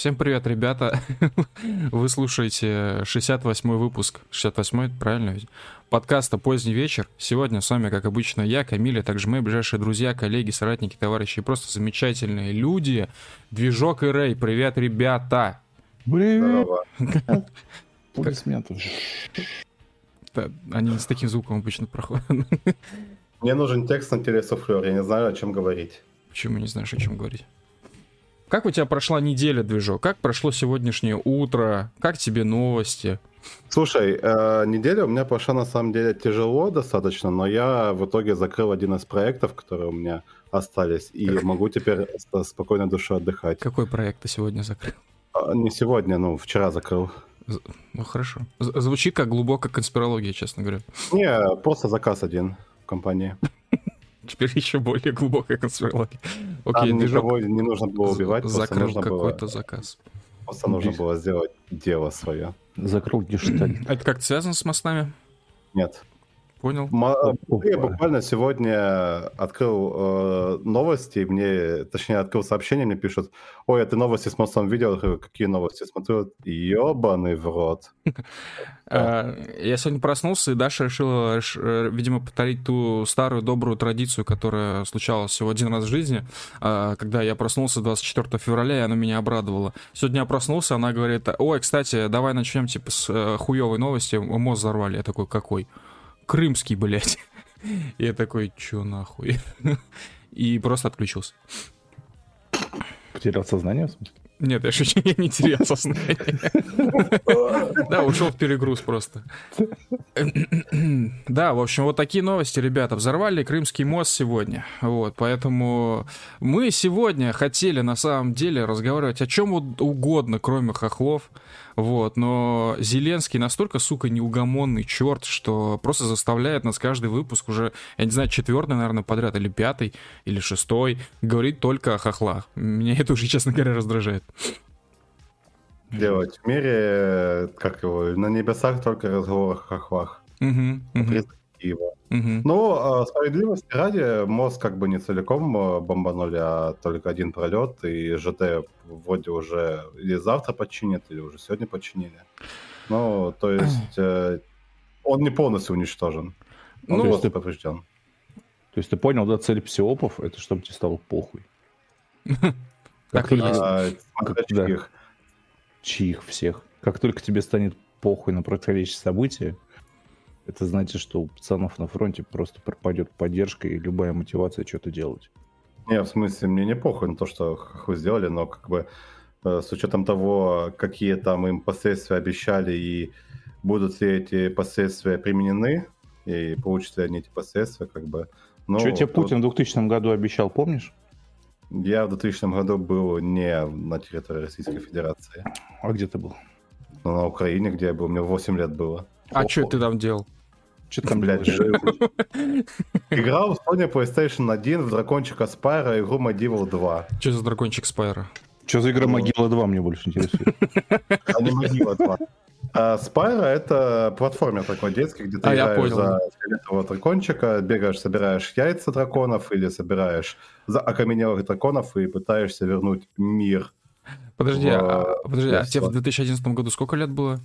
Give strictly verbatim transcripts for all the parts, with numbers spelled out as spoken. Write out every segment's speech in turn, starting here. Всем привет, ребята. Вы слушаете шестьдесят восьмой выпуск. шестьдесят восьмой, правильно? Подкаста «Поздний вечер». Сегодня с вами, как обычно, я, Камиль, а также мои ближайшие друзья, коллеги, соратники, товарищи. Просто замечательные люди. Движок и Рэй. Привет, ребята. Привет. Аплодисменты. Они с таким звуком обычно проходят. Мне нужен текст на телесуфлер. Я не знаю, о чем говорить. Почему не знаешь, о чем говорить? Как у тебя прошла неделя, Движок? Как прошло сегодняшнее утро? Как тебе новости? Слушай, э, неделя у меня прошла на самом деле тяжело достаточно, но я в итоге закрыл один из проектов, которые у меня остались, и как? Могу теперь со спокойной душой отдыхать. Какой проект ты сегодня закрыл? Э, не сегодня, ну, вчера закрыл. З- ну, хорошо. З- звучит как глубокая конспирология, честно говоря. Не, просто заказ один в компании. Теперь еще более глубокая конспирология. Окей, Движок. Никого не нужно было убивать, закрыл нужно какой-то было... заказ. Просто нужно было сделать дело свое. Закрыл гештальт. Это как-то связано с мостами? Нет. Понял. М- я буквально сегодня открыл э, новости, мне, точнее, открыл сообщение, мне пишут: ой, а ты новости с мостом видел? Какие новости? Смотрю, ебаный в рот. Я сегодня проснулся, и Даша решила, видимо, повторить ту старую добрую традицию, которая случалась всего один раз в жизни, когда я проснулся двадцать четвёртого февраля, и она меня обрадовала. Сегодня я проснулся, она говорит: ой, кстати, давай начнем типа с хуевой новости, мост взорвали. Я такой: какой? Крымский, блядь. Я такой: чё нахуй? И просто отключился. Потерял сознание, в смысле? Нет, я шучу, я не терял сознание. Да, ушел в перегруз просто. Да, в общем, вот такие новости, ребята. Взорвали Крымский мост сегодня. Вот, поэтому мы сегодня хотели на самом деле разговаривать о чем угодно, кроме хохлов. Вот, но Зеленский настолько, сука, неугомонный черт, что просто заставляет нас каждый выпуск уже, я не знаю, четвертый, наверное, подряд, или пятый, или шестой, говорить только о хохлах. Меня это уже, честно говоря, раздражает. Делать в мире, как его, на небесах только разговор о хохлах. Угу, угу. Его. Угу. Ну, справедливости ради, мост как бы не целиком бомбанули, а только один пролет, и ЖД вроде уже или завтра подчинят, или уже сегодня подчинили. Ну, то есть э, он не полностью уничтожен, он ну, просто ты... поврежден. То есть ты понял, да, цель псиопов — это чтобы тебе стало похуй. Как только... Чьих всех. Как только тебе станет похуй на происходящее событие, это значит, что у пацанов на фронте просто пропадет поддержка и любая мотивация что-то делать. Не, в смысле, мне не похуй на то, что вы сделали, но как бы э, с учетом того, какие там им последствия обещали и будут ли эти последствия применены, и получатся ли они эти последствия, как бы... Ну, что тебе Путин вот... в двухтысячном году обещал, помнишь? Я в двухтысячном году был не на территории Российской Федерации. А где ты был? Ну, на Украине, где я был, мне восемь лет было. А что ты там делал? Что там, блядь, играл в Sony PlayStation один, в дракончика Спайро, игру Могила два. Что за дракончик Спайро? Что за игра Могила два, мне больше интересует. А не Могила два. Спайро — это платформер такой детский, где ты играешь за фиолетового дракончика, бегаешь, собираешь яйца драконов или собираешь окаменелых драконов и пытаешься вернуть мир. Подожди, а тебе в две тысячи одиннадцатом году сколько лет было?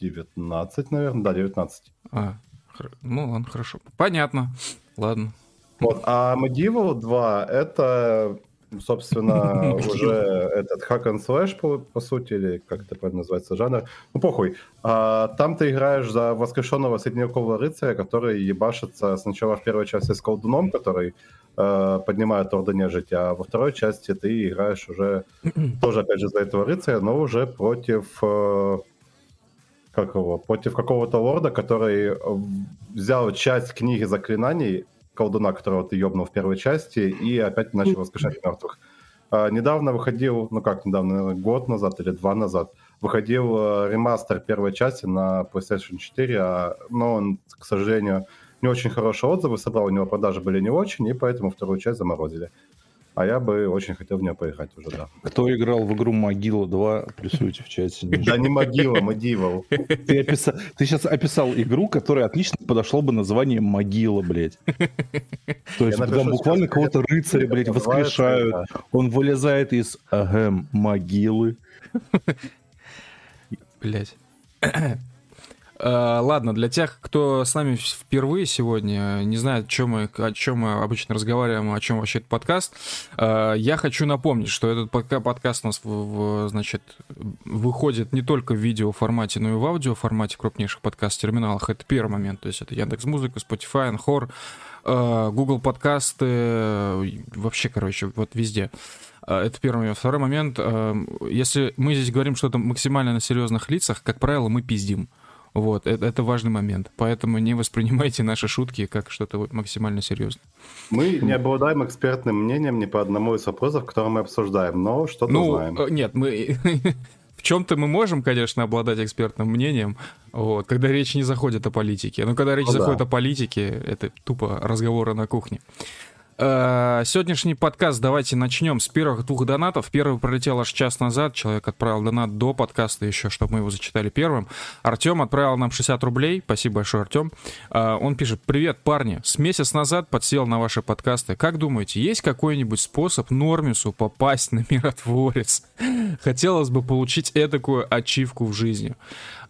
девятнадцать, наверное, да, девятнадцать. А, ну ладно, хорошо. Понятно, ладно. Вот, а Medieval два — это, собственно, уже этот hack and slash, по, по сути, или как это правильно называется, жанр. Ну, похуй. А, там ты играешь за воскрешенного средневекового рыцаря, который ебашится сначала в первой части с колдуном, который э, поднимает орды нежити, а во второй части ты играешь уже тоже, опять же, за этого рыцаря, но уже против... Э, Как его? Против какого-то лорда, который взял часть книги заклинаний колдуна, которого ты ёбнул в первой части, и опять начал воскрешать мертвых. А, недавно выходил, ну как недавно, наверное, год назад или два назад, выходил ремастер первой части на PlayStation четыре, а, но он, к сожалению, не очень хорошие отзывы собрал, у него продажи были не очень, и поэтому вторую часть заморозили. А я бы очень хотел в нее поиграть уже, да. Кто играл в игру Могила два, плюсуйте в чате. Да не Могила, Medieval. Ты сейчас описал игру, которая отлично подошла бы названием Могила, блядь. То есть там буквально кого-то рыцаря, блядь, воскрешают. Он вылезает из агем могилы. Блядь. Ладно, для тех, кто с нами впервые сегодня, не знает, чем мы, о чем мы обычно разговариваем, о чем вообще этот подкаст, я хочу напомнить, что этот подкаст у нас в, значит, выходит не только в видеоформате, но и в аудиоформате в крупнейших подкаст-терминалах. Это первый момент, то есть это Яндекс.Музыка, Spotify, Anchor, Google Подкасты, вообще, короче, вот везде. Это первый момент. Второй момент, если мы здесь говорим что-то максимально на серьезных лицах, как правило, мы пиздим. Вот, это, это важный момент. Поэтому не воспринимайте наши шутки как что-то максимально серьезное. Мы не обладаем экспертным мнением ни по одному из вопросов, которые мы обсуждаем, но что-то ну, знаем. Нет, мы в чем-то мы можем, конечно, обладать экспертным мнением, вот, когда речь не заходит о политике. Но когда речь ну, заходит да. о политике, это тупо разговоры на кухне. Сегодняшний подкаст давайте начнем с первых двух донатов. Первый пролетел аж час назад. Человек отправил донат до подкаста еще, чтобы мы его зачитали первым. Артем отправил нам шестьдесят рублей. Спасибо большое, Артем. Он пишет: «Привет, парни. С месяц назад подсел на ваши подкасты. Как думаете, есть какой-нибудь способ Нормису попасть на миротворец? Хотелось бы получить эдакую ачивку в жизни».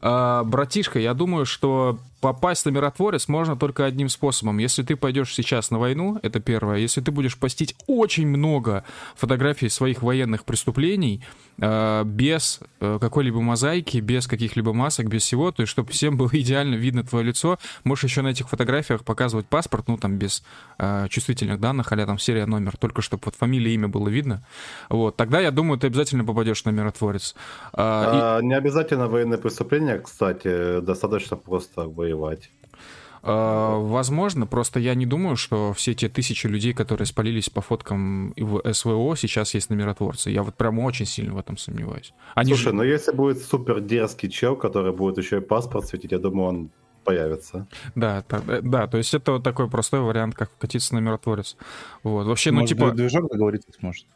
Братишка, я думаю, что попасть на миротворец можно только одним способом. Если ты пойдешь сейчас на войну, это первое. Если ты будешь постить очень много фотографий своих военных преступлений без какой-либо мозаики, без каких-либо масок, без всего, то есть чтобы всем было идеально видно твое лицо. Можешь еще на этих фотографиях показывать паспорт, ну там без чувствительных данных, а-ля там серия, номер, только чтобы вот фамилия, имя было видно. Вот, тогда, я думаю, ты обязательно попадешь на миротворец. А, И... Не обязательно военные преступления, кстати, достаточно просто воевать. А, возможно, просто я не думаю, что все те тысячи людей, которые спалились по фоткам в СВО, сейчас есть на миротворце. Я вот прям очень сильно в этом сомневаюсь. Они Слушай, же... ну если будет супер дерзкий чел, который будет еще и паспорт светить, я думаю, он появится. Да, так, да, то есть это вот такой простой вариант, как вкатиться на миротворец. Вот. Вообще, может, ну типа... Движок договориться сможет?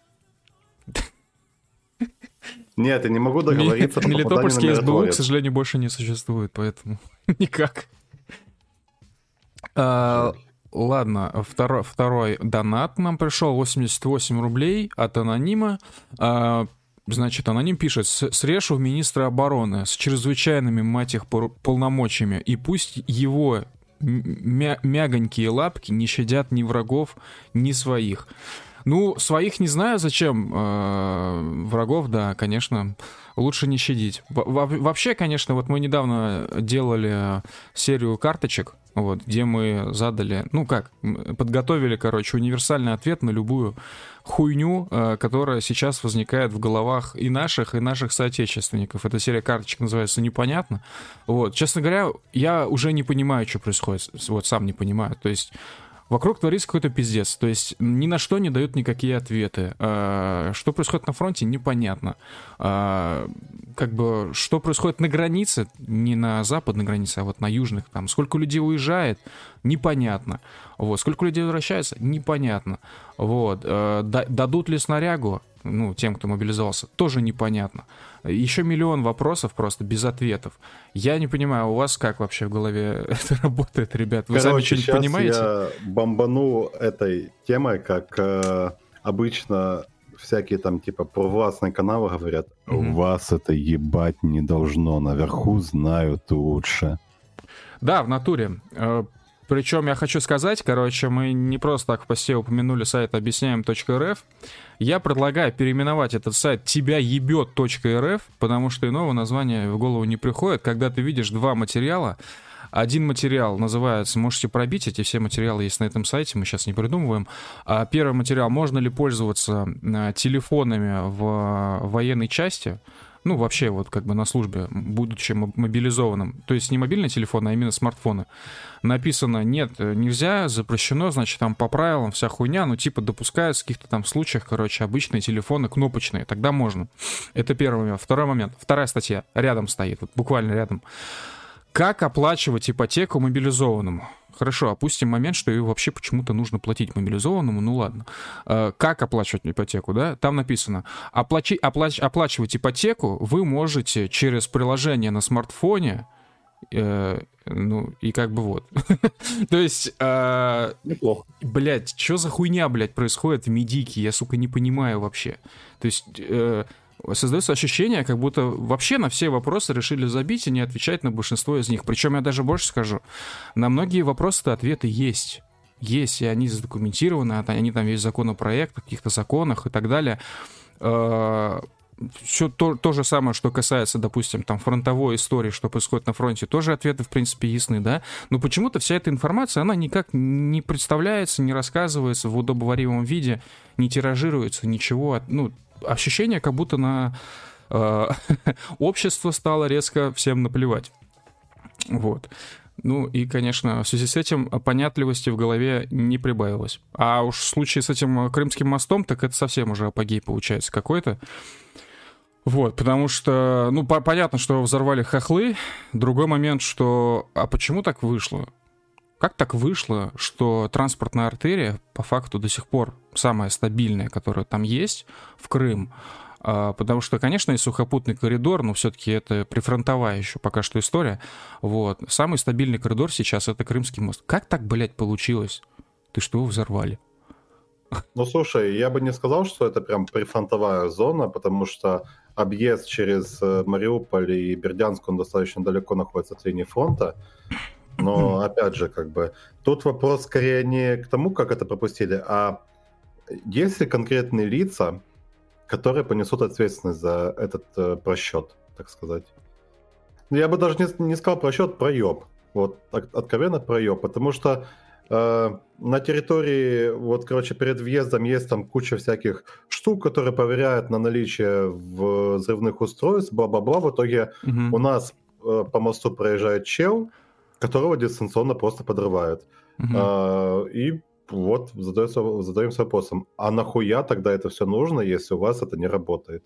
Нет, я не могу договориться. Мелитопольский СБУ, к сожалению, больше не существует, поэтому никак. А, ладно, второй, второй донат нам пришел, восемьдесят восемь рублей от анонима. А, значит, аноним пишет: «Срешу министра обороны с чрезвычайными, мать их, полномочиями, и пусть его мя- мягонькие лапки не щадят ни врагов, ни своих». Ну, своих не знаю, зачем. Э-э- врагов, да, конечно, лучше не щадить. Во- вообще, конечно, вот мы недавно делали серию карточек, вот, где мы задали, ну как, подготовили, короче, универсальный ответ на любую хуйню, э- которая сейчас возникает в головах и наших, и наших соотечественников. Эта серия карточек называется «Непонятно». Вот, честно говоря, я уже не понимаю, что происходит, вот, сам не понимаю, то есть... Вокруг творится какой-то пиздец, то есть ни на что не дают никакие ответы. Что происходит на фронте, непонятно. Как бы, что происходит на границе, не на западной границе, а вот на южных там. Сколько людей уезжает, непонятно. Вот. Сколько людей возвращается, непонятно. Вот. Дадут ли снарягу, ну, тем, кто мобилизовался, тоже непонятно. Еще миллион вопросов просто без ответов. Я не понимаю, у вас как вообще в голове это работает, ребят? Вы Короче, сами что-нибудь понимаете? Я бомбану этой темой, как э, обычно всякие там типа провластные каналы говорят: mm-hmm. «Вас это ебать не должно, наверху знают лучше». Да, в натуре. Причем я хочу сказать, короче, мы не просто так в посте упомянули сайт объясняем.рф. Я предлагаю переименовать этот сайт «тебя ебет.рф», потому что иного названия в голову не приходит. Когда ты видишь два материала, один материал называется «Можете пробить», эти все материалы есть на этом сайте, мы сейчас не придумываем. Первый материал: «Можно ли пользоваться телефонами в военной части?» Ну, вообще, вот как бы на службе, будучи мобилизованным. То есть не мобильные телефоны, а именно смартфоны. Написано: нет, нельзя, запрещено, значит, там по правилам вся хуйня. Ну, типа, допускают в каких-то там случаях, короче, обычные телефоны кнопочные. Тогда можно. Это первый момент. Второй момент. Вторая статья рядом стоит, вот буквально рядом. Как оплачивать ипотеку мобилизованному? Хорошо, опустим момент, что ее вообще почему-то нужно платить мобилизованному, ну ладно. Э, как оплачивать ипотеку, да? Там написано, оплачи, оплач, оплачивать ипотеку вы можете через приложение на смартфоне, э, ну и как бы вот. То есть, э, блядь, что за хуйня, блядь, происходит в медике, я, сука, не понимаю вообще. То есть... Э, создается ощущение, как будто вообще на все вопросы решили забить и не отвечать на большинство из них. Причем я даже больше скажу, на многие вопросы-то ответы есть. Есть, и они задокументированы, они там есть в законопроектах, каких-то законах и так далее. Все то, то же самое, что касается, допустим, там фронтовой истории, что происходит на фронте, тоже ответы, в принципе, ясны, да? Но почему-то вся эта информация, она никак не представляется, не рассказывается в удобоваримом виде, не тиражируется, ничего, ну... Ощущение, как будто на э, общество стало резко всем наплевать. Вот. Ну и, конечно, в связи с этим понятливости в голове не прибавилось. А уж в случае с этим Крымским мостом, так это совсем уже апогей получается какой-то. Вот, потому что, ну, по- понятно, что взорвали хохлы. Другой момент, что... А почему так вышло? Как так вышло, что транспортная артерия, по факту, до сих пор самая стабильная, которая там есть, в Крым? Потому что, конечно, и сухопутный коридор, но все-таки это прифронтовая еще пока что история. Вот. Самый стабильный коридор сейчас — это Крымский мост. Как так, блядь, получилось? Ты что, его взорвали? Ну, слушай, я бы не сказал, что это прям прифронтовая зона, потому что объезд через Мариуполь и Бердянск, он достаточно далеко находится от линии фронта. Но, опять же, как бы, тут вопрос скорее не к тому, как это пропустили, а есть ли конкретные лица, которые понесут ответственность за этот э, просчет, так сказать. Я бы даже не, не сказал просчет, проеб. Вот, откровенно проеб, потому что э, на территории, вот, короче, перед въездом есть там куча всяких штук, которые проверяют на наличие взрывных устройств, бла-бла-бла. В итоге mm-hmm. у нас э, по мосту проезжает чел, которого дистанционно просто подрывают. Угу. А, и вот задается, задаемся вопросом, а нахуя тогда это все нужно, если у вас это не работает?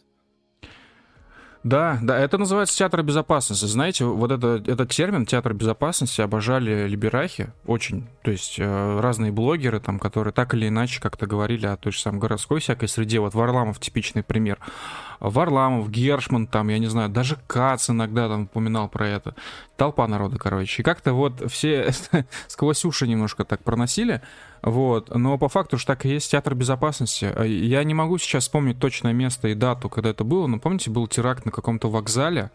Да, да, это называется театр безопасности. Знаете, вот это, этот термин театр безопасности обожали либерахи очень. То есть э, разные блогеры, там, которые так или иначе как-то говорили о той же самой городской всякой среде. Вот Варламов типичный пример. Варламов, Гершман, там, я не знаю, даже Кац иногда там упоминал про это. Толпа народа, короче. И как-то вот все сквозь уши немножко так проносили. Вот, но по факту же так и есть театр безопасности. Я не могу сейчас вспомнить точное место и дату, когда это было, но помните, был теракт на каком-то вокзале,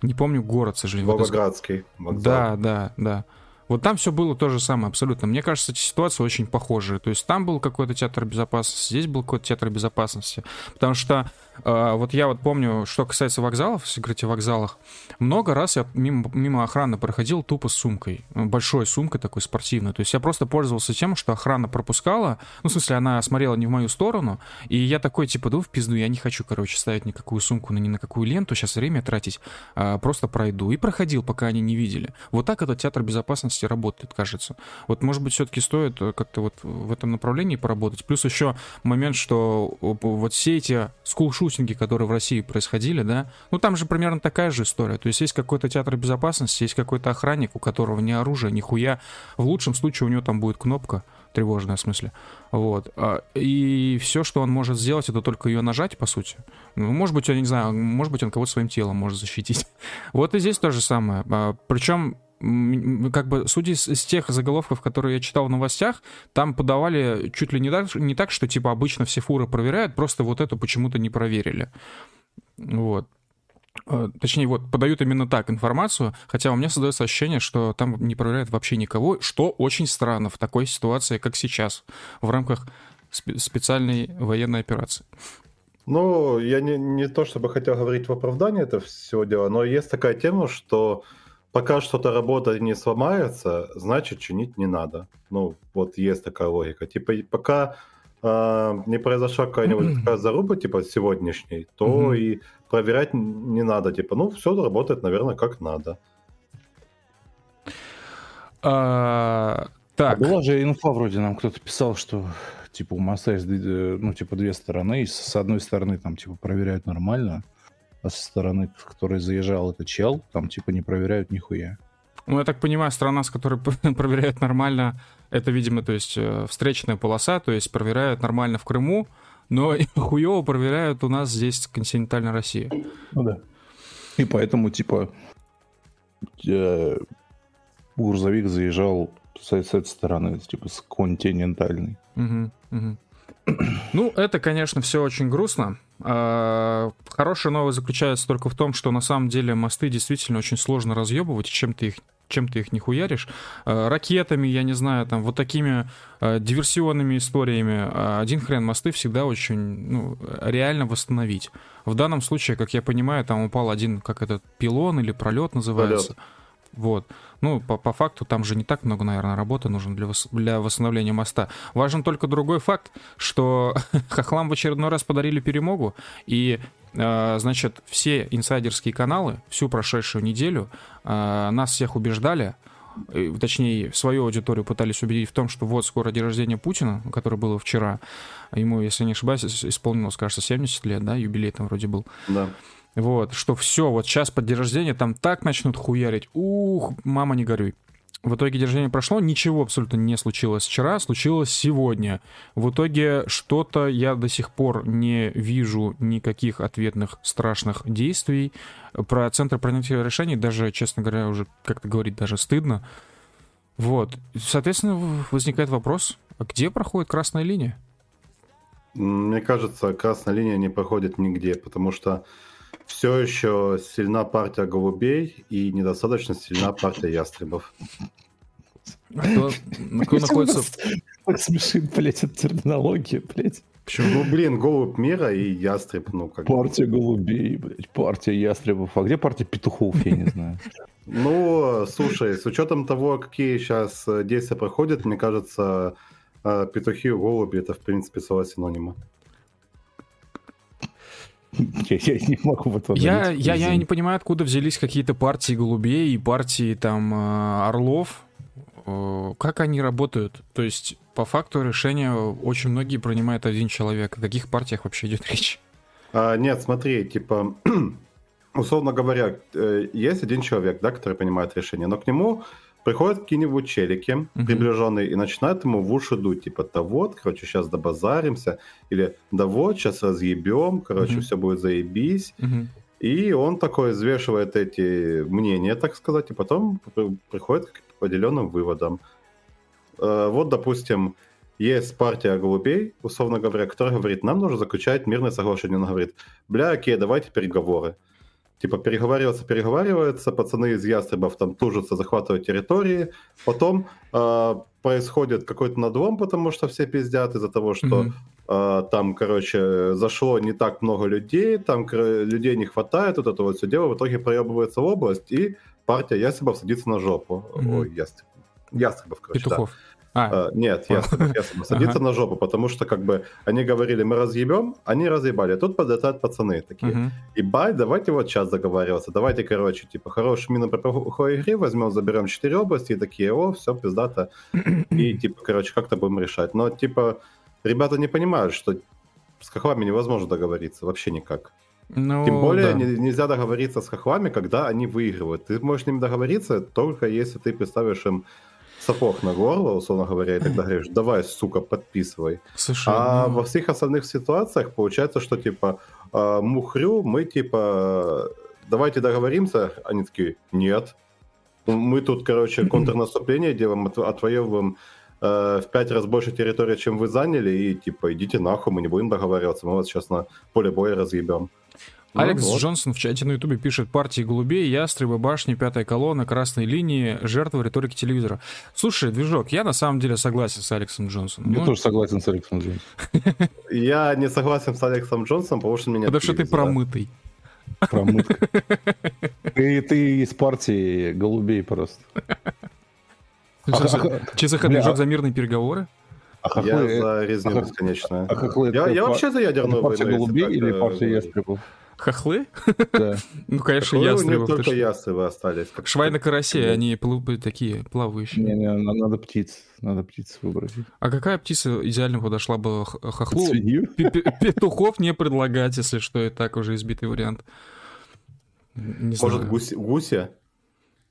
не помню город, к сожалению. Волгоградский вокзал. Да, да, да. Вот там все было то же самое абсолютно. Мне кажется, эти ситуации очень похожи. То есть там был какой-то театр безопасности, здесь был какой-то театр безопасности. Потому что э, вот я вот помню, что касается вокзалов, в секрете вокзалах, много раз я мимо, мимо охраны проходил тупо с сумкой. Большой сумкой такой спортивной. То есть я просто пользовался тем, что охрана пропускала. Ну, в смысле, она смотрела не в мою сторону. И я такой, типа, да в пизду, я не хочу, короче, ставить никакую сумку, на ни на какую ленту. Сейчас время тратить. Э, просто пройду. И проходил, пока они не видели. Вот так этот театр безопасности работает, кажется. Вот, может быть, все-таки стоит как-то вот в этом направлении поработать. Плюс еще момент, что вот все эти скулшутинги, которые в России происходили, да, ну там же примерно такая же история. То есть есть какой-то театр безопасности, есть какой-то охранник, у которого ни оружия, ни хуя. В лучшем случае у него там будет кнопка тревожная, в смысле. Вот. И все, что он может сделать, это только ее нажать, по сути. Ну, может быть, я не знаю, может быть, он кого-то своим телом может защитить. Вот и здесь то же самое. Причем как бы, судя из тех заголовков, которые я читал в новостях, там подавали чуть ли не так, не так, что типа обычно все фуры проверяют, просто вот эту почему-то не проверили. Вот. Точнее, вот, подают именно так информацию, хотя у меня создается ощущение, что там не проверяют вообще никого, что очень странно в такой ситуации, как сейчас, в рамках спе- специальной военной операции. Ну, я не, не то чтобы хотел говорить в оправдании этого всего дела, но есть такая тема, что пока что-то работа не сломается, значит, чинить не надо. Ну, вот есть такая логика. Типа, пока э, не произошла какая-нибудь такая заруба, типа, сегодняшней, то mm-hmm. и проверять не надо. Типа, ну, все работает, наверное, как надо. А, так. А была же инфа, вроде нам кто-то писал, что, типа, у моста есть, ну, типа, две стороны. И с одной стороны, там, типа, проверяют нормально, а со стороны, с которой заезжал этот чел, там типа не проверяют нихуя. Ну, я так понимаю, страна, с которой проверяют нормально, это, видимо, то есть встречная полоса, то есть проверяют нормально в Крыму, но хуёво проверяют у нас здесь континентальная Россия. Ну да. И поэтому, типа, грузовик заезжал с этой стороны, типа, с континентальной. Угу, угу. Ну, это, конечно, все очень грустно. Хорошая новость заключается только в том, что на самом деле мосты действительно очень сложно разъебывать, чем ты их, чем ты их не хуяришь. Ракетами, я не знаю, там вот такими диверсионными историями один хрен мосты всегда очень, ну, реально восстановить. В данном случае, как я понимаю, там упал один, как этот, пилон или пролет называется. Пролет. Вот. Ну, по, по факту, там же не так много, наверное, работы нужно для, вос- для восстановления моста. Важен только другой факт, что хохлам в очередной раз подарили перемогу, и, э, значит, все инсайдерские каналы всю прошедшую неделю э, нас всех убеждали, и, точнее, свою аудиторию пытались убедить в том, что вот скоро день рождения Путина, который был вчера, ему, если не ошибаюсь, исполнилось, кажется, семьдесят лет, да, юбилей там вроде был. Да. Вот, что все, вот сейчас под день рождения там так начнут хуярить, ух, мама, не горюй. В итоге день рождения прошло, ничего абсолютно не случилось вчера, случилось сегодня. В итоге что-то я до сих пор не вижу никаких ответных страшных действий. Про центр принятия решений даже, честно говоря, уже как-то говорить даже стыдно. Вот, соответственно, возникает вопрос, а где проходит красная линия? Мне кажется, красная линия не проходит нигде, потому что все еще сильна партия голубей и недостаточно сильна партия ястребов. Кто, кто находится... Так смешит, блядь, эта терминология, блядь. Почему? Ну, блин, голубь мира и ястреб, ну как. Партия голубей, блядь, партия ястребов. А где партия петухов, я не знаю. Ну, слушай, с учетом того, какие сейчас действия проходят, мне кажется, петухи и голуби — это, в принципе, слова синонимы. Я, я не могу в этом я, я, я не понимаю, откуда взялись какие-то партии голубей и партии там орлов. Как они работают? То есть, по факту, решения очень многие принимает один человек. О каких партиях вообще идет речь? А, нет, смотри, типа, условно говоря, есть один человек, да, который принимает решение, но к нему приходят какие-нибудь челики, uh-huh. приближенные, и начинают ему в уши дуть, типа, да вот, короче, сейчас добазаримся, или да вот, сейчас разъебем, короче, uh-huh. все будет заебись. Uh-huh. И он такой взвешивает эти мнения, так сказать, и потом приходит к определенным выводам. Вот, допустим, есть партия голубей, условно говоря, которая говорит, нам нужно заключать мирное соглашение. Она говорит, бля, окей, давайте переговоры. Типа переговариваться, переговариваются, пацаны из ястребов там тужатся, захватывают территории. Потом э, происходит какой-то надлом, потому что все пиздят из-за того, что mm-hmm. э, там, короче, зашло не так много людей, там кор- людей не хватает, вот это вот все дело. В итоге проебывается область, и партия ястребов садится на жопу. Mm-hmm. Ой, ястреб. Ястребов, короче, Петухов. Да. А. Uh, нет, ясно, ясно. Садиться uh-huh. на жопу, потому что как бы они говорили, мы разъебем, они разъебали. А тут подлетают пацаны такие. Uh-huh. И бай, давайте вот сейчас договариваться. Давайте, короче, типа, хорошую мину проплохой игры возьмем, заберем четыре области и такие, о, все, пиздато. И типа, короче, как-то будем решать. Но типа, ребята не понимают, что с хохлами невозможно договориться вообще никак. Ну, тем более да. нельзя договориться с хохлами, когда они выигрывают. Ты можешь с ними договориться только если ты представишь им сапог на горло, условно говоря, и тогда говоришь, давай, сука, подписывай. Совершенно. А во всех остальных ситуациях получается, что типа мухрю, мы типа давайте договоримся, они такие, нет. Мы тут, короче, контрнаступление делаем, отвоевываем э, в пять раз больше территории, чем вы заняли, и типа идите нахуй, мы не будем договариваться, мы вас сейчас на поле боя разъебем. Алекс ну, вот. Джонсон в чате на Ютубе пишет: партии голубей, ястребы, башни, пятая колонна, красные линии, жертва риторики телевизора. Слушай, движок, я на самом деле согласен с Алексом Джонсоном. Я ну... тоже согласен с Алексом Джонсоном. Я не согласен с Алексом Джонсоном, потому что меня... Потому что ты промытый. Промытка. Ты из партии голубей просто. ЧСХ движок за мирные переговоры? А хохлы, я за резню а бесконечную. А хохлы, я, я вообще за ядерную войну. Партия голубей так, или партия ястребов? Хохлы? Да. Ну, конечно, хохлы ястребов. Хохлы только ястребы остались. Швай на карасе, они такие плавающие. Не-не, надо птиц. Надо птиц выбрать. А какая птица идеально подошла бы хохлу? Свинью? Петухов не предлагать, если что, и так уже избитый вариант. Может, гуся?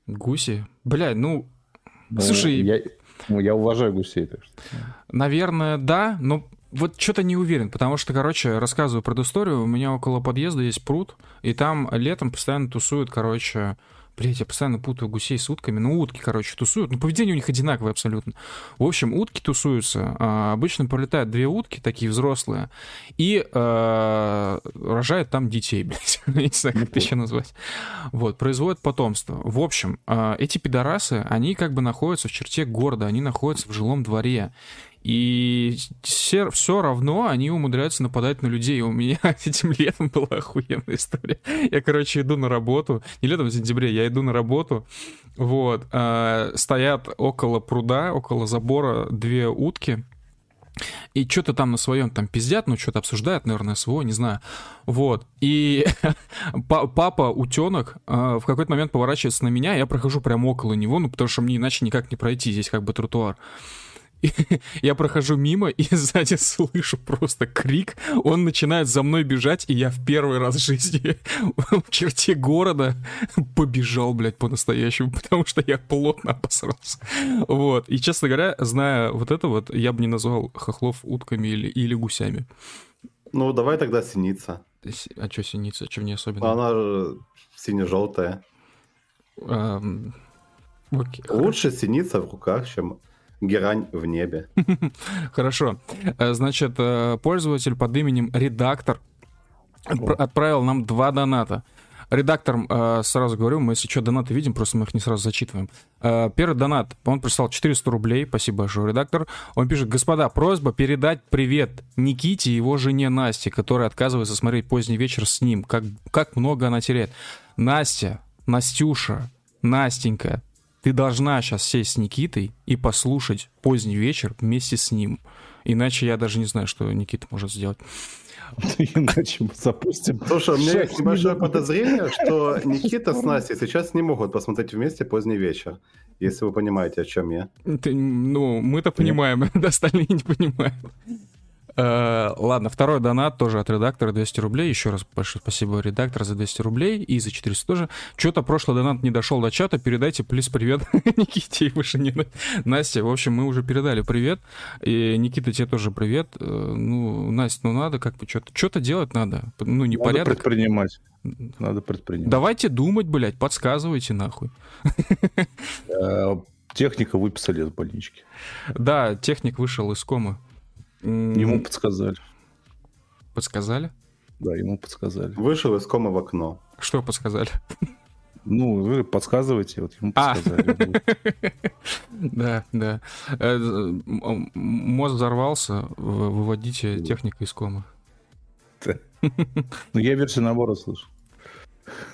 Гуси? Бля, ну... ну слушай... Я, ну, я уважаю гусей, так что... Наверное, да, но... Вот что-то не уверен, потому что, короче, рассказываю предысторию. У меня около подъезда есть пруд, и там летом постоянно тусуют, короче... Блять, я постоянно путаю гусей с утками. Ну, утки, короче, тусуют. Ну, поведение у них одинаковое абсолютно. В общем, утки тусуются. А, обычно пролетают две утки, такие взрослые, и а, рожают там детей, блять. Я не знаю, как это еще назвать. Вот, производят потомство. В общем, а, эти пидорасы, они как бы находятся в черте города, они находятся в жилом дворе. И все, все равно они умудряются нападать на людей. У меня этим летом была охуенная история. Я, короче, иду на работу. Не летом, в сентябре. Я иду на работу. Вот. Э, стоят около пруда, около забора две утки. И что-то там на своем там пиздят, ну что-то обсуждают, наверное, СВО, не знаю. Вот. И папа утенок в какой-то момент поворачивается на меня. Я прохожу прямо около него, ну потому что мне иначе никак не пройти. Здесь как бы тротуар. Я прохожу мимо и сзади слышу просто крик. Он начинает за мной бежать, и я в первый раз в жизни в черте города побежал, блядь, по-настоящему, потому что я плотно обосрался. Вот. И, честно говоря, зная вот это вот, я бы не назвал хохлов утками или, или гусями. Ну, давай тогда синица. А что синица? Что в ней особенного? Она же сине-желтая. Эм... Окей, лучше хорошо. Синица в руках, чем... Герань в небе. Хорошо. Значит, пользователь под именем Редактор отправил нам два доната. Редактор, сразу говорю, мы если что, донаты видим, просто мы их не сразу зачитываем. Первый донат, он прислал четыреста рублей, спасибо большое, Редактор. Он пишет: господа, просьба передать привет Никите и его жене Насте, которая отказывается смотреть «Поздний вечер» с ним. Как, как много она теряет. Настя, Настюша, Настенька, ты должна сейчас сесть с Никитой и послушать «Поздний вечер» вместе с ним. Иначе я даже не знаю, что Никита может сделать. Иначе мы запустим. Слушай, у меня есть небольшое подозрение, что Никита с Настей сейчас не могут посмотреть вместе «Поздний вечер», если вы понимаете, о чем я. Ты, ну, мы-то понимаем, да, остальные не понимают. Ладно, второй донат тоже от Редактора, двести рублей. Еще раз большое спасибо, Редактор, за двести рублей и за четыреста тоже. Что-то прошлый донат не дошел до чата. Передайте, плюс привет Никите и Вышине. Настя, в общем, мы уже передали привет. И Никита, тебе тоже привет. Ну, Настя, ну надо как бы что-то, что-то делать надо. Ну, непорядок. Надо предпринимать. Надо предпринимать. Давайте думать, блядь, подсказывайте нахуй. Техника выписали из больнички. Да, техник вышел из комы. Ему подсказали. Подсказали? Да, ему подсказали. Вышел из комы в окно. Что подсказали? Ну, вы подсказываете, вот ему подсказали. Да, да. Мост взорвался, выводите техника из комы. Ну, я версию набора слышу.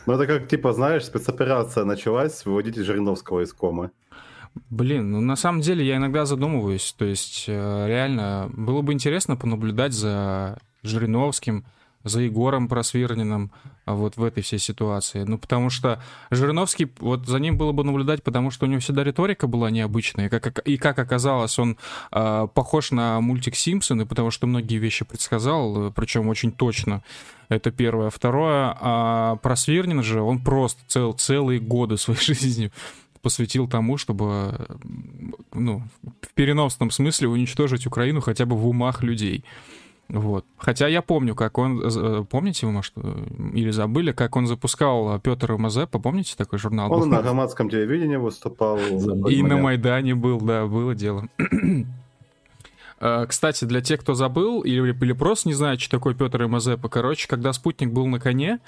Ну, это как, типа, знаешь, спецоперация началась, выводите Жириновского из комы. Блин, ну на самом деле я иногда задумываюсь, то есть э, реально было бы интересно понаблюдать за Жириновским, за Егором Просвирниным вот в этой всей ситуации. Ну потому что Жириновский, вот за ним было бы наблюдать, потому что у него всегда риторика была необычная, и как, и как оказалось, он э, похож на мультик «Симпсоны», потому что многие вещи предсказал, причем очень точно. Это первое. Второе, э, Просвирнин же, он просто цел, целые годы своей жизни... посвятил тому, чтобы, ну, в переносном смысле уничтожить Украину хотя бы в умах людей. Вот. Хотя я помню, как он... Помните вы, может, или забыли, как он запускал Петра Мазепа, помните такой журнал? Он был? На громадском телевидении выступал. И на Майдане был, да, было дело. Кстати, для тех, кто забыл или, или просто не знает, что такое Петр Мазепа, короче, когда спутник был на коне...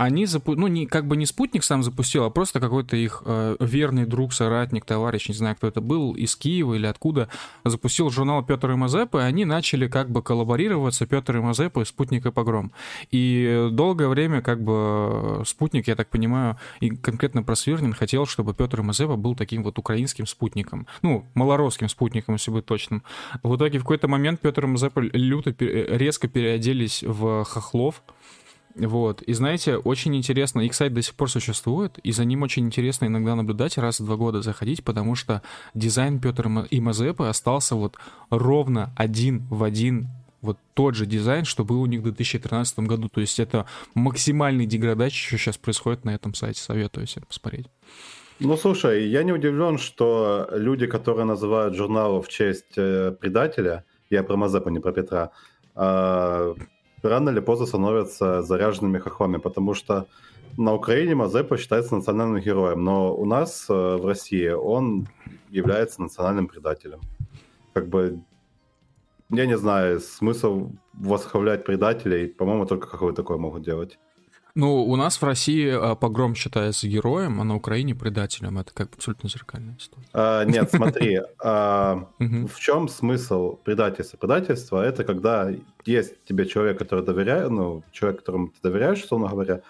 Они, запу... ну, не, как бы не спутник сам запустил, а просто какой-то их э, верный друг, соратник, товарищ, не знаю, кто это был, из Киева или откуда, запустил журнал «Петр и Мазепа», и они начали как бы коллаборироваться, «Петр и Мазепа» и «Спутник и Погром». И долгое время как бы «Спутник», я так понимаю, и конкретно Просвирнин хотел, чтобы Петр и Мазепа был таким вот украинским спутником, ну, малоросским спутником, если быть точным. В итоге в какой-то момент Петр и Мазепа люто, резко переоделись в хохлов. Вот, и знаете, очень интересно, их сайт до сих пор существует, и за ним очень интересно иногда наблюдать, раз в два года заходить, потому что дизайн Петра и Мазепы остался вот ровно один в один вот тот же дизайн, что был у них в две тысячи тринадцатом году. То есть это максимальный деградация, что сейчас происходит на этом сайте. Советую всем посмотреть. Ну, слушай, я не удивлен, что люди, которые называют журнал в честь э, предателя, я про Мазепу, не про Петра, э, рано или поздно становятся заряженными хохлами, потому что на Украине Мазепа считается национальным героем, но у нас э, в России он является национальным предателем. Как бы, я не знаю, смысл восхвалять предателей, по-моему, только какое такое могут делать. Ну, у нас в России погром считается героем, а на Украине предателем. Это как абсолютно зеркальная история. А, нет, смотри, в чем смысл предательства? Предательство — это когда есть тебе человек, который доверяет, ну, человек, которому ты доверяешь, условно говоря,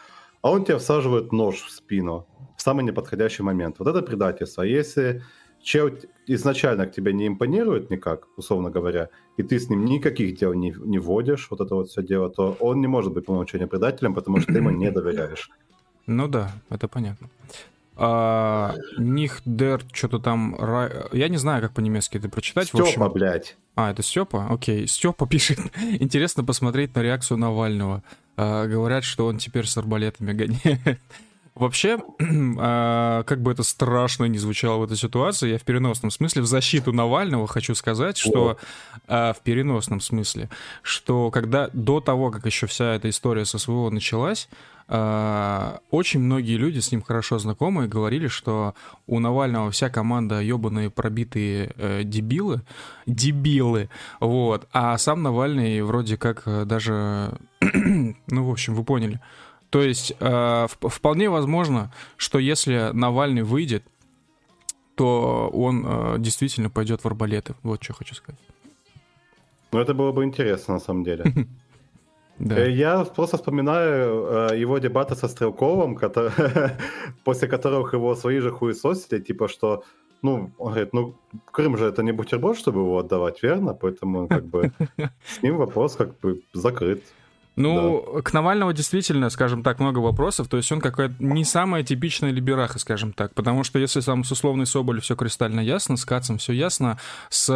а он тебе всаживает нож в спину в самый неподходящий момент. Вот это предательство. Если чел изначально к тебе не импонирует никак, условно говоря, и ты с ним никаких дел не, не вводишь, вот это вот все дело, то он не может быть по умолчанию предателем, потому что ты ему не доверяешь. Ну да, это понятно. А, них дер, что-то там... Я не знаю, как по-немецки это прочитать. Степа, в общем... блядь. А, это Степа? Окей. Степа пишет. Интересно посмотреть на реакцию Навального. А, говорят, что он теперь с арбалетами гоняет. Вообще, как бы это страшно ни звучало в этой ситуации, я в переносном смысле, в защиту Навального хочу сказать, что в переносном смысле, что когда до того, как еще вся эта история со СВО началась, очень многие люди с ним хорошо знакомые говорили, что у Навального вся команда ебаные пробитые дебилы, дебилы, вот, а сам Навальный вроде как даже, ну, в общем, вы поняли. То есть э, вполне возможно, что если Навальный выйдет, то он э, действительно пойдет в арбалеты. Вот что хочу сказать. Ну, это было бы интересно, на самом деле. Я просто вспоминаю его дебаты со Стрелковым, после которых его свои же хуесосили, типа что... Ну, он говорит, ну, Крым же это не бутерброд, чтобы его отдавать, верно? Поэтому как бы с ним вопрос как бы закрыт. Ну, да. К Навальному действительно, скажем так, много вопросов, то есть он какая-то не самая типичная либераха, скажем так, потому что если сам с условной Соболь все кристально ясно, с Кацем все ясно, с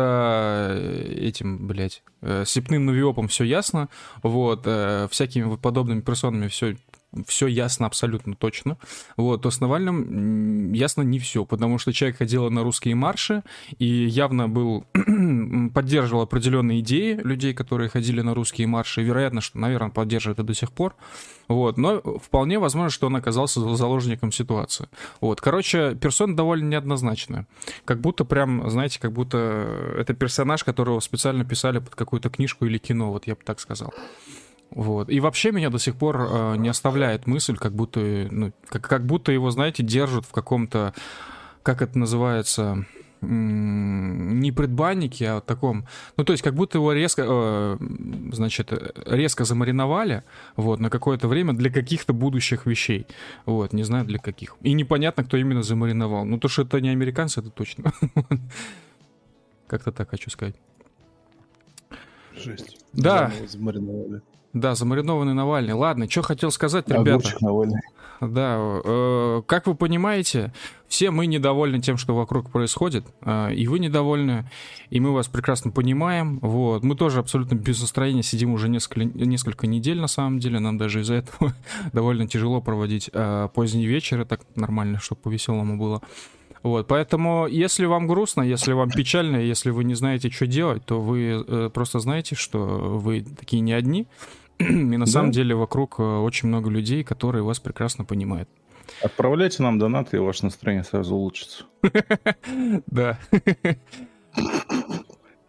этим, блядь, с Сипным Новиопом все ясно, вот, всякими вот подобными персонами все... Все ясно абсолютно точно. Вот, то с Навальным ясно не все, потому что человек ходил на русские марши и явно был поддерживал определенные идеи людей, которые ходили на русские марши. Вероятно, что, наверное, поддерживает и до сих пор. Вот, но вполне возможно, что он оказался заложником ситуации. Вот, короче, персона довольно неоднозначная. Как будто прям, знаете, как будто это персонаж, которого специально писали под какую-то книжку или кино, вот я бы так сказал. Вот. И вообще меня до сих пор э, не оставляет мысль, как будто, ну, как, как будто его, знаете, держат в каком-то, как это называется, м- не предбаннике, а в таком... Ну, то есть как будто его резко, э, значит, резко замариновали вот, на какое-то время для каких-то будущих вещей. Вот, не знаю для каких. И непонятно, кто именно замариновал. Ну, то, что это не американцы, это точно. Как-то так хочу сказать. Жесть. Да. Замариновали. Да, замаринованный Навальный. Ладно, что хотел сказать, ребята. Огурчик Навальный. Да, э, как вы понимаете, все мы недовольны тем, что вокруг происходит, э, и вы недовольны, и мы вас прекрасно понимаем. Вот. Мы тоже абсолютно без настроения сидим уже несколько, несколько недель, на самом деле. Нам даже из-за этого довольно тяжело проводить э, поздний вечер, и так нормально, чтобы по-веселому было. Вот, поэтому, если вам грустно, если вам печально, если вы не знаете, что делать, то вы э, просто знаете, что вы такие не одни. И на да. самом деле вокруг очень много людей, которые вас прекрасно понимают. Отправляйте нам донаты, и ваше настроение сразу улучшится. Да.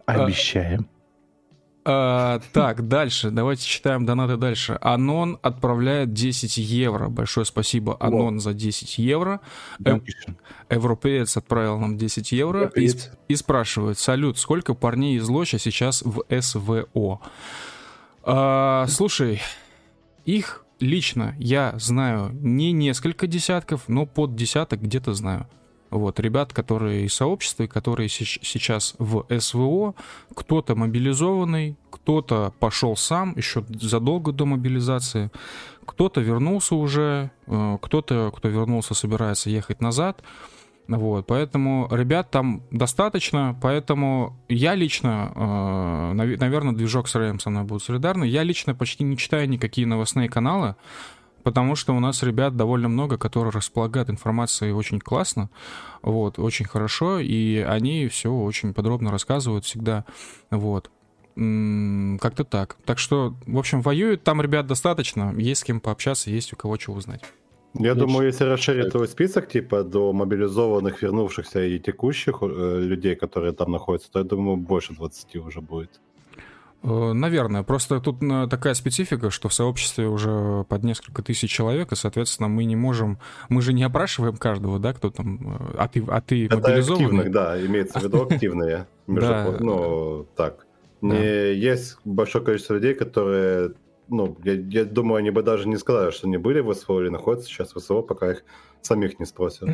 Обещаем. А, так, дальше, давайте читаем донаты дальше. Анон отправляет десять евро. Большое спасибо, Анон, за десять евро. Э- Европеец отправил нам десять евро и, и спрашивает: салют, сколько парней из Лоща сейчас в СВО? А, слушай, их лично я знаю не несколько десятков, но под десяток где-то знаю. Вот, ребят, которые из сообщества, которые сеч- сейчас в СВО, кто-то мобилизованный, кто-то пошел сам еще задолго до мобилизации, кто-то вернулся уже, кто-то, кто вернулся, собирается ехать назад. Вот, поэтому ребят там достаточно, поэтому я лично, э, нав- наверное, Движок с Рэем со мной будут солидарны, я лично почти не читаю никакие новостные каналы, потому что у нас ребят довольно много, которые располагают информацией очень классно, вот, очень хорошо, и они все очень подробно рассказывают всегда, вот. Как-то так. Так что, в общем, воюют там ребят достаточно, есть с кем пообщаться, есть у кого чего узнать. Я Значит, думаю, если расширить твой список, типа, до мобилизованных, вернувшихся и текущих э, людей, которые там находятся, то, я думаю, больше двадцати уже будет. Наверное. Просто тут такая специфика, что в сообществе уже под несколько тысяч человек, и, соответственно, мы не можем... Мы же не опрашиваем каждого, да, кто там... А ты, а ты мобилизованный? Это активных, да, имеется в виду активные. Ну, так. Есть большое количество людей, которые... Ну, я, я думаю, они бы даже не сказали, что они были в СВО или находятся сейчас в СВО, пока их самих не спросят.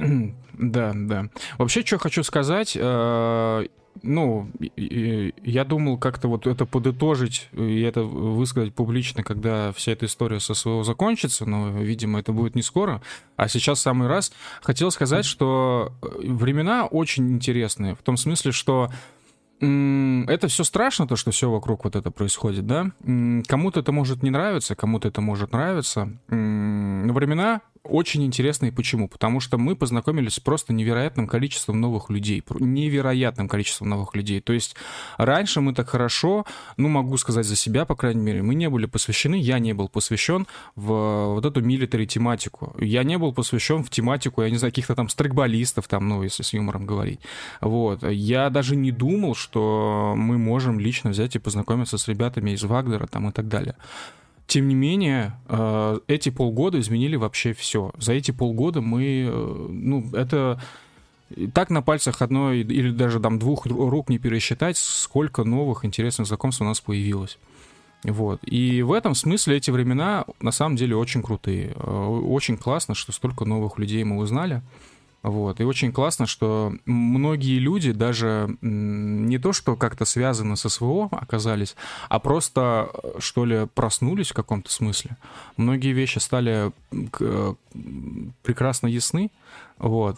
Да, да. Вообще, что хочу сказать, э, ну, э, я думал как-то вот это подытожить и это высказать публично, когда вся эта история со СВО закончится, но, видимо, это будет не скоро, а сейчас самый раз. Хотел сказать, что времена очень интересные, в том смысле, что это все страшно, то, что все вокруг вот это происходит, да? Кому-то это может не нравиться, кому-то это может нравиться. Но времена очень интересные. Почему? Потому что мы познакомились с просто невероятным количеством новых людей. Невероятным количеством новых людей. То есть раньше мы так хорошо, ну, могу сказать за себя, по крайней мере, мы не были посвящены, я не был посвящен в вот эту милитари тематику. Я не был посвящен в тематику, я не знаю, каких-то там страйкболистов, там, ну, если с юмором говорить. Вот. Я даже не думал, что что мы можем лично взять и познакомиться с ребятами из Вагнера там и так далее. Тем не менее, эти полгода изменили вообще все. За эти полгода мы, ну, это так на пальцах одной или даже там двух рук не пересчитать, сколько новых интересных знакомств у нас появилось. Вот. И в этом смысле эти времена на самом деле очень крутые. Очень классно, что столько новых людей мы узнали. Вот. И очень классно, что многие люди даже не то, что как-то связаны с СВО оказались, а просто, что ли, проснулись в каком-то смысле. Многие вещи стали прекрасно ясны, вот.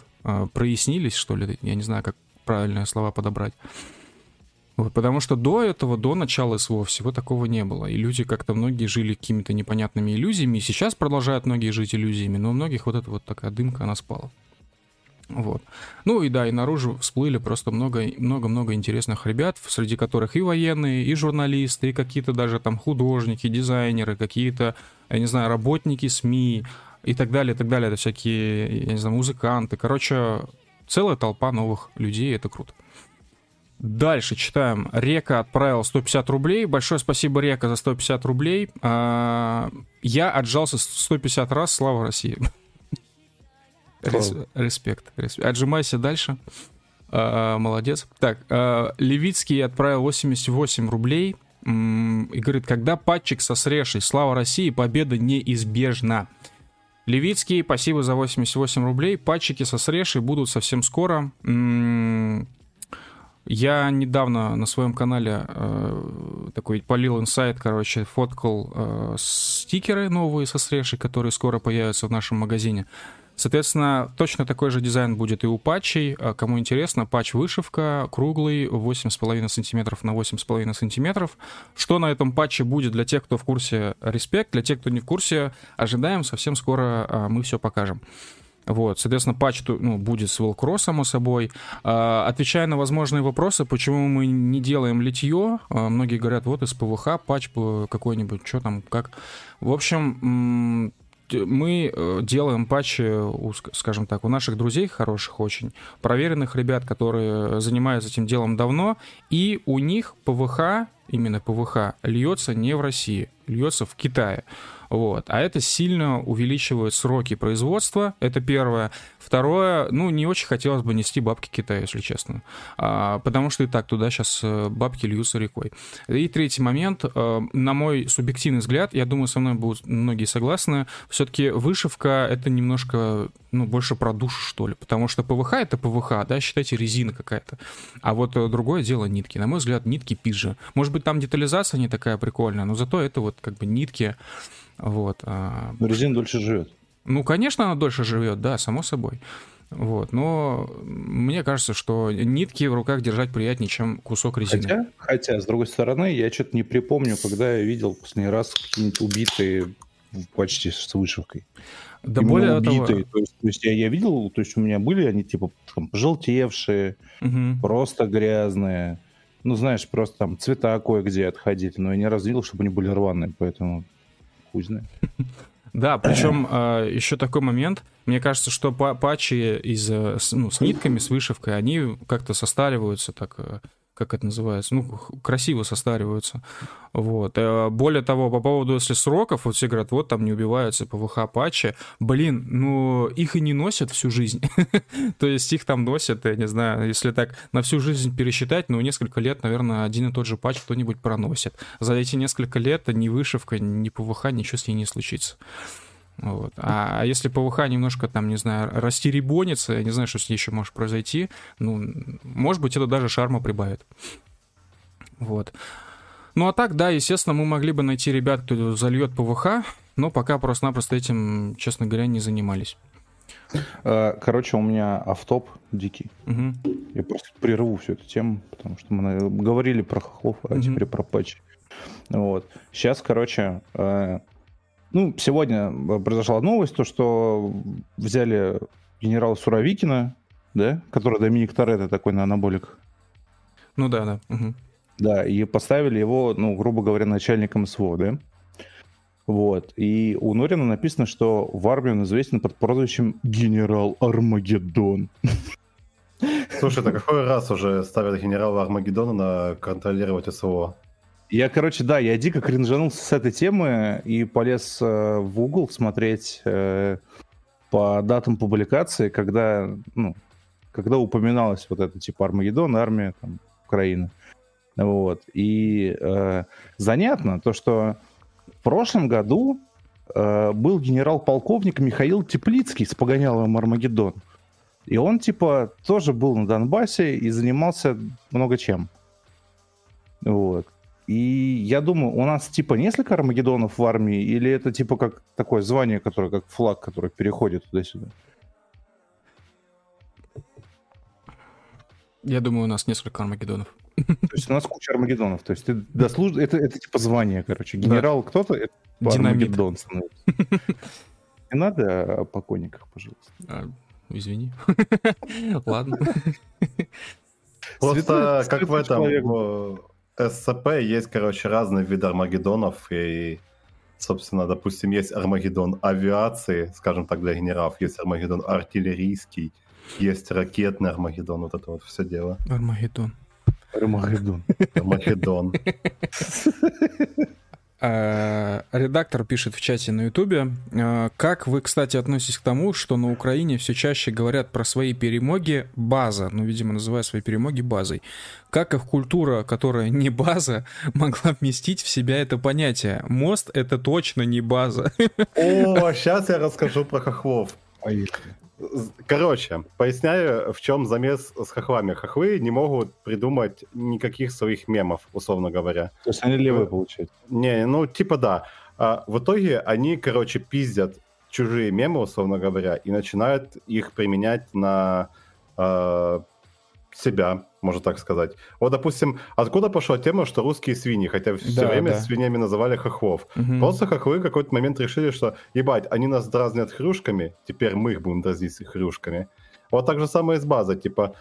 Прояснились, что ли, я не знаю, как правильные слова подобрать. Вот, потому что до этого, до начала СВО всего такого не было. И люди как-то многие жили какими-то непонятными иллюзиями, и сейчас продолжают многие жить иллюзиями, но у многих вот эта вот такая дымка, она спала. Вот. Ну и да, и наружу всплыли просто много-много-много интересных ребят, среди которых и военные, и журналисты, и какие-то даже там художники, дизайнеры, какие-то, я не знаю, работники СМИ и так далее, и так далее. Это всякие, я не знаю, музыканты. Короче, целая толпа новых людей, это круто. Дальше читаем. Река отправил сто пятьдесят рублей. Большое спасибо, Река, за сто пятьдесят рублей. Я отжался сто пятьдесят раз, слава России. Рес, респект, респект. Отжимайся дальше. А, молодец. Так, а, Левицкий отправил восемьдесят восемь рублей м- и говорит, когда патчик со срешей, слава России, победа неизбежна. Левицкий, спасибо за восемьдесят восемь рублей. Патчики со срешей будут совсем скоро. М- Я недавно на своем канале э, такой полил инсайт, короче, фоткал э, стикеры новые со срешей, которые скоро появятся в нашем магазине. Соответственно, точно такой же дизайн будет и у патчей. Кому интересно, патч-вышивка круглый, восемь с половиной сантиметров на восемь с половиной сантиметров. Что на этом патче будет для тех, кто в курсе, респект. Для тех, кто не в курсе, ожидаем, совсем скоро мы все покажем. Вот, соответственно, патч, ну, будет с Velcro, само собой. Отвечая на возможные вопросы, почему мы не делаем литье, многие говорят, вот из ПВХ патч какой-нибудь, что там, как. В общем... Мы делаем патчи, скажем так, у наших друзей хороших очень, проверенных ребят, которые занимаются этим делом давно, и у них ПВХ, именно ПВХ, льется не в России, льется в Китае. Вот. А это сильно увеличивает сроки производства, это первое. Второе, ну, не очень хотелось бы нести бабки Китаю, если честно, а, потому что и так туда сейчас бабки льются рекой. И третий момент, а, на мой субъективный взгляд, я думаю, со мной будут многие согласны, все-таки вышивка — это немножко, ну, больше про душу, что ли, потому что ПВХ — это ПВХ, да, считайте, резина какая-то. А вот другое дело — нитки. На мой взгляд, нитки пизже. Может быть, там детализация не такая прикольная, но зато это вот как бы нитки... Вот. Но резина дольше живет. Ну, конечно, она дольше живет, да, само собой. Вот. Но мне кажется, что нитки в руках держать приятнее, чем кусок резины. Хотя, хотя с другой стороны, я что-то не припомню, когда я видел последний раз какие-нибудь убитые почти с вышивкой. Да именно более убитые. Того... То есть, то есть я, я видел, то есть у меня были они типа там, пожелтевшие, угу. просто грязные. Ну, знаешь, просто там цвета кое-где отходили. Но я ни разу видел, чтобы они были рваные, поэтому хуй знает. Да, причем э, еще такой момент. Мне кажется, что патчи из, ну, с нитками, с вышивкой, они как-то состариваются, так, как это называется, ну, красиво состариваются. Вот. Более того, по поводу, если сроков, вот все говорят, вот там не убиваются ПВХ-патчи. Блин, ну, их и не носят всю жизнь. То есть их там носят, я не знаю, если так на всю жизнь пересчитать, ну, несколько лет, наверное, один и тот же патч кто-нибудь проносит. За эти несколько лет ни вышивка, ни ПВХ, ничего с ней не случится. Вот. А если ПВХ немножко там, не знаю, растеребонится, я не знаю, что с ней еще может произойти, ну, может быть, это даже шарма прибавит. Вот. Ну, а так, да, естественно, мы могли бы найти ребят, кто зальет ПВХ, но пока просто-напросто этим, честно говоря, не занимались. Короче, у меня автоп дикий. Угу. Я просто прерву всю эту тему, потому что мы говорили про хохлов, а угу. теперь про патчи. Вот. Сейчас, короче... Ну, сегодня произошла новость, то, что взяли генерала Суровикина, да, который Доминик Торетто такой на анаболиках. Ну да, да. Угу. Да, и поставили его, ну, грубо говоря, начальником СВО, да. Вот. И у Норина написано, что в армии он известен под прозвищем генерал Армагеддон. Слушай, это какой раз уже ставят генерала Армагеддона на контролировать СВО? Я, короче, да, я дико кринжанулся с этой темы и полез э, в Google смотреть э, по датам публикации, когда, ну, когда упоминалось вот это, типа, Армагеддон, армия, там, Украина. Вот. И э, занятно то, что в прошлом году э, был генерал-полковник Михаил Теплицкий с погоняловым Армагеддон. И он, типа, тоже был на Донбассе и занимался много чем. Вот. И я думаю, у нас типа несколько Армагеддонов в армии, или это типа как такое звание, которое как флаг, который переходит туда-сюда? Я думаю, у нас несколько Армагеддонов. То есть у нас куча Армагеддонов. То есть ты дослуж... это, это типа звание, короче. Генерал да. кто-то, это Армагеддон становится. Не надо о покойниках, пожалуйста. А, извини. Ладно. Просто как в этом... эс цэ пэ есть, короче, разные виды Армагеддонов, и, собственно, допустим, есть Армагеддон авиации, скажем так, для генералов, есть Армагеддон артиллерийский, есть ракетный Армагеддон, вот это вот все дело. Армагеддон. Армагеддон. Армагеддон. Редактор пишет в чате на Ютубе. Как вы, кстати, относитесь к тому, что на Украине все чаще говорят про свои перемоги база, ну, видимо, называют свои перемоги базой. Как их культура, которая не база, могла вместить в себя это понятие? Мост — это точно не база. О, сейчас я расскажу про хохлов. Короче, поясняю, в чем замес с хохлами. Хохлы не могут придумать никаких своих мемов, условно говоря. То есть они левые, получается? Не, ну типа да. А в итоге они, короче, пиздят чужие мемы, условно говоря, и начинают их применять на э, себя, можно так сказать. Вот, допустим, откуда пошла тема, что русские свиньи, хотя все да, время да. свиньями называли хохлов. Угу. Просто хохлы в какой-то момент решили, что, ебать, они нас дразнят хрюшками, теперь мы их будем дразнить хрюшками. Вот так же самое и с базой, типа,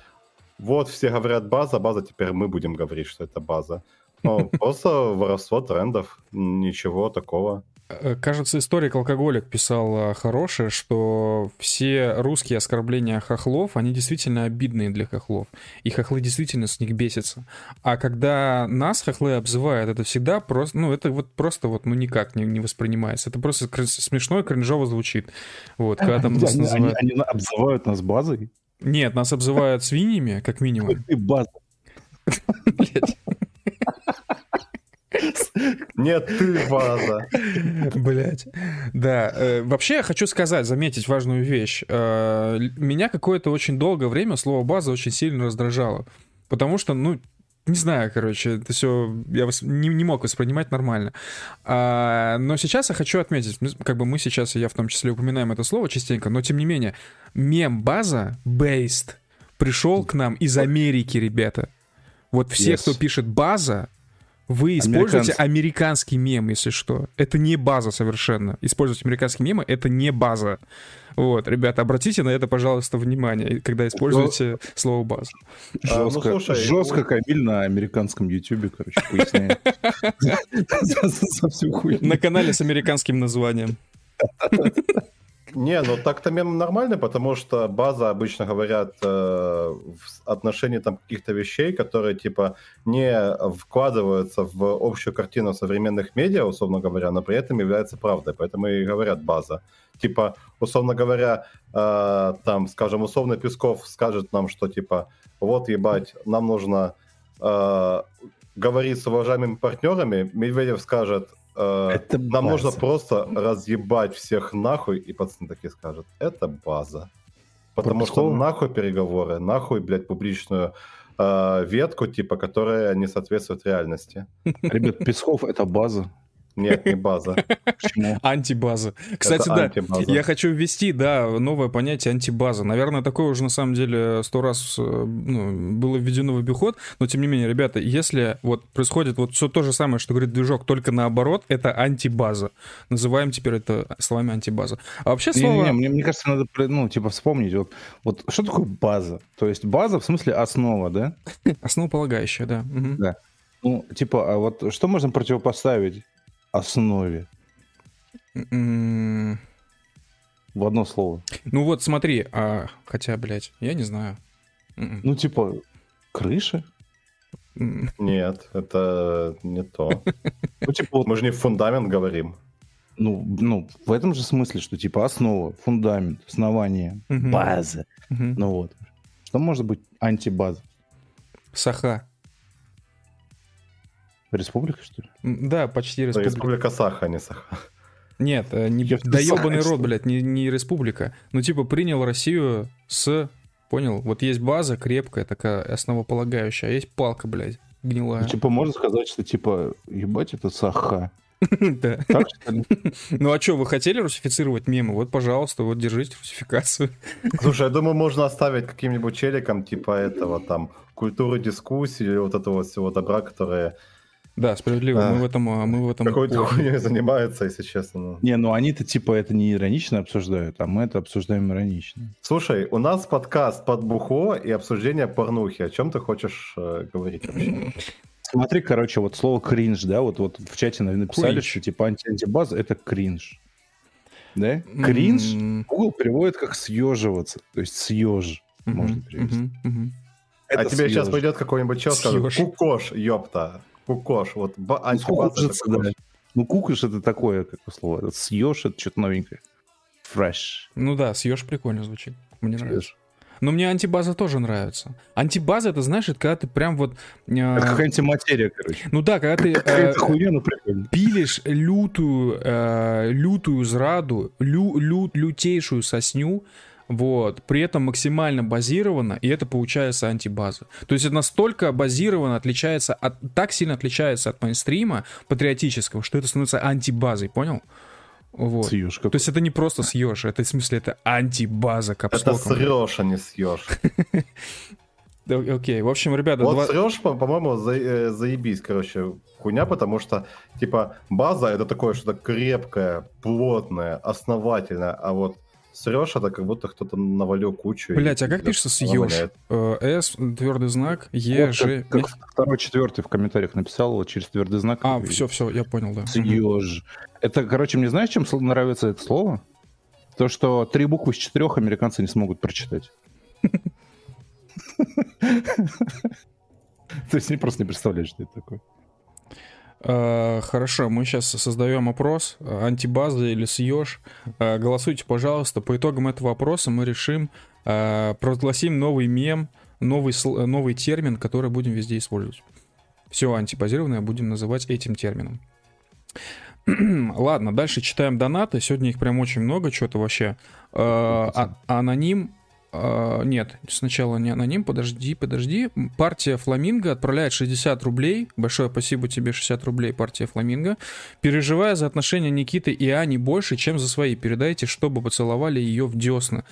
вот все говорят база, база, теперь мы будем говорить, что это база. Ну, просто воровство трендов, ничего такого. Кажется, историк-алкоголик писал хорошее, что все русские оскорбления хохлов, они действительно обидные для хохлов. И хохлы действительно с них бесятся. А когда нас хохлы обзывают, это всегда просто... Ну, это вот просто вот, ну, никак не, не воспринимается. Это просто крин- смешно и кринжово звучит. Вот, когда там нас называют... Они, они обзывают нас базой? Нет, нас обзывают свиньями, как минимум. Ты база. Блядь. Нет, ты база. Блять. Да. Вообще, я хочу сказать, заметить важную вещь. Меня какое-то очень долгое время слово «база» очень сильно раздражало. Потому что, ну, Не знаю, короче, это все я не, не мог воспринимать нормально. А, но сейчас я хочу отметить, как бы мы сейчас, и я в том числе, упоминаем это слово частенько, но тем не менее, мем-база based пришел к нам из Америки, ребята. Вот все, yes. кто пишет «база», вы используете американский мем, если что. Это не база совершенно. Использовать американские мемы — это не база. Вот, ребята, обратите на это, пожалуйста, внимание, когда используете слово «база». Жестко, а, ну, жестко Камиль на американском Ютубе, короче, поясняет. На канале с американским названием. Не, ну так-то мем нормально, потому что база обычно говорят э, в отношении там каких-то вещей, которые типа не вкладываются в общую картину современных медиа, условно говоря, но при этом являются правдой, поэтому и говорят база. Типа, условно говоря, э, там, скажем, условно Песков скажет нам, что типа, вот ебать, нам нужно э, говорить с уважаемыми партнерами, Медведев скажет, Это нам база. Нужно просто разъебать всех нахуй, и пацаны такие скажут, это база. Потому Пускай. Что нахуй переговоры, нахуй, блядь, публичную э, ветку, типа, которая не соответствует реальности. Ребят, Песков — это база. Нет, не база. Почему? Антибаза. Кстати, это да, антибаза. Я хочу ввести, да, новое понятие антибаза. Наверное, такое уже на самом деле сто раз ну, было введено в обиход, но тем не менее, ребята, если вот происходит вот все то же самое, что говорит Движок, только наоборот, это антибаза. Называем теперь это словами антибаза. А вообще слово... Не, не, не, мне, мне кажется, надо, ну, типа, вспомнить, вот, вот что такое база? То есть база в смысле основа, да? Основополагающая, да. Угу. Да. Ну, типа, а вот что можно противопоставить основе? Mm-hmm. В одно слово. Ну вот смотри, а, хотя, блядь, я не знаю. Mm-mm. Ну типа крыша? Mm-mm. Нет, это не то. Ну типа мы же не фундамент говорим. Ну, ну в этом же смысле, что типа основа, фундамент, основание, mm-hmm. база. Mm-hmm. Ну вот. Что может быть антибаза? Саха. Республика, что ли? Да, почти республика. Республика Саха, а не Саха. Нет, не... да ёбаный рот, блядь, не, не республика. Ну, типа, принял Россию с... Понял? Вот есть база крепкая, такая основополагающая, а есть палка, блядь, гнилая. Ну, типа, можно сказать, что, типа, ебать, это Саха. Да. Так, что ли? Ну, а что, вы хотели русифицировать мемы? Вот, пожалуйста, вот, держите русификацию. Слушай, я думаю, можно оставить каким-нибудь челиком, типа, этого, там, культуры дискуссии или вот этого всего добра, которые... Да, справедливо, а, мы в этом... Мы в этом... Какой-то хуйней занимается, если честно. Но... Не, ну они-то типа это не иронично обсуждают, а мы это обсуждаем иронично. Слушай, у нас подкаст под бухло и обсуждение порнухи. О чем ты хочешь э, говорить вообще? Смотри, короче, вот слово кринж, да, вот, вот в чате написали, кринж. Что типа анти-антибаза — это кринж. Да? Mm-hmm. Кринж Google переводит как съеживаться, то есть съеж mm-hmm. можно перевести. Mm-hmm. Mm-hmm. А тебе съеж. Сейчас придет какой-нибудь человек, скажет, кукош, ёпта. Кукош, вот ба- антибаза. Ну, да. Ну, кукош — это такое, как слово. Съешь — это что-то новенькое. Fresh. Ну да, съешь прикольно звучит. Мне съешь. Нравится. Но мне антибаза тоже нравится. Антибаза — это, знаешь, это когда ты прям вот... Э... Это как антиматерия, короче. Ну да, когда ты э... хуйня, пилишь лютую, э... лютую зраду, лю... лю... лютейшую сосню, вот, при этом максимально базировано, и это получается антибаза. То есть это настолько базировано отличается, от, так сильно отличается от мейнстрима патриотического, что это становится антибазой, понял? Вот. Съешь, как... То есть это не просто съешь, это в смысле это антибаза капслоком. Это срешь, а не съешь. Окей, в общем, ребята... Вот срешь, по-моему, заебись, короче, хуйня, потому что, типа, база — это такое что-то крепкое, плотное, основательное, а вот срёшь, это как будто кто-то навалил кучу. Блять, а как пишется съешь? С, твердый знак, Е, Ж. Второй, четвертый в комментариях написал, вот через твердый знак. А, все, все, я понял, да. Съешь. Это, короче, мне знаешь, чем нравится это слово? То, что три буквы из четырех американцы не смогут прочитать. То есть они просто не представляют, что это такое. Хорошо, мы сейчас создаем опрос, антибаза или съешь. Голосуйте, пожалуйста. По итогам этого опроса мы решим, прогласим новый мем, новый, новый термин, который будем везде использовать. Все антибазированное будем называть этим термином. Ладно, дальше читаем донаты. Сегодня их прям очень много, что-то вообще. А, аноним А, нет, сначала не аноним, подожди, подожди. Партия «Фламинго» отправляет шестьдесят рублей. Большое спасибо тебе, шестьдесят рублей, партия «Фламинго». Переживая за отношения Никиты и Ани больше, чем за свои. Передайте, чтобы поцеловали ее в десна.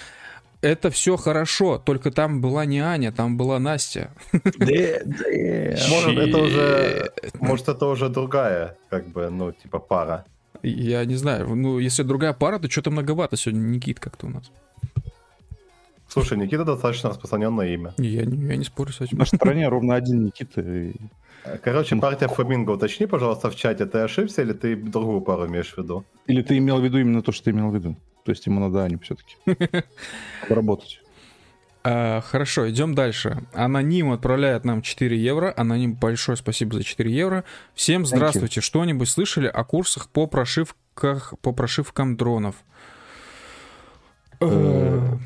Это все хорошо, только там была не Аня, там была Настя. Может, это уже, может, это уже другая, как бы, ну, типа пара. Я не знаю, ну, если другая пара, то что-то многовато сегодня Никит как-то у нас. Слушай, Никита достаточно распространенное имя. Я, я не спорю с этим. В нашей стране ровно один Никита. И... Короче, партия «Фламинго», уточни, пожалуйста, в чате, ты ошибся или ты другую пару имеешь в виду? Или ты имел в виду именно то, что ты имел в виду? То есть ему надо Аню все-таки поработать. А, хорошо, идем дальше. Аноним отправляет нам четыре евро. Аноним, большое спасибо за четыре евро. Всем здравствуйте. Что-нибудь слышали о курсах по прошивках, по прошивкам дронов? Я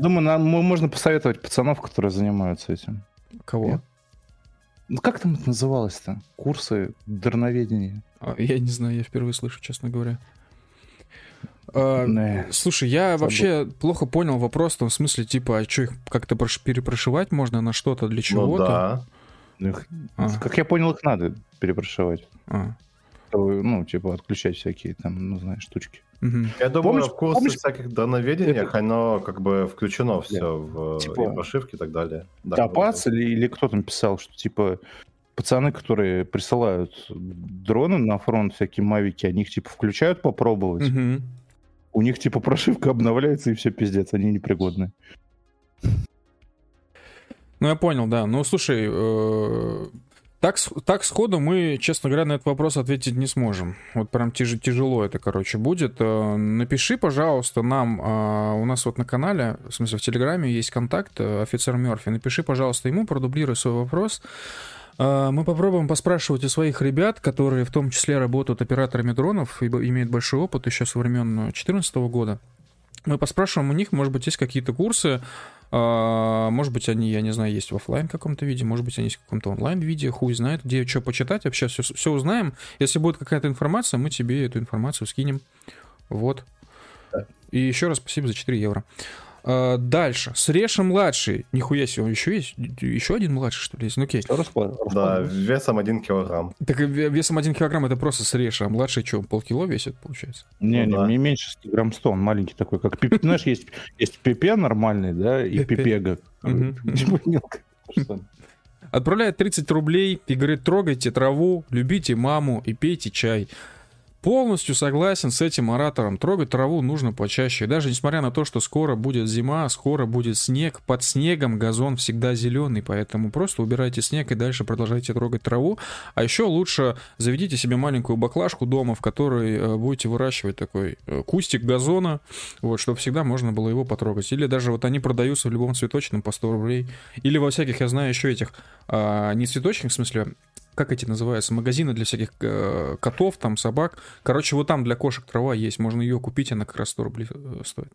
думаю, нам можно посоветовать пацанов, которые занимаются этим. Кого? Ну как там это называлось-то? Курсы дроноведения. Я не знаю, я впервые слышу, честно говоря. А, nee. Слушай, я Забыл. вообще плохо понял вопрос, в смысле, типа, а что, их как-то перепрошивать можно на что-то, для чего-то? Ну да. Их, а. Как я понял, их надо перепрошивать. А. Ну, типа, отключать всякие там, ну, знаешь, штучки. Угу. Я думаю, помнишь, в курсах помнишь... всяких дроноведениях это... оно как бы включено все да. в типа... прошивки и так далее. Да, да Пац или, или кто там писал, что типа пацаны, которые присылают дроны на фронт, всякие мавики, они их типа включают попробовать. Угу. У них типа прошивка обновляется и все пиздец, они непригодны. Ну я понял, да. Ну слушай, э... Так, так сходу мы, честно говоря, на этот вопрос ответить не сможем. Вот прям тяж, тяжело это, короче, будет. Напиши, пожалуйста, нам, у нас вот на канале, в смысле в Телеграме есть контакт, офицер Мёрфи. Напиши, пожалуйста, ему, продублируй свой вопрос. Мы попробуем поспрашивать у своих ребят, которые в том числе работают операторами дронов, имеют большой опыт еще со времен две тысячи четырнадцатого года. Мы поспрашиваем у них, может быть, есть какие-то курсы, может быть, они, я не знаю, есть в офлайн каком-то виде, может быть, они есть в каком-то онлайн-виде, хуй знает, где что почитать, вообще все, все узнаем. Если будет какая-то информация, мы тебе эту информацию скинем. Вот. И еще раз спасибо за четыре евро. Дальше. Среша-младший. Нихуя себе, он еще есть? Еще один младший, что ли, есть? Ну окей. Да, весом один килограмм. Так весом один килограмм это просто Среша. А младший что, полкило весит, получается? Не, ну, не, да. не меньше сто грамм сто, он маленький такой, как Пипе. Знаешь, есть Пипе нормальный, да, и Пипега. Отправляет тридцать рублей и говорит, трогайте траву, любите маму и пейте чай. Полностью согласен с этим оратором. Трогать траву нужно почаще. Даже несмотря на то, что скоро будет зима, скоро будет снег. Под снегом газон всегда зеленый, поэтому просто убирайте снег и дальше продолжайте трогать траву. А еще лучше заведите себе маленькую баклажку дома, в которой будете выращивать такой кустик газона, вот, чтобы всегда можно было его потрогать. Или даже вот они продаются в любом цветочном по сто рублей. Или во всяких, я знаю, еще этих, а, не цветочных, в смысле... Как эти называются? Магазины для всяких э, котов, там, собак. Короче, вот там для кошек трава есть. Можно ее купить, она как раз сто рублей стоит.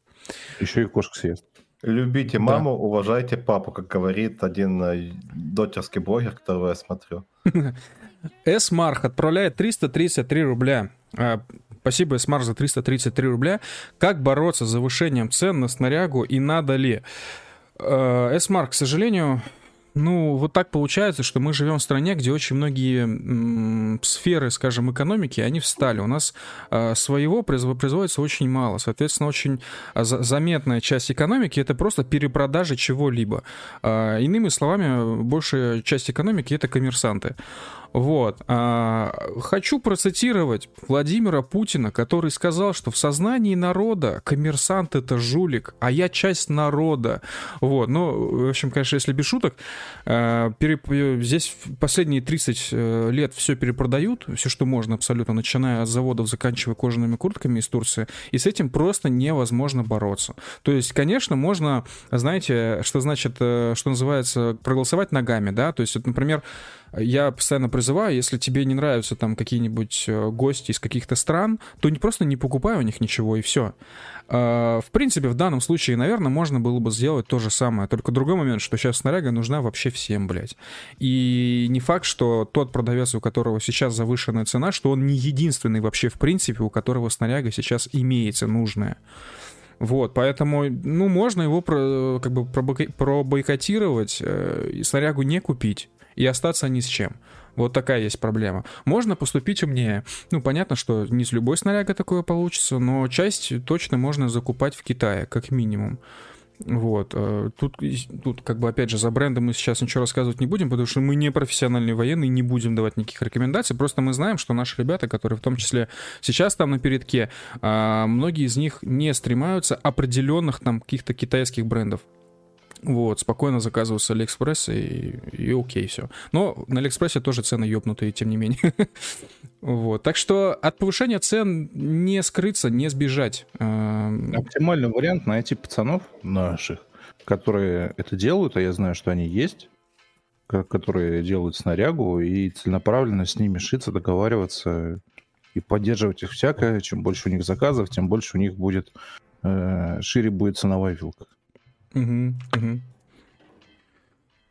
Еще и кошек съест. Любите маму, да. Уважайте папу, как говорит один дочерский блогер, которого я смотрю. Эсмарх отправляет триста тридцать три рубля. Спасибо, Эсмарх, за триста тридцать три рубля. Как бороться с завышением цен на снарягу и надо ли? Эсмарх, к сожалению... Ну, вот так получается, что мы живем в стране, где очень многие м- сферы, скажем, экономики, они встали. У нас э, своего производится очень мало. Соответственно, очень за- заметная часть экономики — это просто перепродажа чего-либо. Э, иными словами, большая часть экономики — это коммерсанты. Вот. Хочу процитировать Владимира Путина, который сказал, что в сознании народа коммерсант — это жулик, а я часть народа. Вот. Ну, в общем, конечно, если без шуток, переп... здесь последние тридцать лет все перепродают, все, что можно абсолютно, начиная от заводов, заканчивая кожаными куртками из Турции, и с этим просто невозможно бороться. То есть, конечно, можно, знаете, что значит, что называется, проголосовать ногами, да, то есть, например, я постоянно призываю, если тебе не нравятся там какие-нибудь гости из каких-то стран, то не просто не покупай у них ничего, и все. В принципе, в данном случае, наверное, можно было бы сделать то же самое. Только другой момент, что сейчас снаряга нужна вообще всем, блядь. И не факт, что тот продавец, у которого сейчас завышенная цена, что он не единственный вообще, в принципе, у которого снаряга сейчас имеется нужная. Вот, поэтому, ну, можно его про, как бы пробойкотировать, э, снарягу не купить и остаться ни с чем. Вот такая есть проблема. Можно поступить умнее. Ну, понятно, что не с любой снарягой такое получится, но часть точно можно закупать в Китае, как минимум. Вот, тут, тут как бы опять же за брендом мы сейчас ничего рассказывать не будем, потому что мы не профессиональные военные, не будем давать никаких рекомендаций, просто мы знаем, что наши ребята, которые в том числе сейчас там на передке, многие из них не стремаются определенных там каких-то китайских брендов. Вот, спокойно заказываю с Алиэкспресса и, и окей, все. Но на Алиэкспрессе тоже цены ёбнутые, тем не менее. Вот, так что от повышения цен не скрыться, не сбежать. Оптимальный вариант найти пацанов наших, которые это делают, а я знаю, что они есть, которые делают снарягу, и целенаправленно с ними шиться, договариваться и поддерживать их всякое. Чем больше у них заказов, тем больше у них будет, шире будет ценовая вилка. Угу, угу.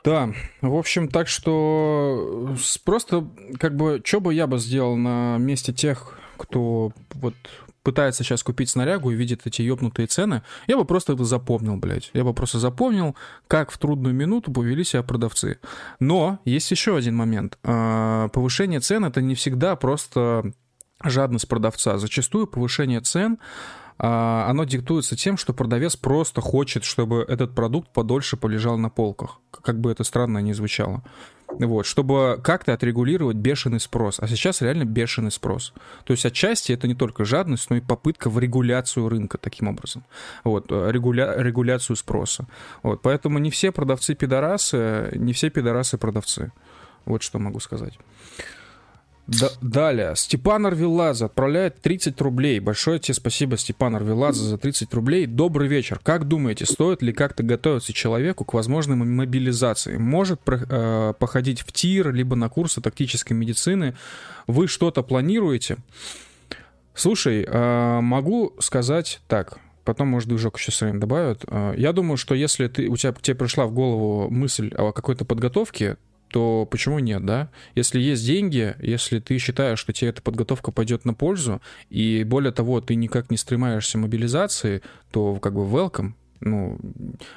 Да, в общем, так что просто, как бы, что бы я бы сделал на месте тех, кто вот пытается сейчас купить снарягу и видит эти ёбнутые цены, я бы просто это запомнил, блядь. Я бы просто запомнил, как в трудную минуту повели себя продавцы. Но есть еще один момент. Повышение цен — это не всегда просто жадность продавца. Зачастую повышение цен... оно диктуется тем, что продавец просто хочет, чтобы этот продукт подольше полежал на полках, как бы это странно ни звучало. Вот, чтобы как-то отрегулировать бешеный спрос. А сейчас реально бешеный спрос. То есть отчасти это не только жадность, но и попытка в регуляцию рынка таким образом. Вот, регуля... регуляцию спроса. Вот, поэтому не все продавцы пидорасы, не все пидорасы продавцы. Вот что могу сказать. Д- далее. Степан Арвеладзе отправляет тридцать рублей. Большое тебе спасибо, Степан Арвеладзе, за тридцать рублей. Добрый вечер. Как думаете, стоит ли как-то готовиться человеку к возможной мобилизации? Может про- э- походить в тир, либо на курсы тактической медицины? Вы что-то планируете? Слушай, э- могу сказать так. Потом, может, движок еще с вами добавят. Э- я думаю, что если ты, у тебя, тебе пришла в голову мысль о какой-то подготовке, то почему нет, да? Если есть деньги, если ты считаешь, что тебе эта подготовка пойдет на пользу, и более того, ты никак не стремаешься к мобилизации, то как бы welcome. Ну,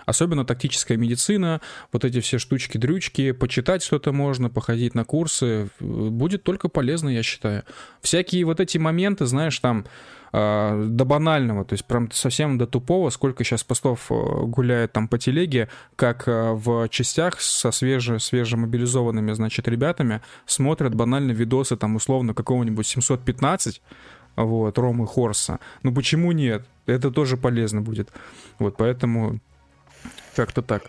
особенно тактическая медицина, вот эти все штучки-дрючки, почитать что-то можно, походить на курсы, будет только полезно, я считаю. Всякие вот эти моменты, знаешь, там, э, до банального, то есть прям совсем до тупого, сколько сейчас постов гуляет там по телеге, как в частях со свеже, свежемобилизованными, значит, ребятами смотрят банально видосы, там, условно, какого-нибудь семьсот пятнадцать, вот, Ромы Хорса. Ну почему нет? Это тоже полезно будет. Вот, поэтому как-то так.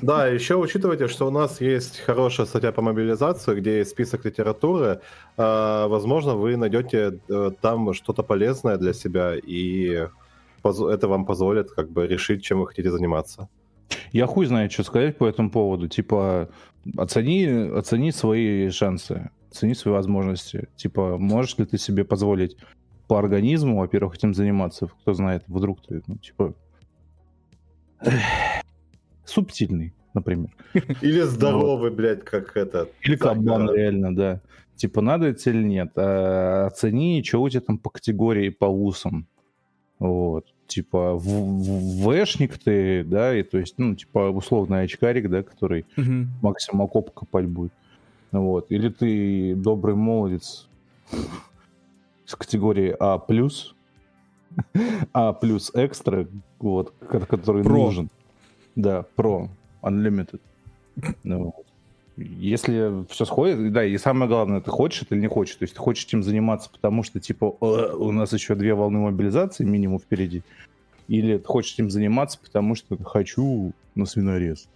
Да, еще учитывайте, что у нас есть хорошая статья по мобилизации, где есть список литературы. Возможно, вы найдете там что-то полезное для себя, и это вам позволит как бы решить, чем вы хотите заниматься. Я хуй знает, что сказать по этому поводу. Типа, оцени, оцени свои шансы, оцени свои возможности. Типа, можешь ли ты себе позволить по организму, во-первых, этим заниматься, кто знает, вдруг ты, ну, типа, субтильный, например. Или здоровый, вот. Блядь, как это. Или кабан, реально, да. Типа, надо это или нет. А, оцени, что у тебя там по категории, по вузам. Вот. Типа, в- в- вэшник ты, да, и то есть, ну, типа, условный очкарик, да, который угу. максимум окоп копать будет. Вот. Или ты добрый молодец, с категории А+, А+, экстра, вот, который Pro. Нужен. Да, Pro, Unlimited. Ну, если все сходит, да, и самое главное, ты хочешь это или не хочешь, то есть ты хочешь этим заниматься, потому что, типа, у нас еще две волны мобилизации минимум впереди, или ты хочешь этим заниматься, потому что хочу на свинорез.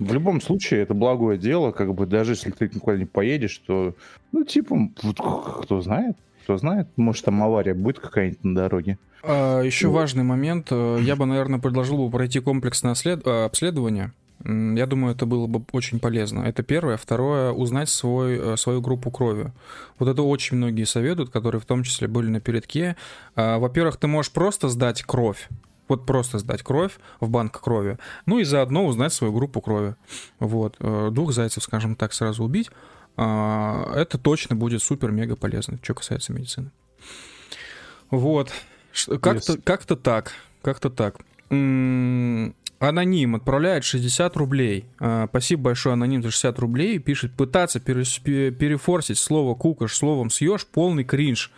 В любом случае, это благое дело, как бы, даже если ты никуда не поедешь, то, ну, типа, кто знает, кто знает, может, там авария будет какая-нибудь на дороге. А, еще вот. Важный момент, я бы, наверное, предложил бы пройти комплексное обследование, Я думаю, это было бы очень полезно. Это первое. Второе, узнать свой, свою группу крови. Вот это очень многие советуют, которые в том числе были на передке. Во-первых, ты можешь просто сдать кровь. Вот просто сдать кровь в банк крови. Ну и заодно узнать свою группу крови. Вот. Двух зайцев, скажем так, сразу убить. Это точно будет супер-мега полезно, что касается медицины. Вот. Как-то, yes. как-то так. Как-то так. Аноним отправляет шестьдесят рублей. Спасибо большое, Аноним, за шестьдесят рублей. Пишет: пытаться перефорсить слово «кукаш» словом «съешь» полный кринж.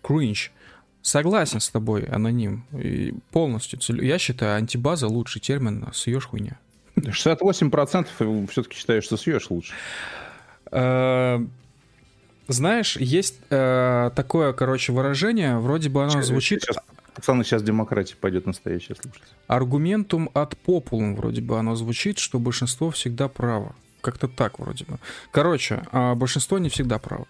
Кринж. Согласен с тобой, Аноним. И полностью. Я считаю, антибаза — лучший термин. Съешь хуйня. шестьдесят восемь процентов все-таки считаешь, что съешь лучше. Знаешь, есть такое, короче, выражение. Вроде бы оно звучит... Пацаны, сейчас демократия пойдет настоящая, слушайте. Аргументум ad populum, вроде бы оно звучит, что большинство всегда право. Как-то так вроде бы. Короче, а большинство не всегда право.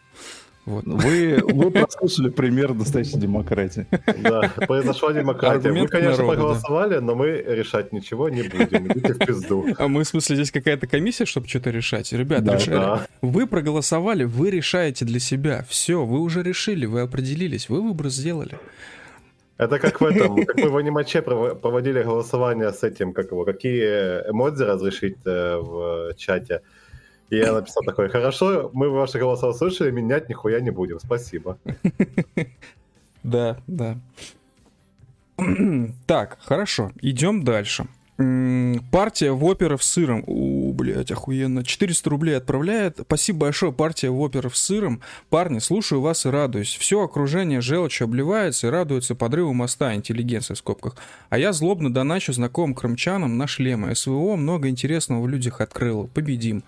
Вот. Вы, вы прослушали пример настоящей демократии. Да, произошла демократия. Вы, конечно, проголосовали, но мы решать ничего не будем. Идите в пизду. А мы, в смысле, здесь какая-то комиссия, чтобы что-то решать? Ребята, да, решали. Да. Вы проголосовали, вы решаете для себя. Все, вы уже решили, вы определились, вы выбор сделали. Это как в этом, как мы в анимаче проводили голосование с этим, как его, какие эмодзи разрешить в чате. И я написал такое: хорошо, мы ваши голоса услышали, менять нихуя не будем, спасибо. Да, да. Так, хорошо, идем дальше. Партия воперов с сыром. У, блять, охуенно. четыреста рублей отправляет. Спасибо большое, партия воперов с сыром. Парни, слушаю вас и радуюсь. Все окружение желчью обливается и радуется подрыву моста, интеллигенция в скобках. А я злобно доначу знакомым крымчанам на шлемы. СВО много интересного в людях открыло. Победим.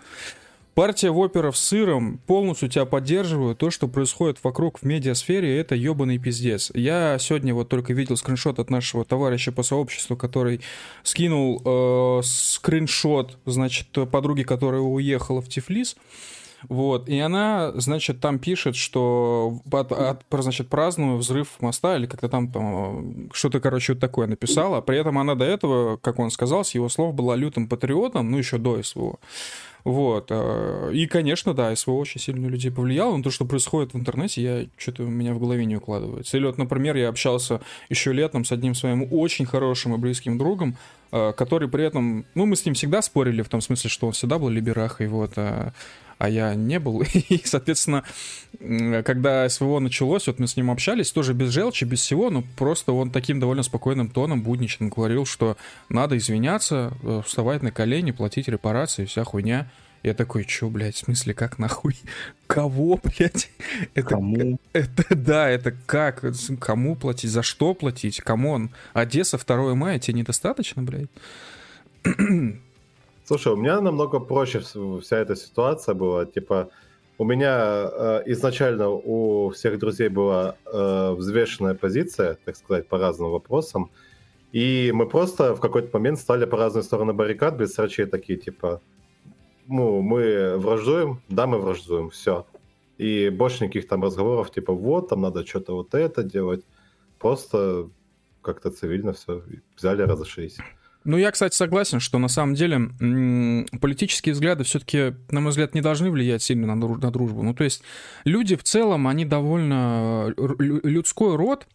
Партия воперов с сыром, полностью тебя поддерживаю. То, что происходит вокруг в медиасфере, это ебаный пиздец. Я сегодня вот только видел скриншот от нашего товарища по сообществу, который скинул э, скриншот, значит, подруги, которая уехала в Тифлис. Вот, и она, значит, там пишет, что, от, от, значит, праздную взрыв моста, или как-то там, там что-то, короче, вот такое написала. При этом она до этого, как он сказал, с его слов была лютым патриотом, ну, еще до СВО. Вот, и, конечно, да, СВО очень сильно на людей повлияло, но то, что происходит в интернете, я, что-то у меня в голове не укладывается. Или вот, например, я общался еще летом с одним своим очень хорошим и близким другом, который при этом, ну, мы с ним всегда спорили в том смысле, что он всегда был либерахой, вот, а я не был. И, соответственно, когда СВО началось, вот мы с ним общались, тоже без желчи, без всего, но просто он таким довольно спокойным тоном, будничным говорил, что надо извиняться, вставать на колени, платить репарации, вся хуйня. Я такой: чё, блядь, в смысле, как нахуй? Кого, блядь? Это, кому? Это, да, это как? Кому платить? За что платить? Камон, Одесса, второе мая, тебе недостаточно, блядь? Слушай, у меня намного проще вся эта ситуация была. Типа, у меня э, изначально у всех друзей была э, взвешенная позиция, так сказать, по разным вопросам. И мы просто в какой-то момент стали по разные стороны баррикад, без срачей такие, типа, ну, мы враждуем, да, мы враждуем, все. И больше никаких там разговоров, типа, вот, там надо что-то вот это делать. Просто как-то цивильно все взяли, разошлись. Ну, я, кстати, согласен, что на самом деле политические взгляды все-таки, на мой взгляд, не должны влиять сильно на, друж- на дружбу. Ну, то есть люди в целом, они довольно... Людской род,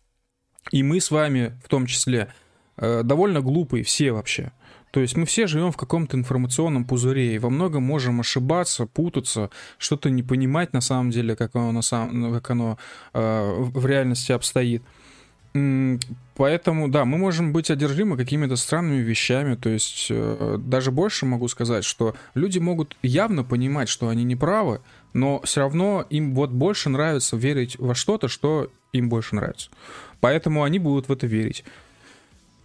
и мы с вами в том числе, довольно глупые все вообще. То есть мы все живем в каком-то информационном пузыре и во многом можем ошибаться, путаться, что-то не понимать на самом деле, как оно, на самом, как оно э, в реальности обстоит. Поэтому, да, мы можем быть одержимы какими-то странными вещами. То есть э, даже больше могу сказать, что люди могут явно понимать, что они неправы, но все равно им вот больше нравится верить во что-то, что им больше нравится. Поэтому они будут в это верить.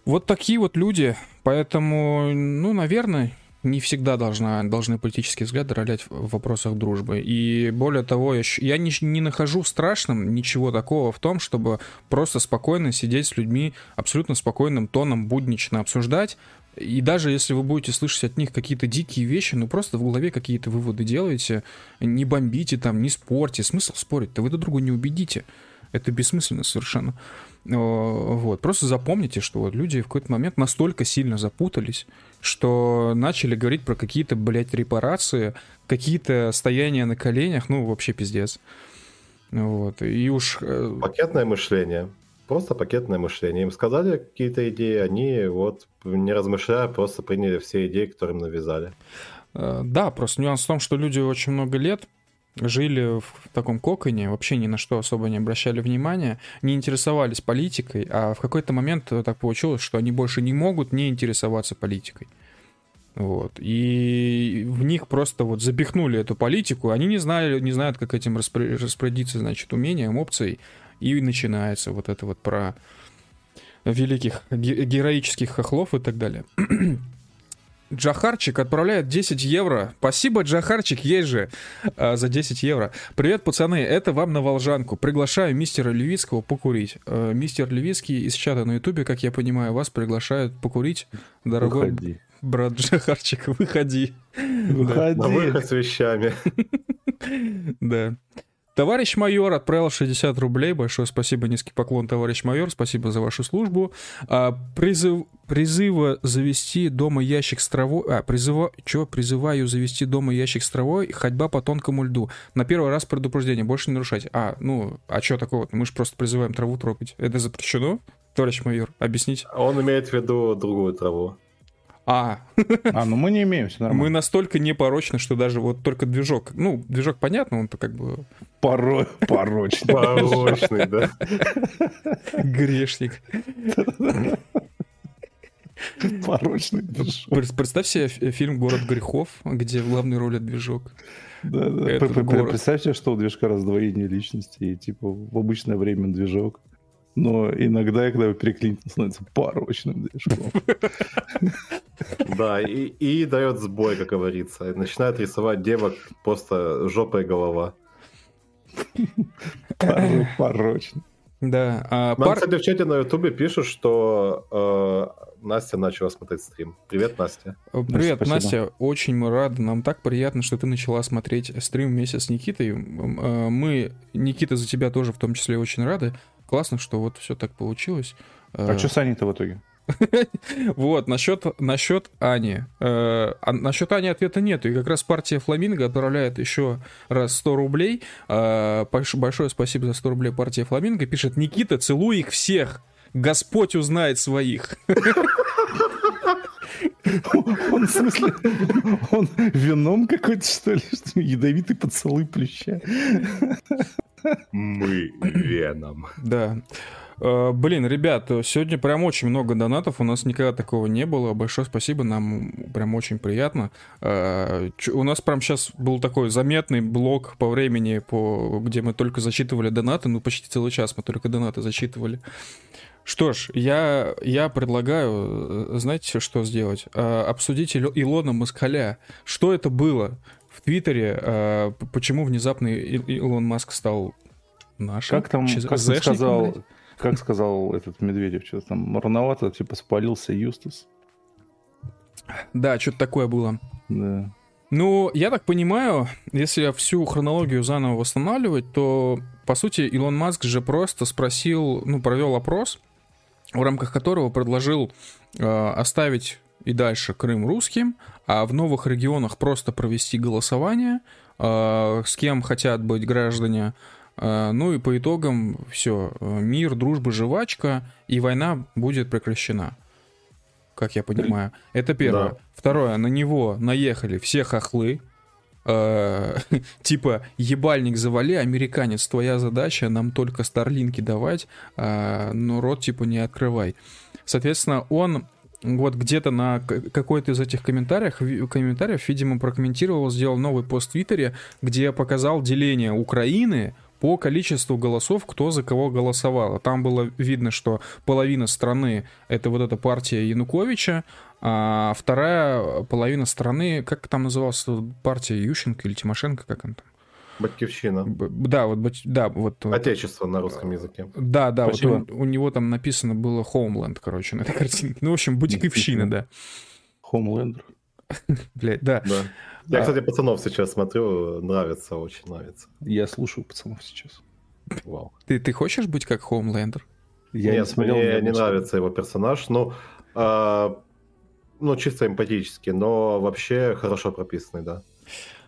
Вот такие вот люди. Поэтому, ну, наверное, не всегда должна, должны политические взгляды ролять в вопросах дружбы. И более того, я, я не, не нахожу страшным ничего такого в том, чтобы просто спокойно сидеть с людьми, абсолютно спокойным тоном, буднично обсуждать. И даже если вы будете слышать от них какие-то дикие вещи, ну просто в голове какие-то выводы делаете, не бомбите там, не спорьте. Смысл спорить-то? Вы друг друга не убедите. Это бессмысленно совершенно. Вот. Просто запомните, что вот люди в какой-то момент настолько сильно запутались, что начали говорить про какие-то, блядь, репарации, какие-то стояния на коленях, ну, вообще пиздец. Вот. И уж... Пакетное мышление. Просто пакетное мышление. Им сказали какие-то идеи, они вот, не размышляя, просто приняли все идеи, которые им навязали. Да, просто нюанс в том, что люди очень много лет жили в таком коконе, вообще ни на что особо не обращали внимания, не интересовались политикой, а в какой-то момент так получилось, что они больше не могут не интересоваться политикой. Вот. И в них просто вот запихнули эту политику, они не знали, не знают, как этим распри- распорядиться, значит, умением, опцией, и начинается вот это вот про великих ге- героических хохлов и так далее. Джахарчик отправляет десять евро. Спасибо, Джахарчик, есть же а, за десять евро. Привет, пацаны, это вам на Волжанку. Приглашаю мистера Левицкого покурить. а, Мистер Левицкий из чата на ютубе, как я понимаю, вас приглашают покурить. Дорогой выходи. Брат Джахарчик, выходи. Выходи. На выход с вещами. Да. Товарищ майор отправил шестьдесят рублей. Большое спасибо, низкий поклон, товарищ майор. Спасибо за вашу службу. А, призыв, призыва завести дома ящик с травой... А, призыва... Чё? Призываю завести дома ящик с травой. Ходьба по тонкому льду. На первый раз предупреждение. Больше не нарушать. А, ну, а чё такого? Мы же просто призываем траву трогать. Это запрещено, товарищ майор? Объясните. Он имеет в виду другую траву. А. а, ну мы не имеем, все нормально. Мы настолько непорочны, что даже вот только движок. Ну, движок, понятно, он-то как бы... Поро... Порочный. Порочный, да. Грешник. Порочный движок. Представь себе фильм «Город грехов», где в главной роли движок. Да, да. Представь себе, что у движка раздвоение личности, и типа в обычное время движок. Но иногда, когда его переклинит, он становится порочным движком. Да, и, и дает сбой, как говорится. Начинает рисовать девок просто жопой голова. Пор- порочно. Да, а нам, пар... кстати, в чате на ютубе пишут, что э, Настя начала смотреть стрим. Привет, Настя. Привет, Настя, Настя. Очень мы рады. Нам так приятно, что ты начала смотреть стрим вместе с Никитой. Мы, Никита, за тебя тоже в том числе очень рады. Классно, что вот все так получилось. А э... что с Аней-то в итоге? Вот, насчет, насчет Ани. Э, а, насчет Ани ответа нету. И как раз партия Фламинго отправляет еще раз сто рублей. Э, большое спасибо за сто рублей партия Фламинго. Пишет: Никита, целуй их всех. Господь узнает своих. Он, в смысле, он вином какой-то, что ли? Ядовитый поцелуй плюща. Мы веном. Да. Блин, ребят, сегодня прям очень много донатов. У нас никогда такого не было. Большое спасибо, нам прям очень приятно. У нас прям сейчас был такой заметный блок по времени, по... где мы только зачитывали донаты. Ну, почти целый час мы только донаты зачитывали. Что ж, я, я предлагаю, знаете, что сделать? Обсудить Илона Маскаля. Что это было в Твиттере? Почему внезапно Илон Маск стал нашим? Как там, как сказал... Блядь? Как сказал этот Медведев, что-то там рановато, типа спалился Юстас. Да, что-то такое было. Да. Ну, я так понимаю, если всю хронологию заново восстанавливать, то, по сути, Илон Маск же просто спросил, ну, провел опрос, в рамках которого предложил э, оставить и дальше Крым русским, а в новых регионах просто провести голосование, э, с кем хотят быть граждане. Ну и по итогам все, мир, дружба, жвачка, и война будет прекращена, как я понимаю. Это первое. Да. Второе, на него наехали все хохлы, типа ебальник завали, американец, твоя задача, нам только старлинки давать, но рот типа не открывай. Соответственно, он вот где-то на какой-то из этих комментариев, комментариев, видимо, прокомментировал, сделал новый пост в Твиттере, где показал деление Украины по количеству голосов, кто за кого голосовал. Там было видно, что половина страны — это вот эта партия Януковича, а вторая половина страны, как там называлась партия Ющенко или Тимошенко, как она там? Батьківщина. Б- да, вот, да, вот... Отечество на русском языке. Да, да, вот он, у него там написано было Homeland, короче, на этой картинке. Ну, в общем, Батьківщина, да. Homeland. Блядь, да. Да. Я, кстати, пацанов сейчас смотрю, нравится, очень нравится. Я слушаю пацанов сейчас. Вау. Ты, ты хочешь быть как Хоумлендер? Я Нет, не смотрел, мне не нравится его персонаж, но а, ну, чисто эмпатически, но вообще хорошо прописанный, да.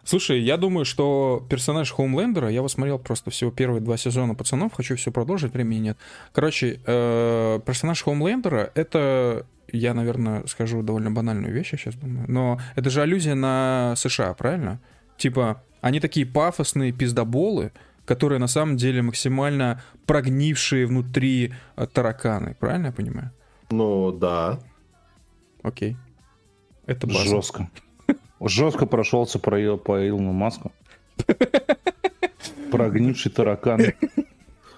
Слушай, я думаю, что персонаж Хоумлендера, я его смотрел просто всего первые два сезона «Пацанов», хочу все продолжить, времени нет. Короче, э, персонаж Хоумлендера — это, я, наверное, скажу довольно банальную вещь, я сейчас думаю, но это же аллюзия на США, правильно? Типа, они такие пафосные пиздоболы, которые на самом деле максимально прогнившие внутри тараканы, правильно я понимаю? Ну, да. Окей. Это база. Жестко. Жестко прошелся по Илону Маску. Прогнивший таракан.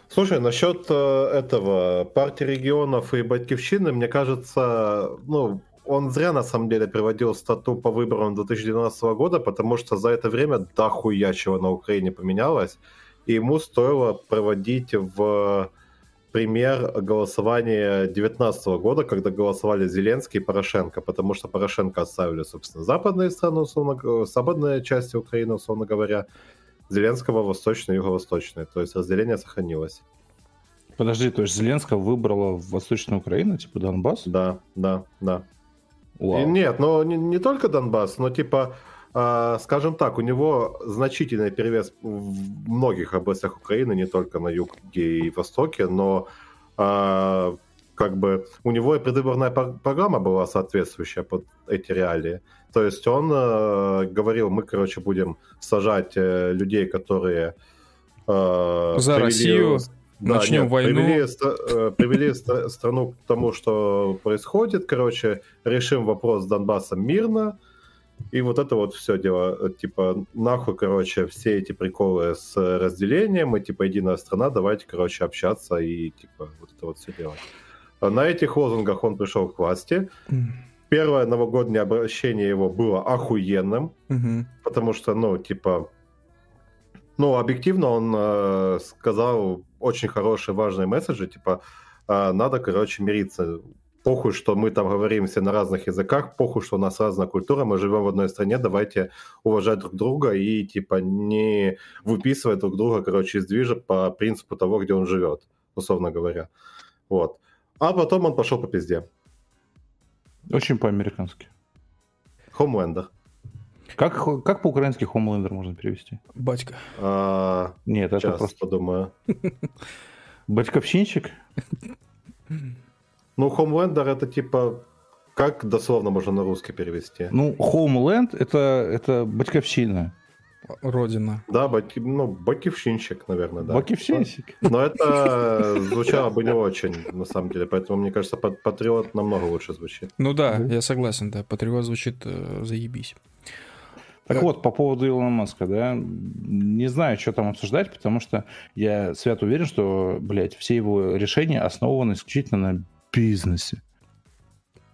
Слушай, насчет этого партии регионов и Батьківщины, мне кажется, ну, он зря на самом деле приводил стату по выборам две тысячи двенадцатого года, потому что за это время дохуя чего на Украине поменялось, и ему стоило проводить в пример голосование две тысячи девятнадцатого года, когда голосовали Зеленский и Порошенко, потому что Порошенко оставили, собственно, западные страны, условно, западные части Украины, условно говоря, Зеленского — восточной и юго-восточной, то есть разделение сохранилось. Подожди, то есть Зеленского выбрала в Восточную Украину, типа Донбасс? Да, да, да. И, нет, ну не, не только Донбасс, но типа, э, скажем так, у него значительный перевес в многих областях Украины, не только на юге и востоке, но э, как бы у него и предвыборная программа была соответствующая под эти реалии. То есть он э, говорил, мы, короче, будем сажать э, людей, которые... Э, За привели... Россию... Да, начнем нет, войну. Привели, э, привели ст- страну к тому, что происходит. Короче, решим вопрос с Донбассом мирно. И вот это вот все дело. Типа, нахуй, короче, все эти приколы с разделением. И типа, единая страна, давайте, короче, общаться. И типа, вот это вот все делать. На этих лозунгах он пришел к власти. Первое новогоднее обращение его было охуенным. Mm-hmm. Потому что, ну, типа... Ну, объективно он э, сказал очень хорошие, важные месседжи, типа, э, надо, короче, мириться. Похуй, что мы там говорим все на разных языках, похуй, что у нас разная культура, мы живем в одной стране, давайте уважать друг друга и, типа, не выписывать друг друга, короче, из движа по принципу того, где он живет, условно говоря. Вот. А потом он пошел по пизде. Очень по-американски. Homelander. Как, как по-украински Homelander можно перевести? Батька. А, Нет, это просто подумаю. Батьковщинчик? Ну, Homelander это типа... Как дословно можно на русский перевести? Ну, Homeland это, это батьковщина. Родина. Да, бать, ну, батьковщинчик, наверное, да. Батьковщинчик. Но это звучало бы не очень, на самом деле. Поэтому, мне кажется, патриот намного лучше звучит. Ну да, я согласен, да. Патриот звучит заебись. Так да. Вот, по поводу Илона Маска, да, не знаю, что там обсуждать, потому что я свято уверен, что, блядь, все его решения основаны исключительно на бизнесе.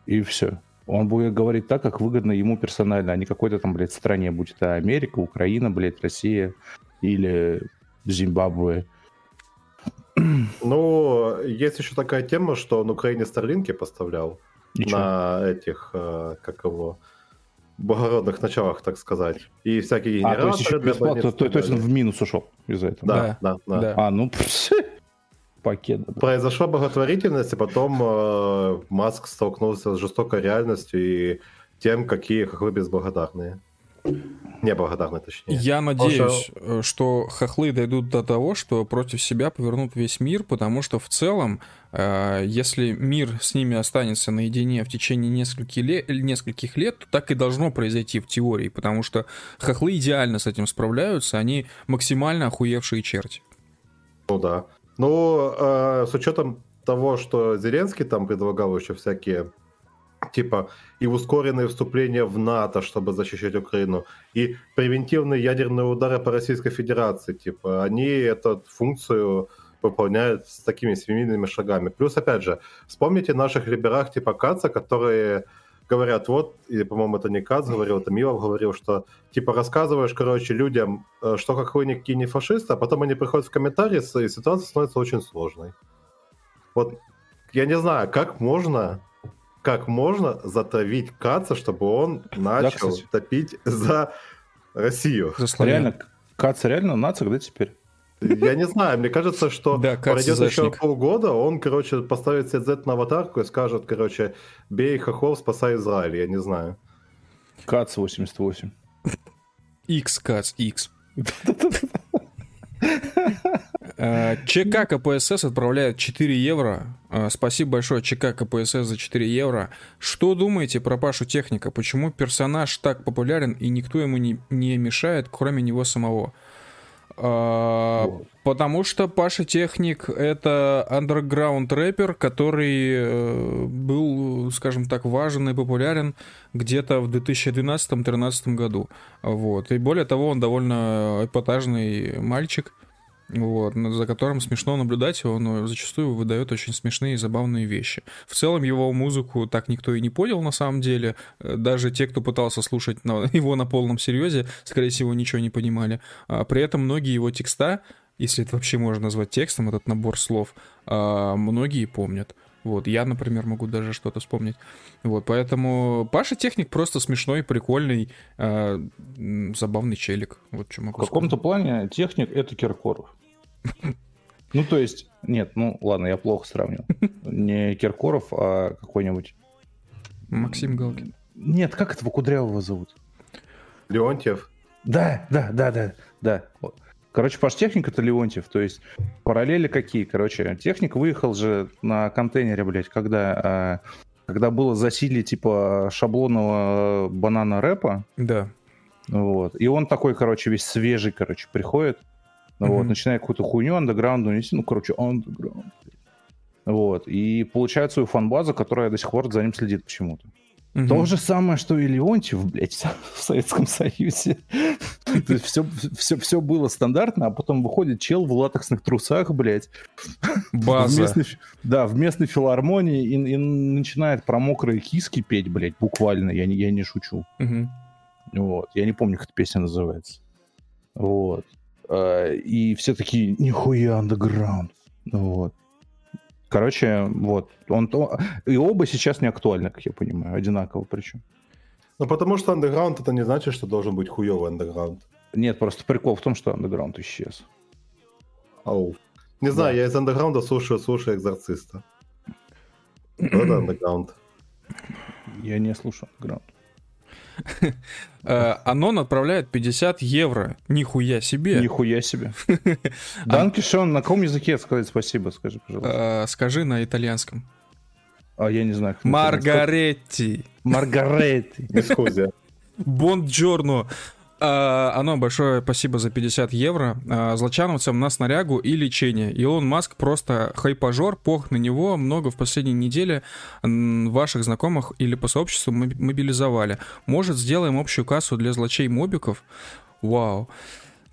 И все. Он будет говорить так, как выгодно ему персонально, а не какой-то там, блядь, стране, будь это Америка, Украина, блядь, Россия или Зимбабве. Ну, есть еще такая тема, что он Украине старлинки поставлял. Ничего. На этих, как его... благородных началах, так сказать. И всякие генераторы... А, то есть еще бесплатно, то, то есть он в минус ушел из-за этого? Да, да, да. да. А, ну, пакет. Да. Произошла благотворительность, и потом э, Маск столкнулся с жестокой реальностью и тем, какие, хохлы безблагодарные. Неблагодарные, точнее. Я надеюсь, Пошел. что хохлы дойдут до того, что против себя повернут весь мир, потому что в целом, э, если мир с ними останется наедине в течение нескольких лет, нескольких лет, то так и должно произойти в теории, потому что хохлы идеально с этим справляются, они максимально охуевшие черти. Ну да. Ну, э, с учетом того, что Зеленский там предлагал еще всякие... типа и ускоренное вступление в НАТО, чтобы защищать Украину, и превентивные ядерные удары по Российской Федерации, типа, они эту функцию выполняют с такими семимильными шагами. Плюс, опять же, вспомните наших либерах типа Каца, которые говорят, вот, и, по-моему, это не Кац говорил, это Милов говорил, что, типа, рассказываешь, короче, людям, что как вы никакие не фашисты, а потом они приходят в комментарии, и ситуация становится очень сложной. Вот, я не знаю, как можно... Как можно затравить Каца, чтобы он начал да, топить за Россию? За Реально, Каца реально нация, да, теперь? Я не знаю, мне кажется, что да, пройдет еще полгода, он, короче, поставит себе Z на аватарку и скажет, короче, бей хохлов, спасай Израиль, я не знаю. Кац восемьдесят восемь. X Кац, X. ЧК КПСС отправляет четыре евро. Спасибо большое, ЧК КПСС, за четыре евро. Что думаете про Пашу Техника? Почему персонаж так популярен и никто ему не, не мешает, кроме него самого? Потому что Паша Техник — это андерграунд рэпер, который был, скажем так, важен и популярен где-то в две тысячи двенадцатом-тринадцатом году. Вот. И более того, он довольно эпатажный мальчик, вот, за которым смешно наблюдать. Он зачастую выдает очень смешные и забавные вещи. В целом его музыку так никто и не понял на самом деле. Даже те, кто пытался слушать его на полном серьезе, скорее всего, ничего не понимали. При этом многие его текста, если это вообще можно назвать текстом, этот набор слов, многие помнят. Вот, я, например, могу даже что-то вспомнить. Вот, поэтому Паша Техник просто смешной, прикольный, э, забавный челик. Вот что могу В каком-то сказать. Плане Техник — это Киркоров. Ну, то есть, нет, ну, ладно, я плохо сравнил. Не Киркоров, а какой-нибудь... Максим Галкин. Нет, как этого кудрявого зовут? Леонтьев. Да, да, да, да, да. Короче, Паш Техник — это Леонтьев, то есть параллели какие? Короче, Техник выехал же на контейнере, блядь, когда, когда было засилье типа шаблонного банана рэпа. Да. Вот. И он такой, короче, весь свежий, короче, приходит, mm-hmm. вот, начинает какую-то хуйню андеграундную нести, ну, короче, андеграунд. Вот. И получает свою фан-базу, которая до сих пор за ним следит почему-то. Mm-hmm. То же самое, что и Леонтьев, блядь, в Советском Союзе. То есть все, все, все было стандартно, а потом выходит чел в латексных трусах, блядь. База. В местной, да, в местной филармонии и, и начинает про мокрые киски петь, блядь, буквально. Я не, я не шучу. Mm-hmm. Вот. Я не помню, как эта песня называется. Вот. И все такие, нихуя андеграунд. Вот. Короче, вот, он то... и оба сейчас не актуальны, как я понимаю, одинаково причем. Ну, потому что андеграунд — это не значит, что должен быть хуёвый андеграунд. Нет, просто прикол в том, что андеграунд исчез. Ау. Не да. знаю, я из андеграунда слушаю, слушаю «Экзорциста». Это андеграунд. Я не слушаю андеграунд. Анон отправляет пятьдесят евро. Нихуя себе. Нихуя себе. Данкишон, на каком языке сказать спасибо, скажи, пожалуйста. Скажи на итальянском. А я не знаю. Маргаретти. Маргаретти. Бонджорно. Анон, большое спасибо за пятьдесят евро. Злочановцам на снарягу и лечение. Илон Маск просто хайпажор, пох на него. Много в последней неделе ваших знакомых или по сообществу мобилизовали. Может, сделаем общую кассу для злочей-мобиков? Вау.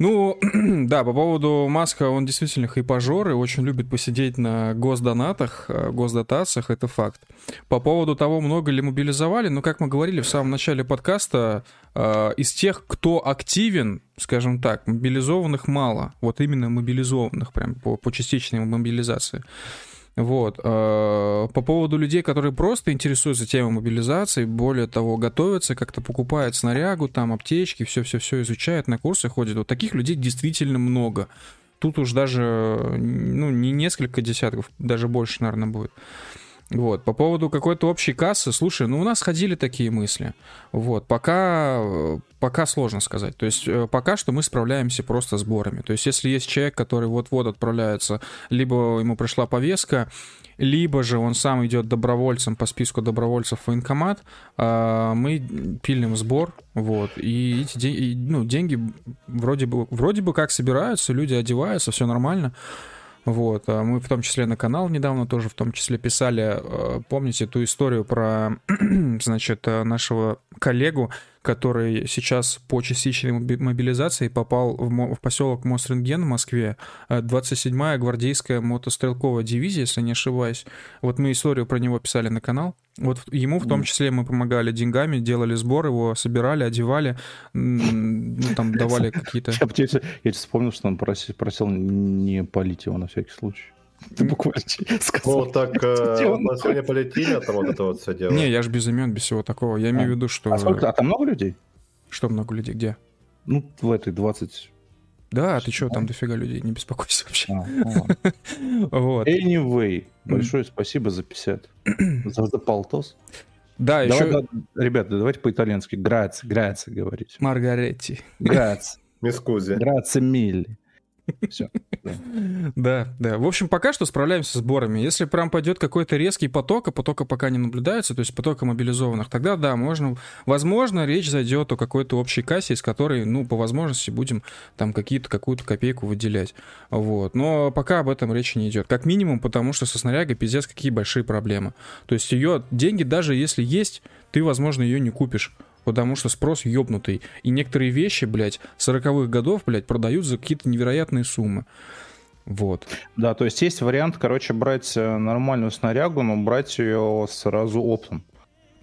Ну, да, по поводу Маска, он действительно хайпажор и очень любит посидеть на госдонатах, госдотациях, это факт. По поводу того, много ли мобилизовали, ну, как мы говорили в самом начале подкаста, э, из тех, кто активен, скажем так, мобилизованных мало, вот именно мобилизованных, прям по, по частичной мобилизации. Вот. По поводу людей, которые просто интересуются темой мобилизации, более того, готовятся, как-то покупают снарягу, там, аптечки, все-все-все изучают, на курсы ходят. Вот таких людей действительно много. Тут уж даже, ну, не несколько десятков, даже больше, наверное, будет. Вот. По поводу какой-то общей кассы, слушай, ну, у нас ходили такие мысли. Вот. Пока, пока сложно сказать. То есть пока что мы справляемся просто сборами. То есть если есть человек, который вот-вот отправляется, либо ему пришла повестка, либо же он сам идет добровольцем по списку добровольцев в военкомат, мы пилим сбор, вот, и эти деньги, ну, деньги вроде бы, вроде бы как собираются, люди одеваются, все нормально. Вот, мы в том числе на канал недавно тоже в том числе писали, помните ту историю про, значит, нашего коллегу, который сейчас по частичной мобилизации попал в, мо- в поселок Мосрентген в Москве, двадцать седьмая гвардейская мотострелковая дивизия, если не ошибаюсь. Вот мы историю про него писали на канал. Вот ему в том числе мы помогали деньгами, делали сбор, его собирали, одевали, ну, там давали какие-то... Я, я вспомнил, что он просил, просил не палить его на всякий случай. Ты буквально сказал. Ну, так мы сегодня полетели от вот этого вот все дело. Не, я же без имен, без всего такого. Я имею в виду, что... А сколько? А там много людей? Что много людей? Где? Ну, в этой двадцать... Да, ты что, там дофига людей, не беспокойся вообще. Anyway, большое спасибо за пятьдесят. За полтос. Да, еще... Ребята, давайте по-итальянски. Грац, грац говорить. Маргаретти. Грац. Мискузи. Грац милли. Все. Да, да. В общем, пока что справляемся с сборами. Если прям пойдет какой-то резкий поток, а потока пока не наблюдается, то есть потока мобилизованных, тогда да, можно, возможно, речь зайдет о какой-то общей кассе, из которой, ну, по возможности будем там какие-то, какую-то копейку выделять. Вот. Но пока об этом речи не идет. Как минимум, потому что со снарягой пиздец какие большие проблемы. То есть ее деньги, даже если есть, ты, возможно, ее не купишь. Потому что спрос ёбнутый. И некоторые вещи, блядь, сороковых годов, блядь, продают за какие-то невероятные суммы. Вот. Да, то есть есть вариант, короче, брать нормальную снарягу, но брать ее сразу оптом.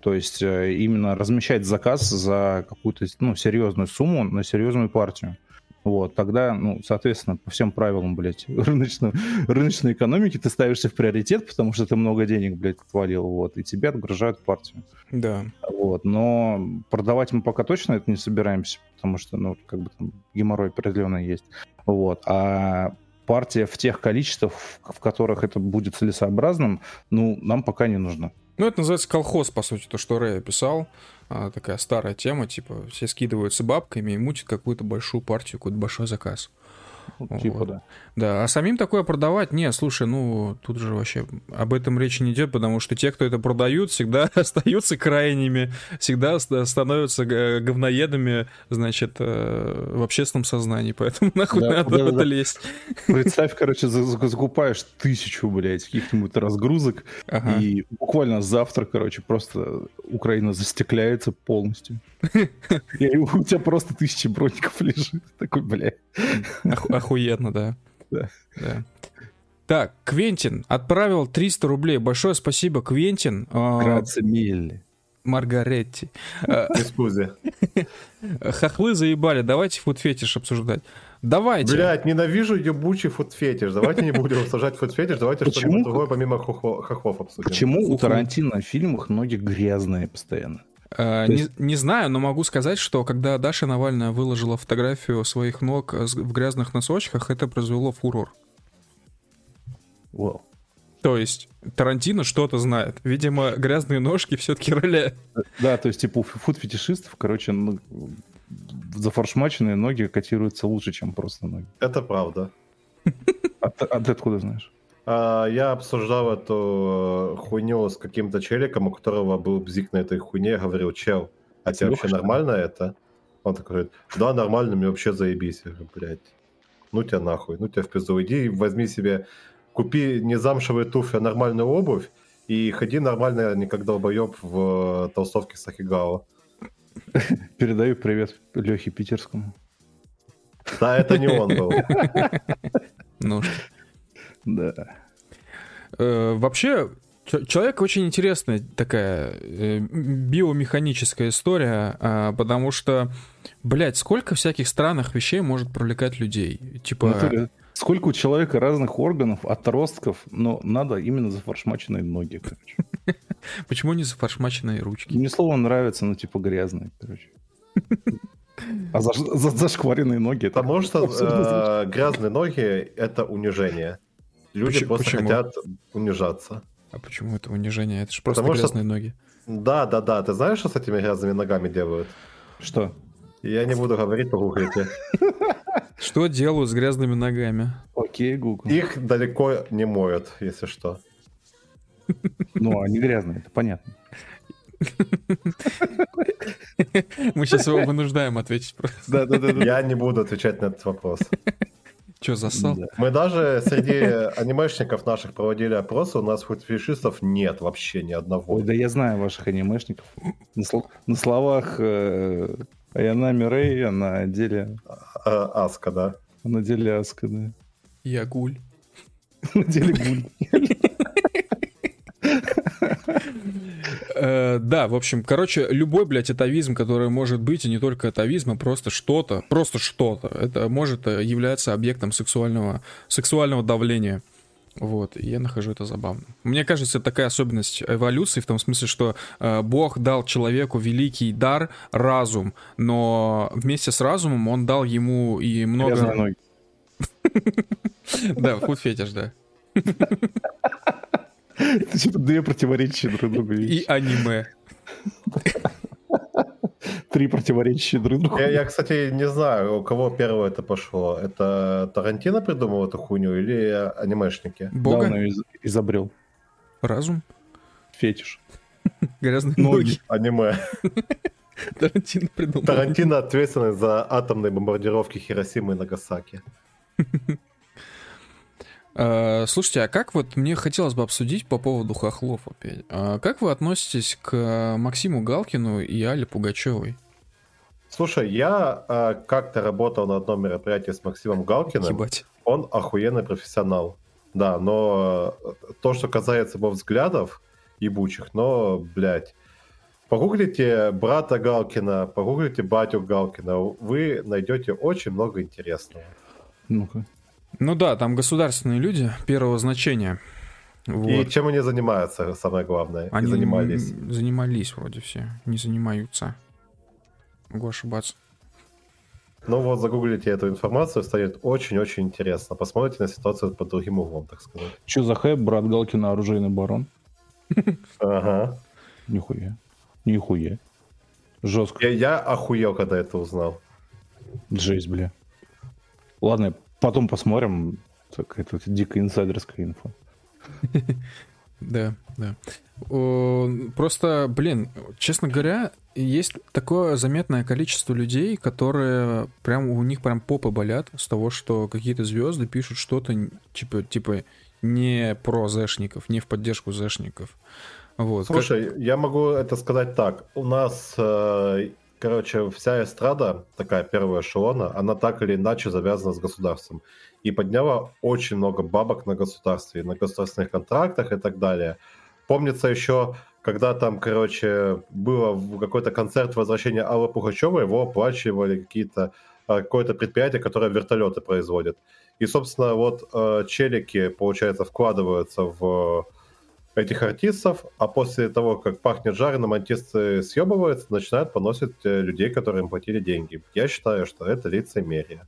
То есть именно размещать заказ за какую-то, ну, серьезную сумму на серьезную партию. Вот, тогда, ну, соответственно, по всем правилам, блядь, рыночной, рыночной экономики ты ставишься в приоритет, потому что ты много денег, блядь, отвалил, вот, и тебя отгружают партию. Да. Вот, но продавать мы пока точно это не собираемся, потому что, ну, как бы там геморрой определенный есть. Вот, а партия в тех количествах, в которых это будет целесообразным, ну, нам пока не нужна. Ну, это называется колхоз, по сути, то, что Рэй описал. Такая старая тема, типа, все скидываются бабками и мутят какую-то большую партию, какой-то большой заказ. Типа, вот. Да. Да, а самим такое продавать? Не, слушай, ну, тут же вообще об этом речи не идет, потому что те, кто это продают, всегда остаются крайними, всегда становятся говноедами, значит, в общественном сознании, поэтому нахуй да, надо да, это да. лезть. Представь, короче, закупаешь тысячу, блядь, каких-нибудь разгрузок, ага. и буквально завтра, короче, просто Украина застекляется полностью. И у тебя просто тысячи броников лежит. Такой, блядь. Охуенно, да. Да. да. Так, Квентин отправил триста рублей. Большое спасибо, Квентин. Грация милли. Маргаретти. Дискузия. Хохлы заебали. Давайте фуд-фетиш обсуждать. Давайте. Блядь, ненавижу ебучий фуд-фетиш. Давайте не будем обсуждать фуд-фетиш. Давайте что-нибудь другое помимо хохлов обсудим. Почему у Тарантино в фильмах ноги грязные постоянно? Uh, не, есть... не знаю, но могу сказать, что когда Даша Навальная выложила фотографию своих ног в грязных носочках, это произвело фурор. Wow. То есть Тарантино что-то знает. Видимо, грязные ножки все-таки роля. Да, то есть типа у фуд-фетишистов, короче, зафоршмаченные ноги котируются лучше, чем просто ноги. Это правда. А ты откуда знаешь? Я обсуждал эту хуйню с каким-то челиком, у которого был бзик на этой хуйне. Я говорил, чел, а тебе вообще нормально это? Он такой говорит, да, нормально, мне вообще заебись. Я говорю, блядь, ну тебя нахуй, ну тебя в пизду. Иди возьми себе, купи не замшевые туфли, а нормальную обувь и ходи нормально, не как долбоеб в толстовке Сахигао. Передаю привет Лехе Питерскому. Да, это не он был. Ну что. Да. Э, вообще, ч- человек очень интересная такая э, биомеханическая история, э, потому что, блядь, сколько всяких странных вещей может привлекать людей? Типа... Ну, сколько у человека разных органов, отростков, но надо именно зафоршмаченные ноги, короче. Почему не зафоршмаченные ручки? Мне слово нравится, но типа грязные, короче. А зашкваренные ноги... Потому что грязные ноги — это унижение. Люди почему? Просто почему? Хотят унижаться. А почему это унижение? Это же просто Потому грязные что... ноги. Да, да, да. Ты знаешь, что с этими грязными ногами делают? Что? Я не буду говорить, погуглите. Что делают с грязными ногами? Окей, Google. Их далеко не моют, если что. Ну, они грязные, это понятно. Мы сейчас его вынуждаем ответить. Я не буду отвечать на этот вопрос. Че, засал? Да. Мы даже среди анимешников наших проводили опросы, у нас фуд-фетишистов нет вообще ни одного. Ой, да я знаю ваших анимешников. На, сло... на словах э... Аянами Рэй, а на деле... А, Аска, да. А на деле Аска, да. Я Гуль. На деле Гуль. Да, в общем, короче, любой, блядь, атовизм, который может быть, и не только атовизм, а просто что-то, просто что-то, это может являться объектом сексуального, сексуального давления. Вот, и я нахожу это забавным. Мне кажется, это такая особенность эволюции, в том смысле, что э, Бог дал человеку великий дар, разум, но вместе с разумом он дал ему и много... Грязные ноги. Да, фуд-фетиш, да. Это что-то две противоречия друг другу. И аниме. Три противоречия друг другу. Я, я, кстати, не знаю, у кого первое это пошло. Это Тарантино придумал эту хуйню или анимешники? Бога? Да, он из- изобрел. Разум? Фетиш. Грязные ноги. Аниме. Тарантино придумал. Тарантино ответственный за атомные бомбардировки Хиросимы и Нагасаки. Слушайте, а как вот мне хотелось бы обсудить по поводу хохлов опять. А как вы относитесь к Максиму Галкину и Алле Пугачевой? Слушай, я а, как-то работал на одном мероприятии с Максимом Галкиным. Ебать. Он охуенный профессионал. Да, но то, что касается его взглядов ебучих, но, блядь, погуглите брата Галкина, погуглите батю Галкина, вы найдете очень много интересного. Ну-ка. Ну да, там государственные люди первого значения. Вот. И чем они занимаются, самое главное? Они и занимались. М- занимались вроде все, не занимаются. Могу ошибаться. Ну вот, загуглите эту информацию, станет очень-очень интересно. Посмотрите на ситуацию под другим углом, так сказать. Че за хайп, брат Галкина, оружейный барон? Ага. Нихуя. Нихуя. Жестко. Я охуел, когда это узнал. Жесть, бля. Ладно, потом посмотрим. Так, это, это дико инсайдерская инфа. Да, да. Просто, блин, честно говоря, есть такое заметное количество людей, которые прям у них прям попы болят с того, что какие-то звезды пишут что-то типа, типа не про зэшников, не в поддержку зэшников. Вот. Слушай, как... я могу это сказать так. У нас... Короче, вся эстрада, такая первая эшелона, она так или иначе завязана с государством. И подняла очень много бабок на государстве, на государственных контрактах и так далее. Помнится еще, когда там, короче, был какой-то концерт возвращения Аллы Пугачевой, его оплачивали какие-то, какое-то предприятие, которое вертолеты производит. И, собственно, вот челики, получается, вкладываются в... этих артистов, а после того, как пахнет жареным, артисты съебываются, начинают поносить людей, которые им платили деньги. Я считаю, что это лицемерие.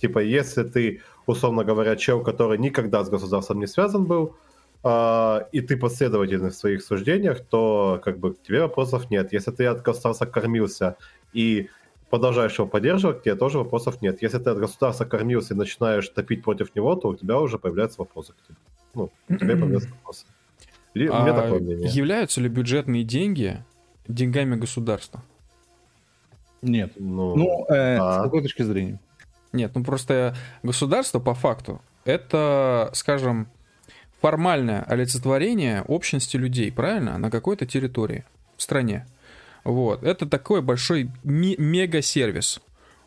Типа, если ты, условно говоря, чел, который никогда с государством не связан был, э, и ты последовательный в своих суждениях, то как бы к тебе вопросов нет. Если ты от государства кормился и продолжаешь его поддерживать, к тебе тоже вопросов нет. Если ты от государства кормился и начинаешь топить против него, то у тебя уже появляются вопросы к тебе. Ну, к тебе появляются вопросы. А являются ли бюджетные деньги деньгами государства? Нет. Ну, ну э, а... с какой точки зрения? Нет, ну просто государство по факту это, скажем, формальное олицетворение общности людей, правильно? На какой-то территории, в стране. Вот. Это такой большой ми- мега-сервис.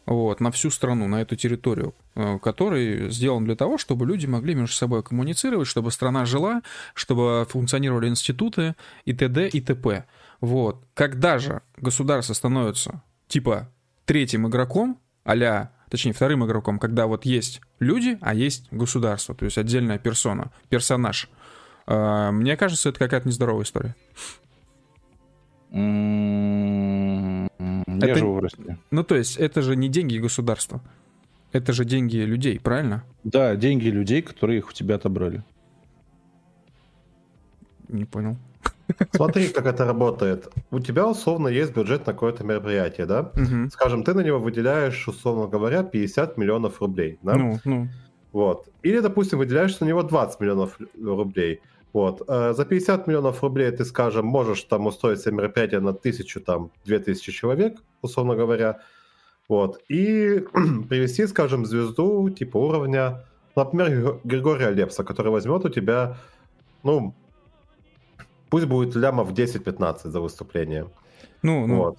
Вот, на всю страну, на эту территорию, который сделан для того, чтобы люди могли между собой коммуницировать, чтобы страна жила, чтобы функционировали институты и т.д. и т.п. Вот. Когда же государство становится типа третьим игроком, а-ля, точнее вторым игроком, когда вот есть люди, а есть государство, то есть отдельная персона, персонаж. Мне кажется, это какая-то нездоровая история. Я это, живу в России. Ну, то есть, это же не деньги государства. Это же деньги людей, правильно? Да, деньги людей, которые их у тебя отобрали. Не понял. Смотри, как это работает. У тебя, условно, есть бюджет на какое-то мероприятие, да? Угу. Скажем, ты на него выделяешь, условно говоря, пятьдесят миллионов рублей, да? Ну, ну. Вот. Или, допустим, выделяешь на него двадцать миллионов рублей. Вот. За пятьдесят миллионов рублей ты, скажем, можешь там устроить себе мероприятие на тысячу, там, две тысячи человек, условно говоря, вот, и привести, скажем, звезду типа уровня, например, Григория Лепса, который возьмет у тебя, ну, пусть будет лямов десять-пятнадцать за выступление. Ну, ну. Вот.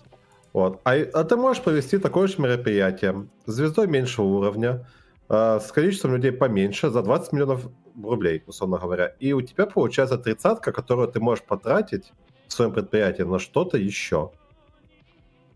Вот. А, а ты можешь провести такое же мероприятие с звездой меньшего уровня, с количеством людей поменьше, за двадцать миллионов рублей, условно говоря. И у тебя получается тридцатка, которую ты можешь потратить в своем предприятии на что-то еще.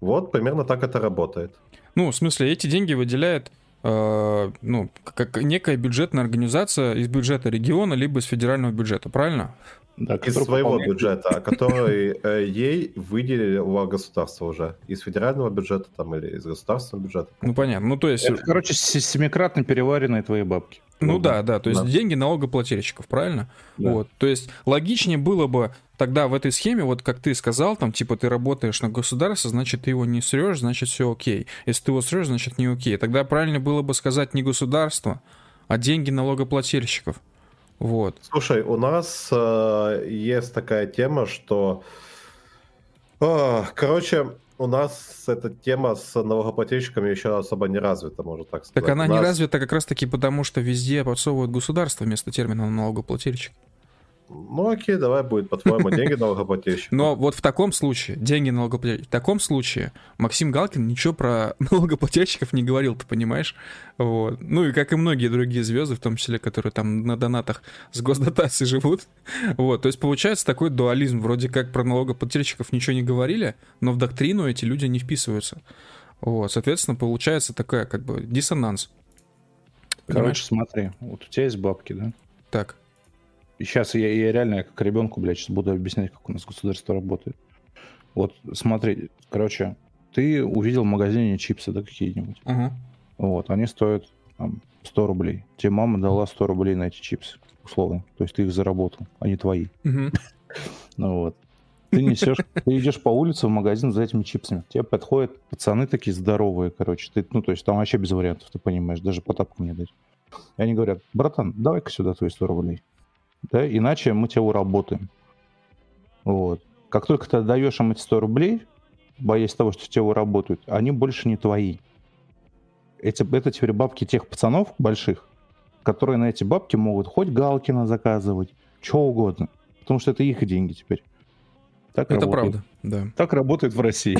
Вот примерно так это работает. Ну, в смысле, эти деньги выделяет э, ну, как некая бюджетная организация из бюджета региона либо из федерального бюджета, правильно? Да, из своего бюджета, который э, ей выделило государство уже. Из федерального бюджета там или из государственного бюджета. Ну, понятно. Ну, то есть... Это, короче, семикратно переваренные твои бабки. Ну, ну да, да, то есть да. деньги налогоплательщиков, правильно? Да. Вот. То есть логичнее было бы тогда в этой схеме, вот как ты сказал, там, типа, ты работаешь на государство, значит, ты его не срёшь, значит, все окей. Если ты его срёшь, значит, не окей. Тогда правильно было бы сказать не государство, а деньги налогоплательщиков. Вот. Слушай, у нас э, есть такая тема, что, э, короче, у нас эта тема с налогоплательщиками еще особо не развита, можно так сказать. Так она у не нас... развита как раз-таки потому, что везде подсовывают государство вместо термина налогоплательщик. Ну окей, давай будет, по-твоему, деньги налогоплательщика. Но вот в таком случае, деньги налогоплательщика, в таком случае Максим Галкин ничего про налогоплательщиков не говорил, ты понимаешь? Вот. Ну и как и многие другие звезды, в том числе, которые там на донатах с госдотацией живут. Вот, то есть получается такой дуализм, вроде как про налогоплательщиков ничего не говорили, но в доктрину эти люди не вписываются. Вот, соответственно, получается такая как бы диссонанс. Короче, смотри, вот у тебя есть бабки, да? Так. И сейчас я, я реально как ребенку, блядь, сейчас буду объяснять, как у нас государство работает. Вот смотри, короче, ты увидел в магазине чипсы, да, какие-нибудь. Uh-huh. Вот, они стоят там, сто рублей. Тебе мама дала сто рублей на эти чипсы, условно. То есть ты их заработал, они твои. Uh-huh. Ну вот. Ты несешь, ты идешь по улице в магазин за этими чипсами. К тебе подходят пацаны такие здоровые, короче. Ты, ну, то есть там вообще без вариантов, ты понимаешь, даже по тапкам не дать. И они говорят, братан, давай-ка сюда твои сто рублей. Да, иначе мы тебя уработаем. Вот. Как только ты отдаешь им эти сто рублей, боясь того, что тебя уработают, они больше не твои. Эти, это теперь бабки тех пацанов больших, которые на эти бабки могут хоть Галкина заказывать, что угодно. Потому что это их деньги теперь. Так это работает. Правда, да. Так работает в России.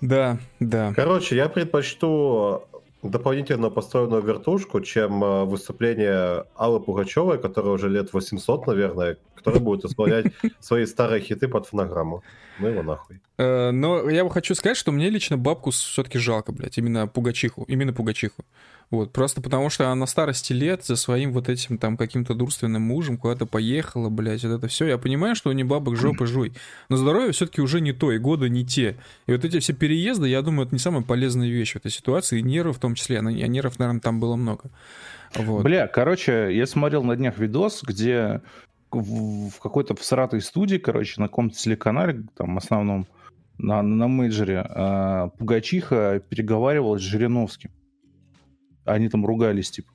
Да, да. Короче, я предпочту... дополнительно построенную вертушку, чем выступление Аллы Пугачевой, которая уже лет восемьсот, наверное, которая будет исполнять свои старые хиты под фонограмму. Ну его нахуй. Но я хочу сказать, что мне лично бабку все-таки жалко, блядь, именно Пугачиху, именно Пугачиху. Вот, просто потому что она на старости лет за своим вот этим там каким-то дурственным мужем куда-то поехала, блядь, вот это все. Я понимаю, что у нее бабок жопы жуй, но здоровье все-таки уже не то, и годы не те. И вот эти все переезды, я думаю, это не самая полезная вещь в этой ситуации, и нервы в том числе, а нервов, наверное, там было много. Вот. Бля, короче, я смотрел на днях видос, где в какой-то всратой студии, короче, на каком-то телеканале, там, в основном, на, на мейджоре, Пугачиха переговаривалась с Жириновским. Они там ругались, типа.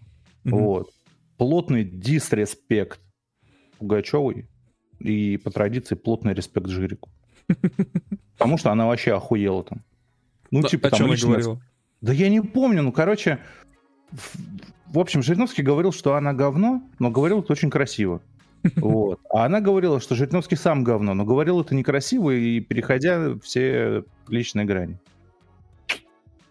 Mm-hmm. Вот. Плотный дисреспект Пугачевой и, по традиции, плотный респект Жирику. Потому что она вообще охуела там. Ну, да, типа, там лично... говорила? Да я не помню, ну, короче... В общем, Жириновский говорил, что она говно, но говорил это очень красиво. Вот. А она говорила, что Жириновский сам говно, но говорил это некрасиво и переходя все личные грани.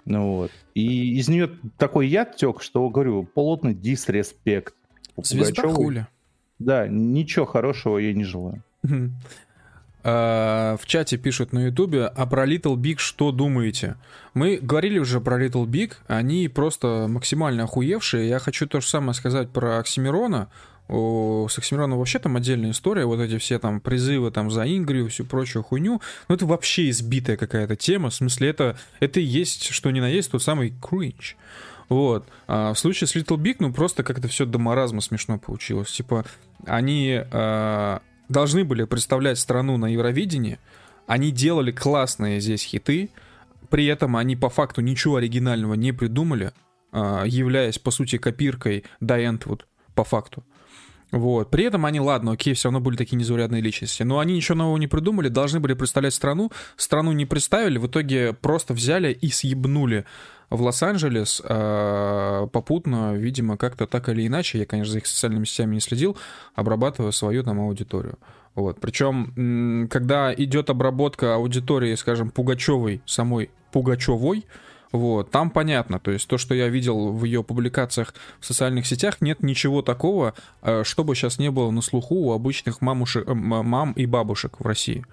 Ну вот. И из нее такой яд тек, что, говорю, полотный дисреспект. Звезда хуля. Да, ничего хорошего я не желаю. В чате пишут на ютубе, а про Little Big что думаете? Мы говорили уже про Little Big, они просто максимально охуевшие. Я хочу то же самое сказать про Оксимирона. С Оксимироном вообще там отдельная история. Вот эти все там призывы там за Ингрию, всю прочую хуйню. Ну это вообще избитая какая-то тема. В смысле это, это и есть, что ни на есть, тот самый кринж. Вот. А в случае с Little Big, ну просто как-то все до маразма смешно получилось. Типа они э, должны были представлять страну на Евровидении. Они делали классные здесь хиты. При этом они по факту ничего оригинального не придумали, э, являясь по сути копиркой Diane Wood по факту. Вот. При этом они, ладно, окей, все равно были такие незаурядные личности, но они ничего нового не придумали, должны были представлять страну, страну не представили, в итоге просто взяли и съебнули в Лос-Анджелес, э, попутно, видимо, как-то так или иначе, я, конечно, за их социальными сетями не следил, обрабатывая свою там аудиторию. Вот. Причем, м- когда идет обработка аудитории, скажем, Пугачевой, самой Пугачевой, вот, там понятно, то есть то, что я видел в ее публикациях в социальных сетях, нет ничего такого, чтобы сейчас не было на слуху у обычных мамушек, мам и бабушек в России.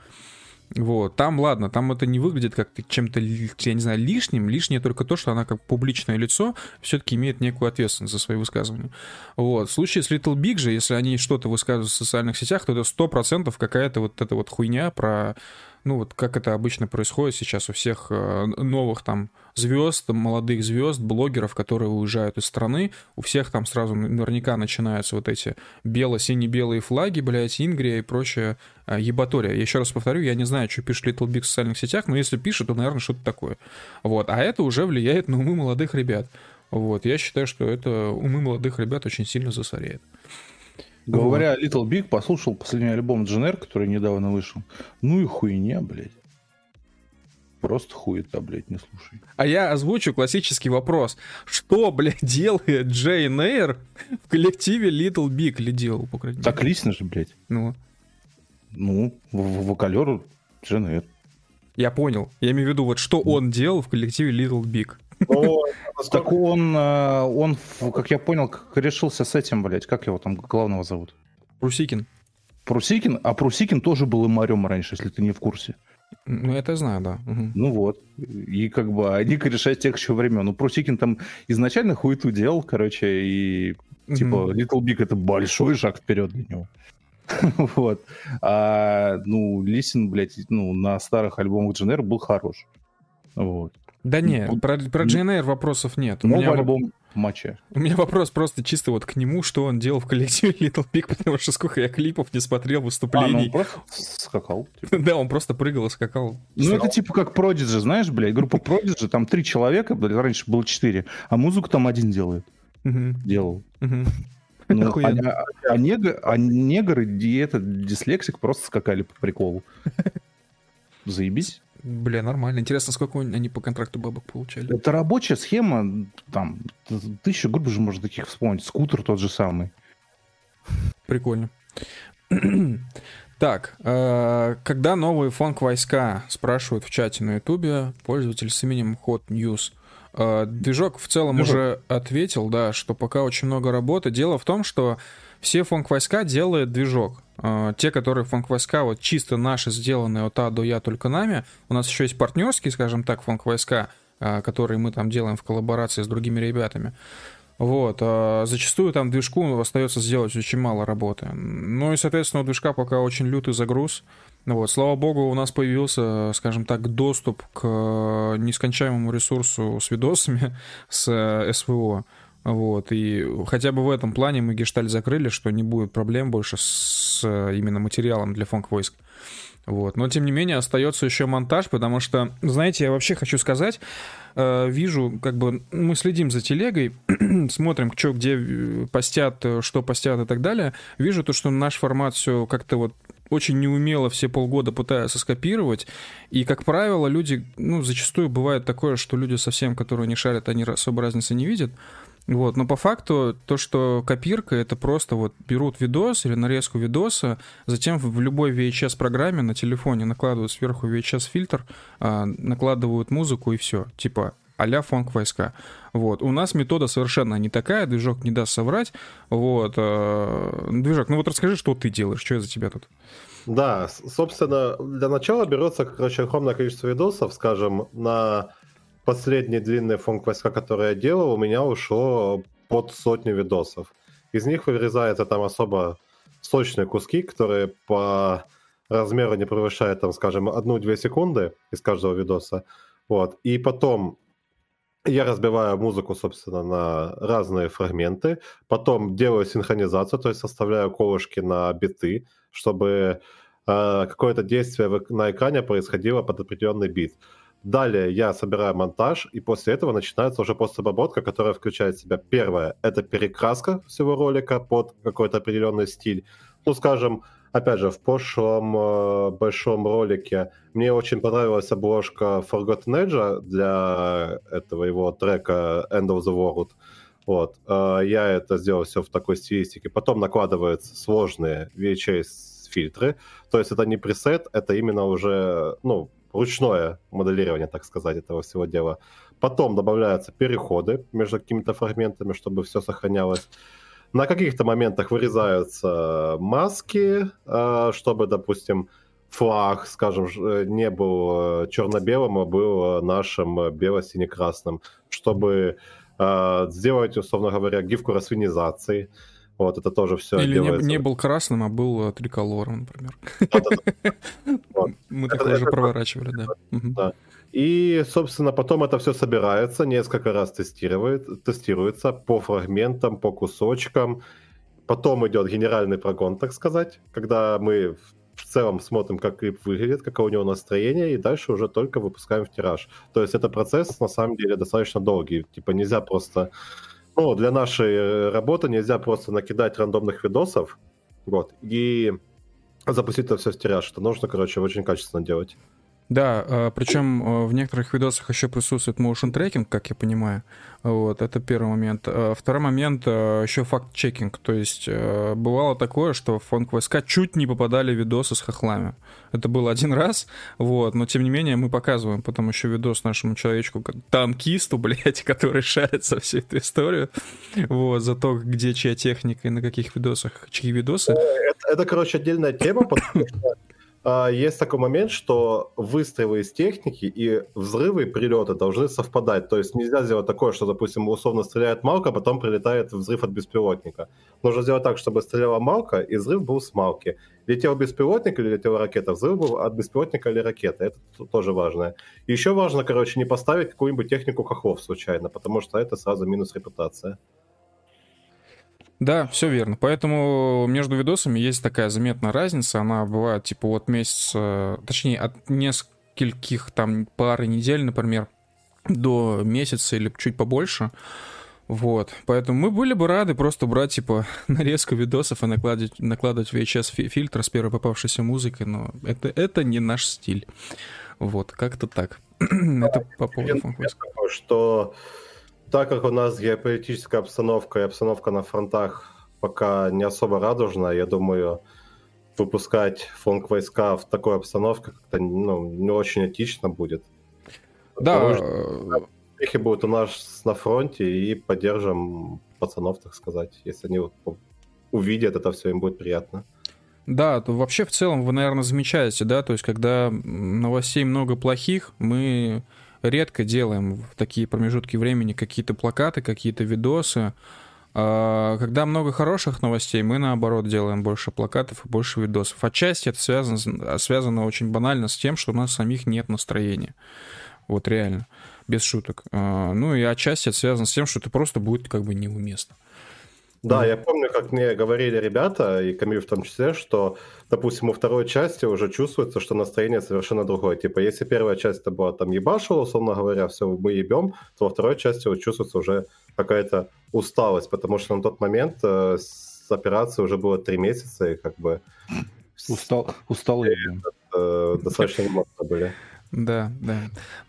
Вот, там, ладно, там это не выглядит как-то чем-то, я не знаю, лишним. Лишнее только то, что она как публичное лицо все-таки имеет некую ответственность за свои высказывания. Вот, в случае с Little Big же, если они что-то высказывают в социальных сетях, то это сто процентов какая-то вот эта вот хуйня про... Ну вот как это обычно происходит сейчас у всех новых там звезд, молодых звезд, блогеров, которые уезжают из страны. У всех там сразу наверняка начинаются вот эти бело-сине-белые флаги, блядь, Ингрия и прочая ебатория. Я еще раз повторю, я не знаю, что пишет Little Big в социальных сетях, но если пишет, то, наверное, что-то такое. Вот, а это уже влияет на умы молодых ребят. Вот, я считаю, что это умы молодых ребят очень сильно засоряет. Говоря, Little Big послушал последний альбом Джейн Эйр, который недавно вышел. Ну и хуйня, блядь. Просто хуета, блядь, не слушай. А я озвучу классический вопрос. Что, блядь, делает Джейн Эйр в коллективе Little Big? Ли делал, по крайней мере. Так лично же, блядь. Ну? Ну, вокалёр Джейн Эйр. Я понял. Я имею в виду, вот что он делал в коллективе Little Big. Но, так он, он, как я понял, решился с этим, блядь. Как его там главного зовут? Прусикин. Прусикин? А Прусикин тоже был имарем раньше, если ты не в курсе. Ну, это я знаю, да. Угу. Ну вот. И как бы они корешат тех еще времен. Ну, Прусикин там изначально хуету делал, короче, и типа Little Big — это большой шаг вперед для него. Вот. А, ну, Лисин, блядь, ну, на старых альбомах Джейн Эйр был хорош. Вот. Да не, про, про Джейн Эйр вопросов нет. У меня, альбом матча. У меня вопрос просто чисто вот к нему, что он делал в коллективе Little Big, потому что сколько я клипов не смотрел, выступлений. А, ну он просто скакал. Типа. Да, он просто прыгал и скакал. Ну скакал. Это типа как Продиджи, знаешь, блядь, группа Продиджи, там три человека, блядь, раньше было четыре, а музыку там один делает. Делал. Ну, а, а, а, негр, а негры и этот дислексик просто скакали по приколу. Заебись. Бля, нормально. Интересно, сколько они по контракту бабок получали. Это рабочая схема, там, тысяча групп же можно таких вспомнить. Скутер тот же самый. Прикольно. Так, э, когда новые фонк-войска, спрашивают в чате на ютубе, пользователь с именем Hot News. Э, движок в целом Движок. уже ответил, да, что пока очень много работы. Дело в том, что все фонк-войска делает движок. Те, которые фонк-войска, вот чисто наши, сделанные от А до Я только нами. У нас еще есть партнерские, скажем так, фонк-войска, которые мы там делаем в коллаборации с другими ребятами. Вот. Зачастую там движку остается сделать очень мало работы. Ну и, соответственно, у движка пока очень лютый загруз. Вот. Слава богу, у нас появился, скажем так, доступ к нескончаемому ресурсу с видосами с СВО. Вот, и хотя бы в этом плане мы гештальт закрыли, что не будет проблем больше с именно материалом для фонк-войск. Вот, но тем не менее остается еще монтаж, потому что, знаете, я вообще хочу сказать, вижу, как бы мы следим за телегой, смотрим, что где постят, что постят и так далее. Вижу то, что наш формат все как-то вот очень неумело все полгода пытаются скопировать. И, как правило, люди, ну, зачастую бывает такое, что люди совсем, которые не шарят, они особо разницы не видят. Вот, но по факту то, что копирка, это просто вот берут видос или нарезку видоса, затем в любой ви эйч эс-программе на телефоне накладывают сверху ви эйч эс-фильтр, накладывают музыку и все, типа а-ля фонк-войска. Вот. У нас метода совершенно не такая, движок не даст соврать. Вот. Движок, ну вот расскажи, что ты делаешь, что я за тебя тут. Да, собственно, для начала берется, короче, огромное количество видосов, скажем, на... Последние длинные фонк-войска, которые я делал, у меня ушло под сотню видосов. Из них вырезаются там особо сочные куски, которые по размеру не превышают, там, скажем, одну-две секунды из каждого видоса. Вот. И потом я разбиваю музыку, собственно, на разные фрагменты. Потом делаю синхронизацию, то есть составляю колышки на биты, чтобы э, какое-то действие на экране происходило под определенный бит. Далее я собираю монтаж, и после этого начинается уже постобработка, которая включает в себя первое — это перекраска всего ролика под какой-то определенный стиль. Ну, скажем, опять же, в прошлом э, большом ролике мне очень понравилась обложка Forgotten Edge для этого его трека End of the World. Вот. Э, я это сделал все в такой стилистике. Потом накладываются сложные ви эйч эс-фильтры. То есть это не пресет, это именно уже, ну, ручное моделирование, так сказать, этого всего дела. Потом добавляются переходы между какими-то фрагментами, чтобы все сохранялось. На каких-то моментах вырезаются маски, чтобы, допустим, флаг, скажем, не был черно-белым, а был нашим бело-сине-красным, чтобы э, сделать, условно говоря, гифку расвинизации. Вот, это тоже все или делается. Или не, не был красным, а был триколором, например. Мы такое же проворачивали, да. И, собственно, потом это все собирается, несколько раз тестируется по фрагментам, по кусочкам. Потом идет генеральный прогон, так сказать, когда мы в целом смотрим, как клип выглядит, какое у него настроение, и дальше уже только выпускаем в тираж. То есть это процесс, на самом деле, достаточно долгий. Типа нельзя просто... Ну, для нашей работы нельзя просто накидать рандомных видосов, вот, и запустить это все в тираж. Это нужно, короче, очень качественно делать. Да, причем в некоторых видосах еще присутствует моушн-трекинг, как я понимаю. Вот, это первый момент. Второй момент, еще факт-чекинг. То есть бывало такое, что в фонк-войска чуть не попадали видосы с хохлами. Это было один раз, вот, но тем не менее мы показываем потом еще видос нашему человечку, танкисту, блять, который шарит за всю эту историю. Вот, за то, где чья техника и на каких видосах чьи видосы. Это, это короче, отдельная тема, потому что есть такой момент, что выстрелы из техники и взрывы, и прилеты должны совпадать. То есть нельзя сделать такое, что, допустим, условно стреляет Малка, а потом прилетает взрыв от беспилотника. Нужно сделать так, чтобы стреляла Малка, и взрыв был с Малки. Летел беспилотник или летела ракета, взрыв был от беспилотника или ракеты. Это тоже важно. И еще важно, короче, не поставить какую-нибудь технику хохлов случайно, потому что это сразу минус репутация. Да, все верно. Поэтому между видосами есть такая заметная разница. Она бывает типа от месяца, точнее от нескольких там пары недель, например, до месяца или чуть побольше. Вот. Поэтому мы были бы рады просто брать типа нарезку видосов и накладывать, накладывать ви эйч эс-фильтр с первой попавшейся музыкой, но это, это не наш стиль. Вот, как-то так. Это по поводу фонквеста. Так как у нас геополитическая обстановка и обстановка на фронтах пока не особо радужная, я думаю, выпускать фонк-войска в такой обстановке как-то, ну, не очень этично будет. Да. Успехи будут у нас на фронте, и поддержим пацанов, так сказать. Если они увидят это все, им будет приятно. Да, то вообще в целом вы, наверное, замечаете, да, то есть когда новостей много плохих, мы... редко делаем в такие промежутки времени какие-то плакаты, какие-то видосы. Когда много хороших новостей, мы, наоборот, делаем больше плакатов и больше видосов. Отчасти это связано, связано очень банально с тем, что у нас самих нет настроения. Вот реально, без шуток. Ну и отчасти это связано с тем, что это просто будет как бы неуместно. Да, mm-hmm. Я помню, как мне говорили ребята, и Камиль в том числе, что, допустим, у второй части уже чувствуется, что настроение совершенно другое. Типа, если первая часть это была там ебашила, условно говоря, все, мы ебем, то во второй части вот чувствуется уже какая-то усталость, потому что на тот момент э, с операции уже было три месяца, и как бы... Устал, усталые. Э, достаточно много были. Да, да.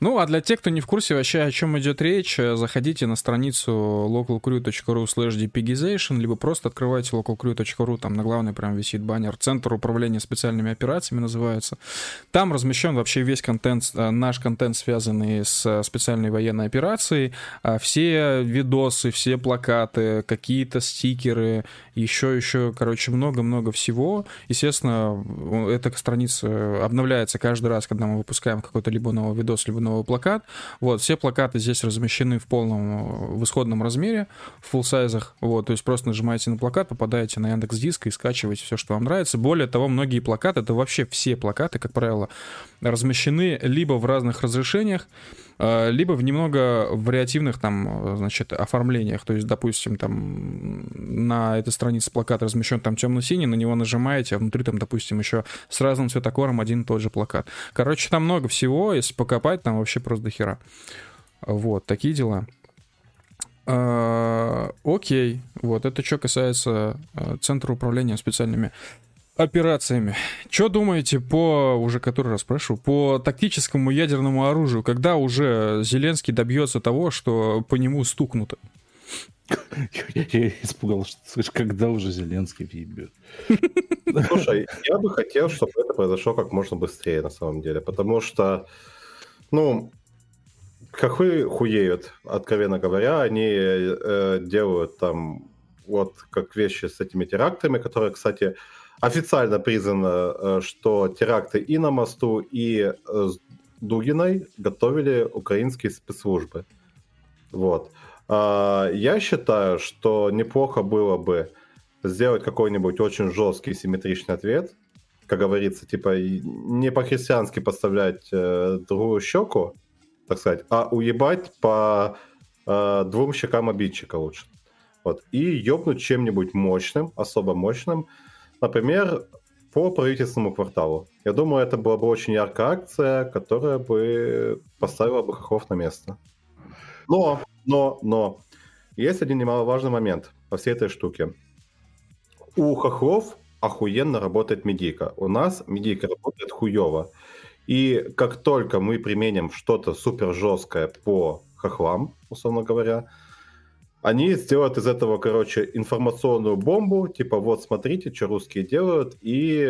Ну, а для тех, кто не в курсе вообще, о чем идет речь, заходите на страницу локал крю точка ру слэш депегизейшн, либо просто открывайте локал крю точка ру, там на главной прям висит баннер «Центр управления специальными операциями» называется. Там размещен вообще весь контент, наш контент, связанный с специальной военной операцией. Все видосы, все плакаты, какие-то стикеры, еще, еще, короче, много-много всего. Естественно, эта страница обновляется каждый раз, когда мы выпускаем какой-то либо новый видос, либо новый плакат. Вот, все плакаты здесь размещены в полном, в исходном размере, в фулл-сайзах. Вот, то есть просто нажимаете на плакат, попадаете на Яндекс.Диск и скачиваете все, что вам нравится. Более того, многие плакаты, это вообще все плакаты, как правило, размещены либо в разных разрешениях, либо в немного вариативных там, значит, оформлениях. То есть, допустим, там на этой странице плакат размещен там темно-синий, на него нажимаете, а внутри там, допустим, еще с разным цветокором один и тот же плакат. Короче, там много всего, если покопать, там вообще просто дохера. Вот, такие дела. Окей, вот, это что касается Центра управления специальными операциями. Что думаете по, уже который раз прошу, по тактическому ядерному оружию, когда уже Зеленский добьется того, что по нему стукнут? Я испугался, что, слышь, когда уже Зеленский въебет? Слушай, я бы хотел, чтобы это произошло как можно быстрее, на самом деле, потому что, ну, хохлы хуеют, откровенно говоря, они э, делают там вот как вещи с этими терактами, которые, кстати, официально признано, что теракты и на мосту, и с Дугиной готовили украинские спецслужбы. Вот. Я считаю, что неплохо было бы сделать какой-нибудь очень жесткий симметричный ответ, как говорится, типа не по-христиански подставлять э, другую щеку, так сказать, а уебать по э, двум щекам обидчика лучше. Вот. И ёбнуть чем-нибудь мощным, особо мощным, например, по правительственному кварталу. Я думаю, это была бы очень яркая акция, которая бы поставила бы хохлов на место. Но, но, но, есть один немаловажный момент во всей этой штуке. У хохлов охуенно работает медийка. У нас медийка работает хуёво. И как только мы применим что-то супер жесткое по хохлам, условно говоря, они сделают из этого, короче, информационную бомбу, типа вот смотрите, что русские делают, и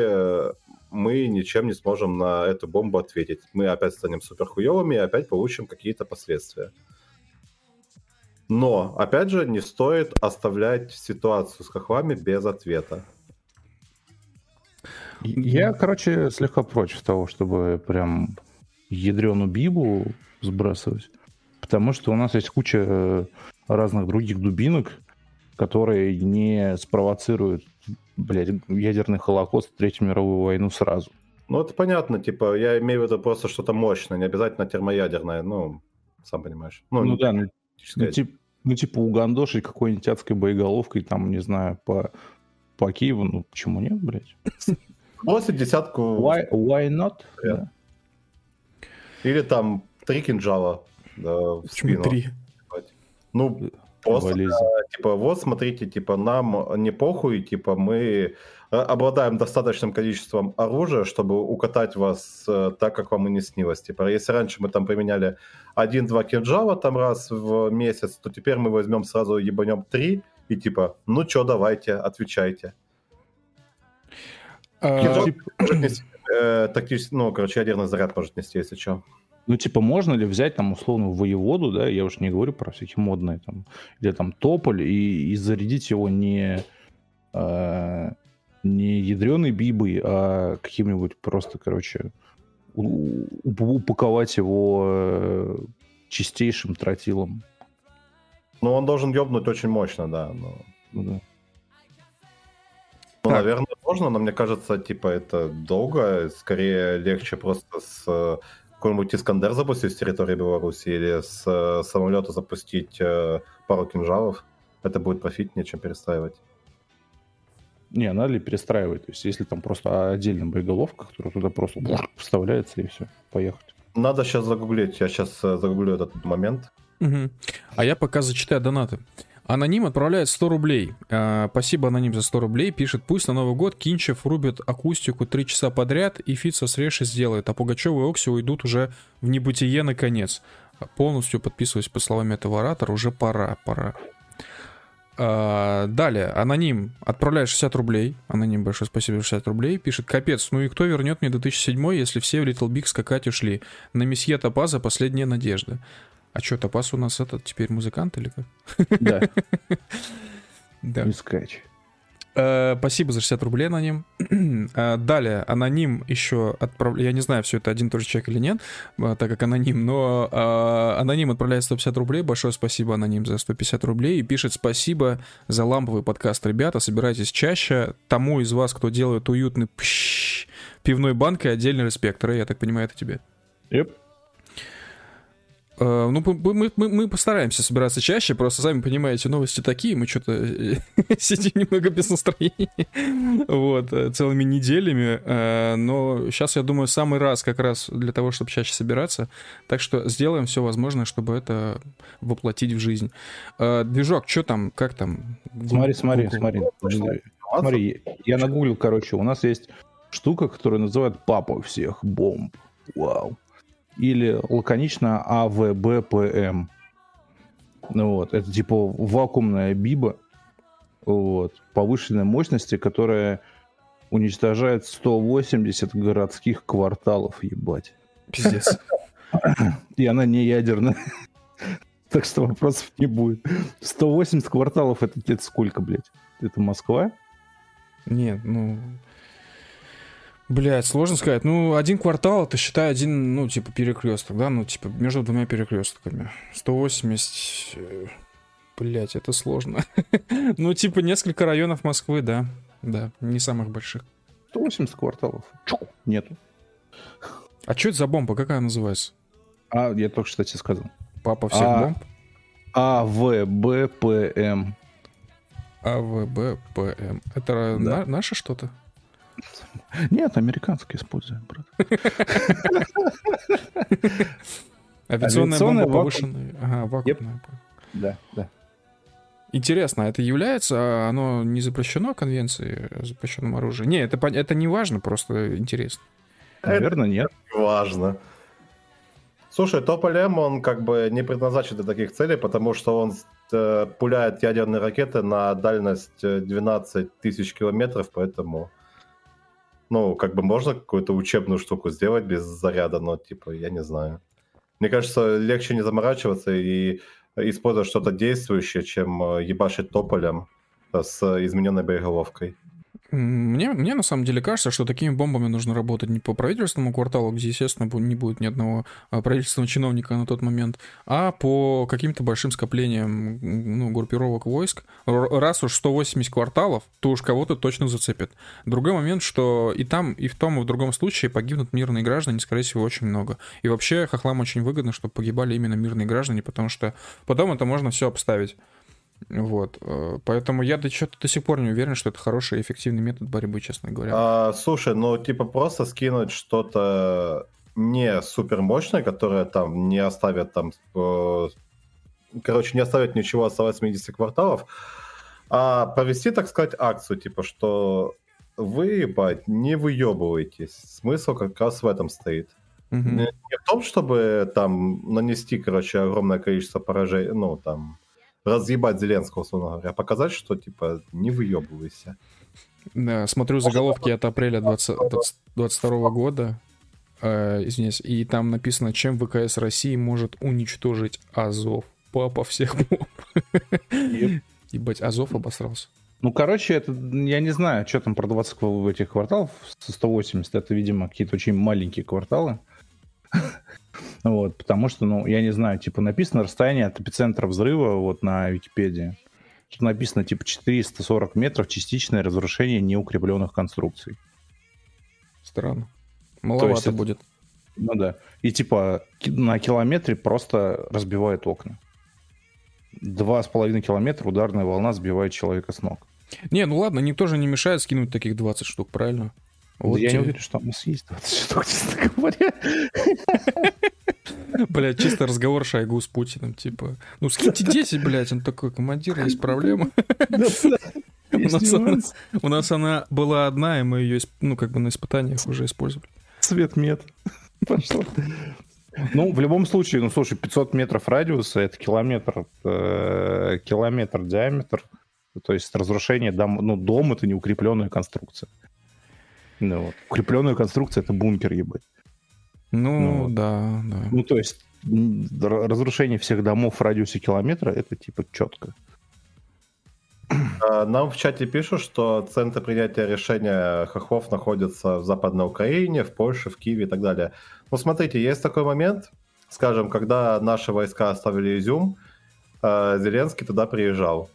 мы ничем не сможем на эту бомбу ответить. Мы опять станем супер хуёвыми и опять получим какие-то последствия. Но, опять же, не стоит оставлять ситуацию с хохлами без ответа. Я, короче, слегка против того, чтобы прям ядрёную бибу сбрасывать, потому что у нас есть куча разных других дубинок, которые не спровоцируют, блядь, ядерный холокост, Третью мировую войну сразу. Ну, это понятно, типа, я имею в виду просто что-то мощное, не обязательно термоядерное, ну, сам понимаешь. Ну, ну не... да, ну, ну, тип, ну типа угандошить какой-нибудь адской боеголовкой, там, не знаю, по... По Киеву, ну почему нет, блядь? После десятку... Why, why not? Yeah. Yeah. Или там три кинжала да, в почему спину. Три? Ну, просто, да, типа, вот, смотрите, типа, нам не похуй, типа, мы обладаем достаточным количеством оружия, чтобы укатать вас так, как вам и не снилось. Типа, если раньше мы там применяли один-два кинжала там раз в месяц, то теперь мы возьмем сразу ебанем три, и типа, ну чё, давайте, отвечайте. А, Кинжал тип... может нести, э, тактически, ну, короче, ядерный заряд может нести, если чё. Ну, типа, можно ли взять там, условно, воеводу, да, я уж не говорю про всякие модные там, или там тополь, и, и зарядить его не, а, не ядрёной бибой, а каким-нибудь просто, короче, упаковать его чистейшим тротилом. Ну, он должен ёбнуть очень мощно, да. Но... Ну, да. ну наверное, можно, но мне кажется, типа, это долго. Скорее, легче просто с какой-нибудь Искандер запустить с территории Беларуси или с самолета запустить пару кинжалов. Это будет профитнее, чем перестраивать. Не, надо ли перестраивать? То есть, если там просто отдельная боеголовка, которая туда просто вставляется, и все, поехать. Надо сейчас загуглить. Я сейчас загуглю этот момент. Угу. А я пока зачитаю донаты. Аноним отправляет сто рублей. а, Спасибо, аноним, за сто рублей. Пишет: пусть на Новый год Кинчев рубит акустику три часа подряд и Фица с Решей сделает, а Пугачева и Окси уйдут уже в небытие наконец. Полностью подписываюсь под словами этого оратора. Уже пора, пора. а, Далее, аноним отправляет шестьдесят рублей. Аноним, большое спасибо за шестьдесят рублей. Пишет: капец, ну и кто вернет мне две тысячи седьмой, если все в Little Big скакать ушли? На месье Топаза последняя надежда. А что, Топас у нас этот теперь музыкант или как? Да. Да. Искач. Uh, спасибо за шестьдесят рублей, аноним. Uh, далее, аноним еще отправляет... Я не знаю, все это один тот же человек или нет, uh, так как аноним, но uh, аноним отправляет сто пятьдесят рублей. Большое спасибо, аноним, за сто пятьдесят рублей. И пишет: спасибо за ламповый подкаст, ребята. Собирайтесь чаще. Тому из вас, кто делает уютный пшш пивной банкой, отдельный респект. Рэй, я так понимаю, это тебе. Yep. Ну, мы, мы, мы постараемся собираться чаще, просто, сами понимаете, новости такие, мы что-то сидим немного без настроения, вот, целыми неделями, но сейчас, я думаю, самый раз как раз для того, чтобы чаще собираться, так что сделаем все возможное, чтобы это воплотить в жизнь. Движок, что там, как там? Смотри, смотри, смотри, смотри, я нагуглил, короче, у нас есть штука, которую называют «Папа всех бомб», вау. Или лаконично АВБПМ. Вот. Это типа вакуумная биба, вот, повышенной мощности, которая уничтожает сто восемьдесят городских кварталов, ебать. Пиздец. И она не ядерная. Так что вопросов не будет. сто восемьдесят кварталов — это где-то сколько, блядь? Это Москва? Нет, ну... Блять, сложно сказать. Ну, один квартал, это считай один, ну, типа, перекресток, да? Ну, типа, между двумя перекрестками. сто восемьдесят... Блять, это сложно. Ну, типа, несколько районов Москвы, да. Да, не самых больших. сто восемьдесят кварталов. Чук, нету. А что это за бомба? Какая называется? А, я только что тебе сказал. Папа всех а... бомб? АВБПМ. АВБПМ. Это да. на- наше что-то? Нет, американское используем, брат. Авиационная бомба повышенная. Ага, вакуумная. Да, да. Интересно, это является, оно не запрещено конвенцией о запрещенном оружии? Не, это, это не важно, просто интересно. Наверное, нет. Важно. Слушай, ТОП-М, он как бы не предназначен для таких целей, потому что он э, пуляет ядерные ракеты на дальность двенадцать тысяч километров, поэтому, ну, как бы можно какую-то учебную штуку сделать без заряда, но, типа, я не знаю. Мне кажется, легче не заморачиваться и использовать что-то действующее, чем ебашить тополем с измененной боеголовкой. Мне, мне на самом деле кажется, что такими бомбами нужно работать не по правительственному кварталу, где, естественно, не будет ни одного правительственного чиновника на тот момент, а по каким-то большим скоплениям, ну, группировок войск. Раз уж сто восемьдесят кварталов, то уж кого-то точно зацепит. Другой момент, что и там, и в том, и в другом случае погибнут мирные граждане, скорее всего, очень много. И вообще хохлам очень выгодно, чтобы погибали именно мирные граждане, потому что потом это можно все обставить. Вот, поэтому я до, чё-то до сих пор не уверен, что это хороший и эффективный метод борьбы, честно говоря. А, слушай, ну типа просто скинуть что-то не супермощное, которое там не оставит там, э, короче, не оставит ничего, оставить восемьдесят кварталов, а провести, так сказать, акцию, типа, что вы, ебать, не выебываетесь. Смысл как раз в этом стоит. Угу. Не, не в том, чтобы там нанести, короче, огромное количество поражений, ну там... разъебать Зеленского, условно говоря, а показать, что, типа, не выебывайся. Да, смотрю заголовки от апреля двадцать двадцать второго года, э, извиняюсь, и там написано, чем ВКС России может уничтожить Азов. Папа всех бомб. Yep. Ебать, Азов обосрался. Ну, короче, это, я не знаю, что там про двадцать этих кварталов, сто восемьдесят, это, видимо, какие-то очень маленькие кварталы. Вот, потому что, ну, я не знаю, типа, написано расстояние от эпицентра взрыва, вот, на Википедии. Тут написано, типа, четыреста сорок метров, частичное разрушение неукрепленных конструкций. Странно. Маловато будет. Это... Ну да. И, типа, на километре просто разбивает окна. Два с половиной километра ударная волна сбивает человека с ног. Не, ну ладно, никто же не мешает скинуть таких двадцать штук, правильно? Вот да я тебе... не уверен, что у нас есть двадцать штук, честно говоря. Блядь, чисто разговор Шойгу с Путиным, типа, ну скиньте десять, блядь, он такой, командир, есть проблема. У нас она была одна, и мы ее, ну, как бы на испытаниях уже использовали. Цвет мед. Пошло. Ну, в любом случае, ну, слушай, пятьсот метров радиуса, это километр, километр диаметр, то есть разрушение дома, ну, дом — это неукрепленная конструкция. Ну, вот. Укрепленная конструкция — это бункер, ебать. Ну, ну вот. да, да. Ну, то есть разрушение всех домов в радиусе километра — это типа четко. Нам в чате пишут, что центр принятия решения хохлов находится в Западной Украине, в Польше, в Киеве и так далее. Ну, смотрите, есть такой момент, скажем, когда наши войска оставили Изюм, Зеленский туда приезжал.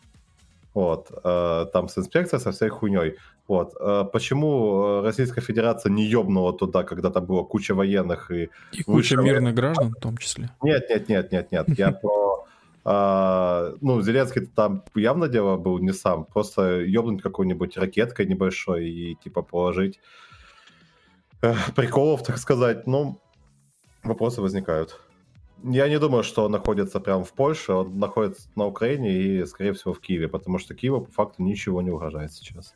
Вот, там с инспекцией, со всей хуйней. Вот. Почему Российская Федерация не ёбнула туда, когда там было куча военных и... И куча мирных граждан в том числе? Нет, нет, нет, нет, нет. Я про... Ну, Зеленский там явно дело был не сам. Просто ёбнуть какой-нибудь ракеткой небольшой и типа положить приколов, так сказать. Ну, вопросы возникают. Я не думаю, что он находится прямо в Польше. Он находится на Украине и, скорее всего, в Киеве. Потому что Киеву, по факту, ничего не угрожает сейчас.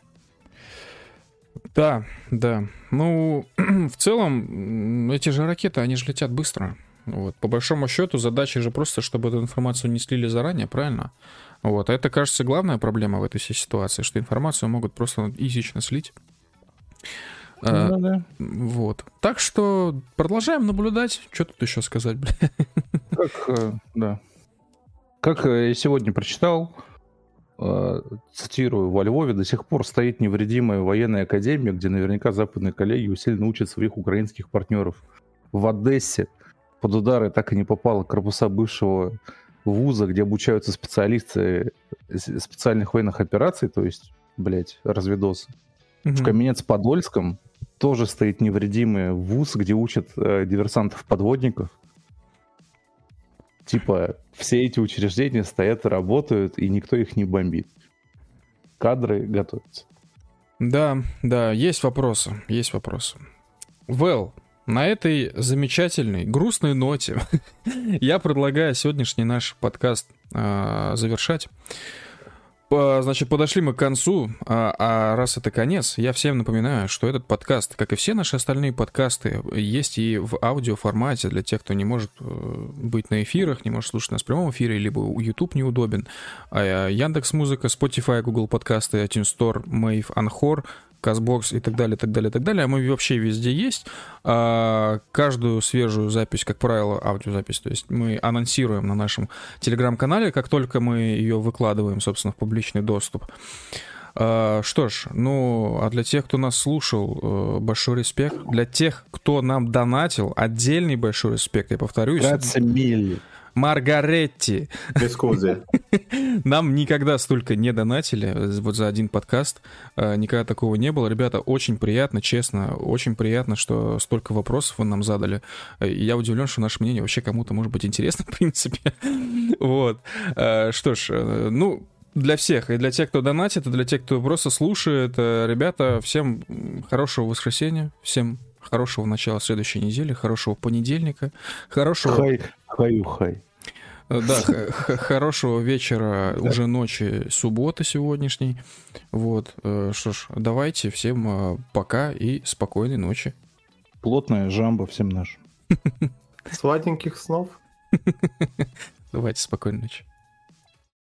Да, да. Ну, в целом, эти же ракеты, они же летят быстро. Вот. По большому счету, задача же просто, чтобы эту информацию не слили заранее, правильно? Вот. А это, кажется, главная проблема в этой всей ситуации, что информацию могут просто изично слить. Ну, а, да. Вот. Так что продолжаем наблюдать. Что тут еще сказать, бля? Как, да. Как я сегодня прочитал, цитирую, во Львове до сих пор стоит невредимая военная академия, где наверняка западные коллеги усиленно учат своих украинских партнеров. В Одессе под удары так и не попало корпуса бывшего вуза, где обучаются специалисты специальных военных операций, то есть, блять, разведосы. Mm-hmm. В Каменец-Подольском тоже стоит невредимый вуз, где учат э, диверсантов-подводников. Типа, все эти учреждения стоят и работают, и никто их не бомбит. Кадры готовятся. Да, да, есть вопросы, есть вопросы. Well, на этой замечательной, грустной ноте я предлагаю сегодняшний наш подкаст э, завершать. Значит, подошли мы к концу, а, а раз это конец, я всем напоминаю, что этот подкаст, как и все наши остальные подкасты, есть и в аудиоформате для тех, кто не может быть на эфирах, не может слушать нас в прямом эфире, либо YouTube неудобен, а Яндекс.Музыка, Spotify, Google Подкасты, iTunes Store, Mave, Anchor, Castbox и так далее, так далее, так далее. А мы вообще везде есть. А, каждую свежую запись, как правило, аудиозапись, то есть мы анонсируем на нашем телеграм-канале, как только мы ее выкладываем, собственно, в публичный доступ. А, что ж, ну, а для тех, кто нас слушал, большой респект. Для тех, кто нам донатил, отдельный большой респект, я повторюсь. Грацимили. Маргаретти. Нам никогда столько не донатили вот за один подкаст. Никогда такого не было. Ребята, очень приятно, честно. Очень приятно, что столько вопросов вы нам задали. Я удивлен, что наше мнение вообще кому-то может быть интересно, в принципе. Вот. Что ж, ну... Для всех, и для тех, кто донатит, и для тех, кто просто слушает. Ребята, всем хорошего воскресенья, всем хорошего начала следующей недели, хорошего понедельника, хорошего... Хай, хай, хай. Да, хорошего вечера, уже ночи, субботы сегодняшней. Вот, что ж, давайте, всем пока и спокойной ночи. Плотная жамба всем нашим. Сладеньких снов. Давайте, спокойной ночи.